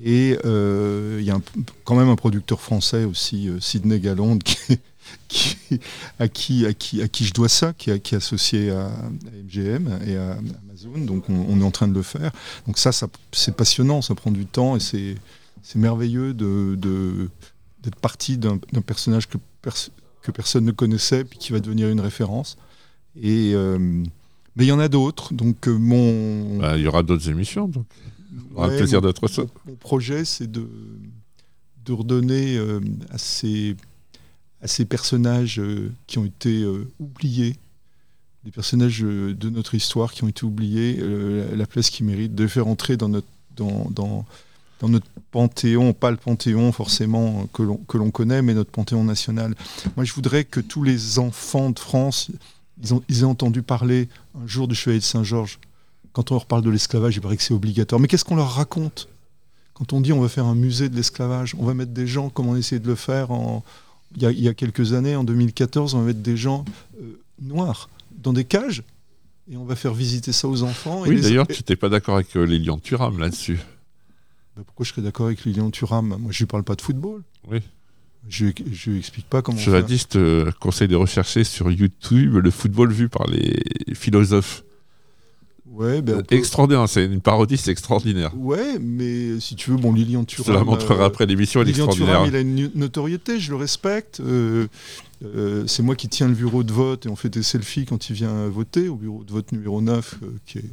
Et il euh, y a un, quand même un producteur français aussi, euh, Sidney Galland, qui, qui, à, qui, à, qui, à qui je dois ça, qui, à, qui est associé à, à M G M et à Amazon. Donc on, on est en train de le faire. Donc ça, ça c'est passionnant, ça prend du temps et c'est, c'est merveilleux de, de, d'être parti d'un, d'un personnage que personne... que personne ne connaissait, puis qui va devenir une référence. Et, euh, mais il y en a d'autres. Donc, euh, mon... Il bah, y aura d'autres émissions. Donc. On aura ouais, le plaisir mon, d'être ça. Mon projet, c'est de, de redonner euh, à, ces, à ces personnages euh, qui ont été euh, oubliés, des personnages euh, de notre histoire qui ont été oubliés, euh, la place qu'ils méritent, de les faire entrer dans notre... Dans, dans, dans notre panthéon, pas le panthéon forcément que l'on, que l'on connaît, mais notre panthéon national. Moi, je voudrais que tous les enfants de France, ils, ont, ils aient entendu parler un jour du Chevalier de Saint-Georges. Quand on leur parle de l'esclavage, il paraît que c'est obligatoire. Mais qu'est-ce qu'on leur raconte ? Quand on dit on va faire un musée de l'esclavage, on va mettre des gens, comme on essayait de le faire en, il, y a, il y a quelques années, en deux mille quatorze, on va mettre des gens euh, noirs dans des cages, et on va faire visiter ça aux enfants. Et oui, les... d'ailleurs, tu n'étais pas d'accord avec euh, Lilian Thuram là-dessus. Pourquoi je serais d'accord avec Lilian Thuram ? Moi, je ne parle pas de football. Oui. Je ne lui explique pas comment... Cela dit, je te conseille de rechercher sur YouTube le football vu par les philosophes. Ouais, ben peut... Extraordinaire, c'est une parodie, c'est extraordinaire. Ouais, mais si tu veux, bon, Lilian Thuram... Je te la montrerai euh, après l'émission, elle est extraordinaire. Lilian Thuram, il a une notoriété, je le respecte. Euh, euh, c'est moi qui tiens le bureau de vote et on fait des selfies quand il vient voter, au bureau de vote numéro neuf, euh, qui est...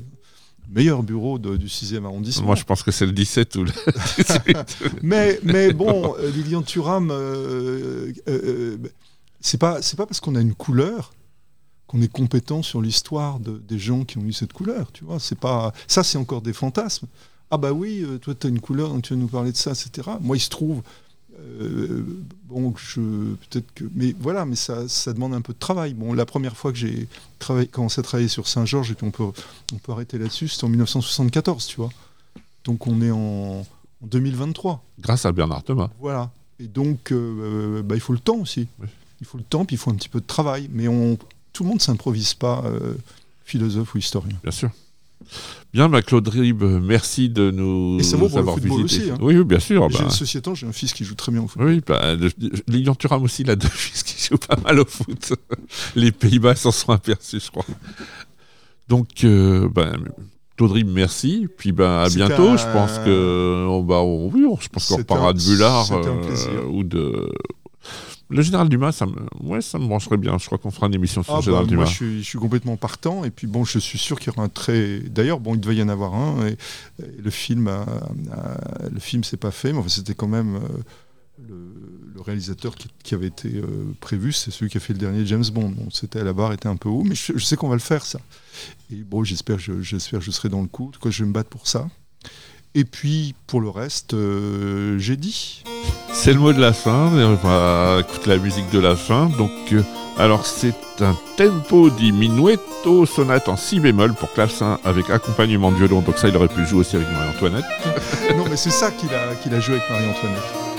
meilleur bureau de, du sixième arrondissement. Moi, je pense que c'est le dix-sept ou le dix-huit. mais, mais bon, Lilian Thuram, euh, euh, c'est pas, c'est pas parce qu'on a une couleur qu'on est compétent sur l'histoire de, des gens qui ont eu cette couleur. Tu vois, c'est pas, ça, c'est encore des fantasmes. Ah bah oui, toi, tu as une couleur, donc tu vas nous parler de ça, et cetera. Moi, il se trouve... Euh, bon, je, peut-être que... Mais voilà, mais ça, ça demande un peu de travail. Bon, la première fois que j'ai travaillé, commencé à travailler sur Saint-Georges, et qu'on peut, on peut arrêter là-dessus, c'était en dix-neuf cent soixante-quatorze, tu vois. Donc on est en, en deux mille vingt-trois. Grâce à Bernard Thomas. Voilà. Et donc, euh, bah, il faut le temps aussi. Oui. Il faut le temps, puis il faut un petit peu de travail. Mais on, tout le monde ne s'improvise pas euh, philosophe ou historien. Bien sûr. Bien, bah Claude Ribbe, merci de nous, et ça vaut nous pour avoir le football visité. Aussi, hein. Oui, oui, bien sûr. J'ai bah... une société, j'ai un fils qui joue très bien au foot. Oui, bah, Lilian Thuram aussi, il a deux fils qui jouent pas mal au foot. Les Pays-Bas s'en sont aperçus, je crois. Donc, euh, bah, Claude Ribbe, merci. Puis, bah, à c'était bientôt. Un... Je pense qu'on bah, on, on, on reparlera un... de Bullard euh, ou de. Le Général Dumas, ça me, ouais, ça me brancherait bien. Je crois qu'on fera une émission sur ah le Général bah, Dumas. Moi, je suis, je suis complètement partant. Et puis, bon, je suis sûr qu'il y aura un très... D'ailleurs, bon, il devait y en avoir un. Et, et le film, a, a, le film, c'est pas fait. Mais enfin, c'était quand même euh, le, le réalisateur qui, qui avait été euh, prévu. C'est celui qui a fait le dernier James Bond. Bon, c'était à la barre, était un peu haut. Mais je, je sais qu'on va le faire, ça. Et bon, j'espère, je, j'espère que je serai dans le coup. En tout cas, je vais me battre pour ça. Et puis, pour le reste, euh, j'ai dit. C'est le mot de la fin. On va écouter la musique de la fin. Donc, euh, alors, c'est un tempo di minuetto, sonate en si bémol pour clavecin avec accompagnement de violon. Donc ça, il aurait pu jouer aussi avec Marie-Antoinette. Non, mais c'est ça qu'il a, qu'il a joué avec Marie-Antoinette.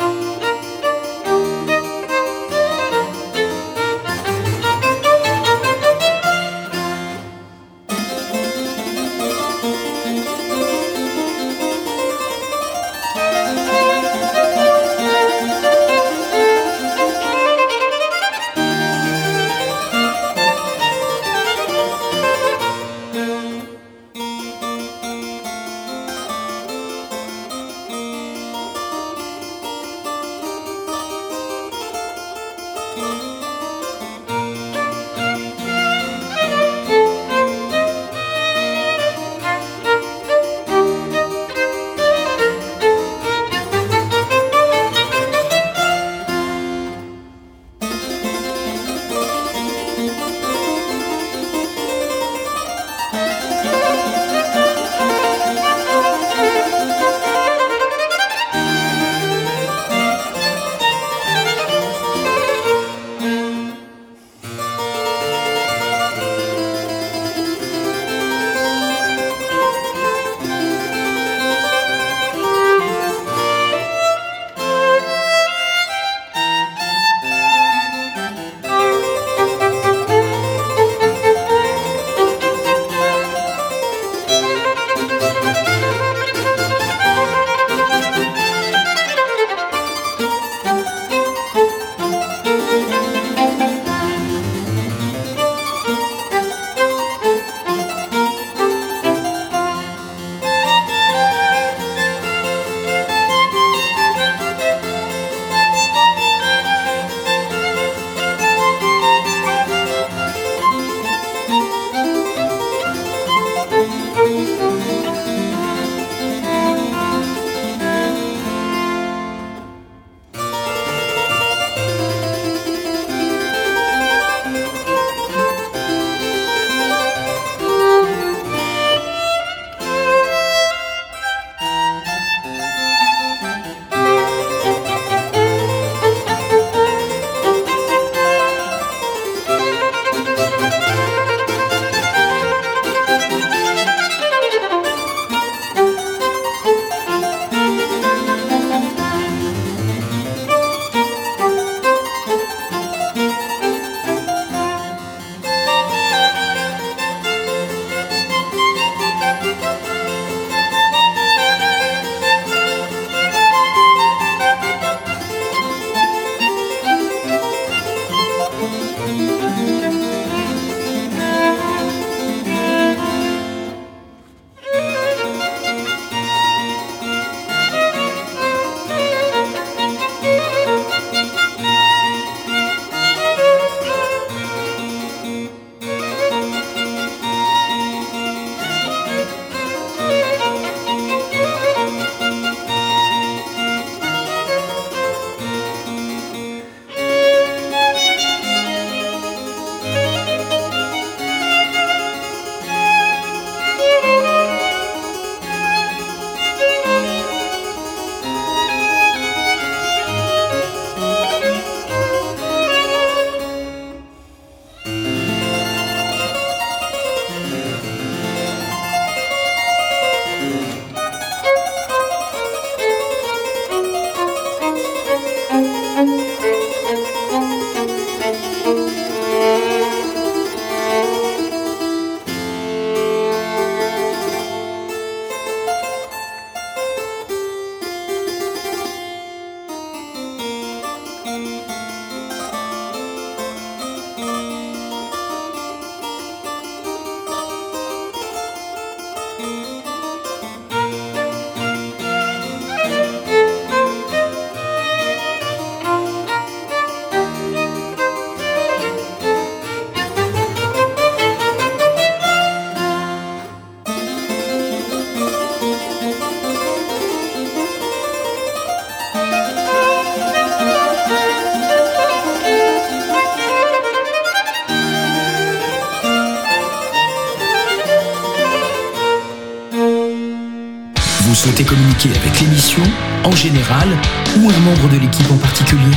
souhaitez communiquer avec l'émission, en général, ou un membre de l'équipe en particulier ?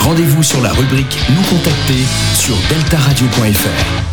Rendez-vous sur la rubrique « Nous contacter » sur delta radio point f r.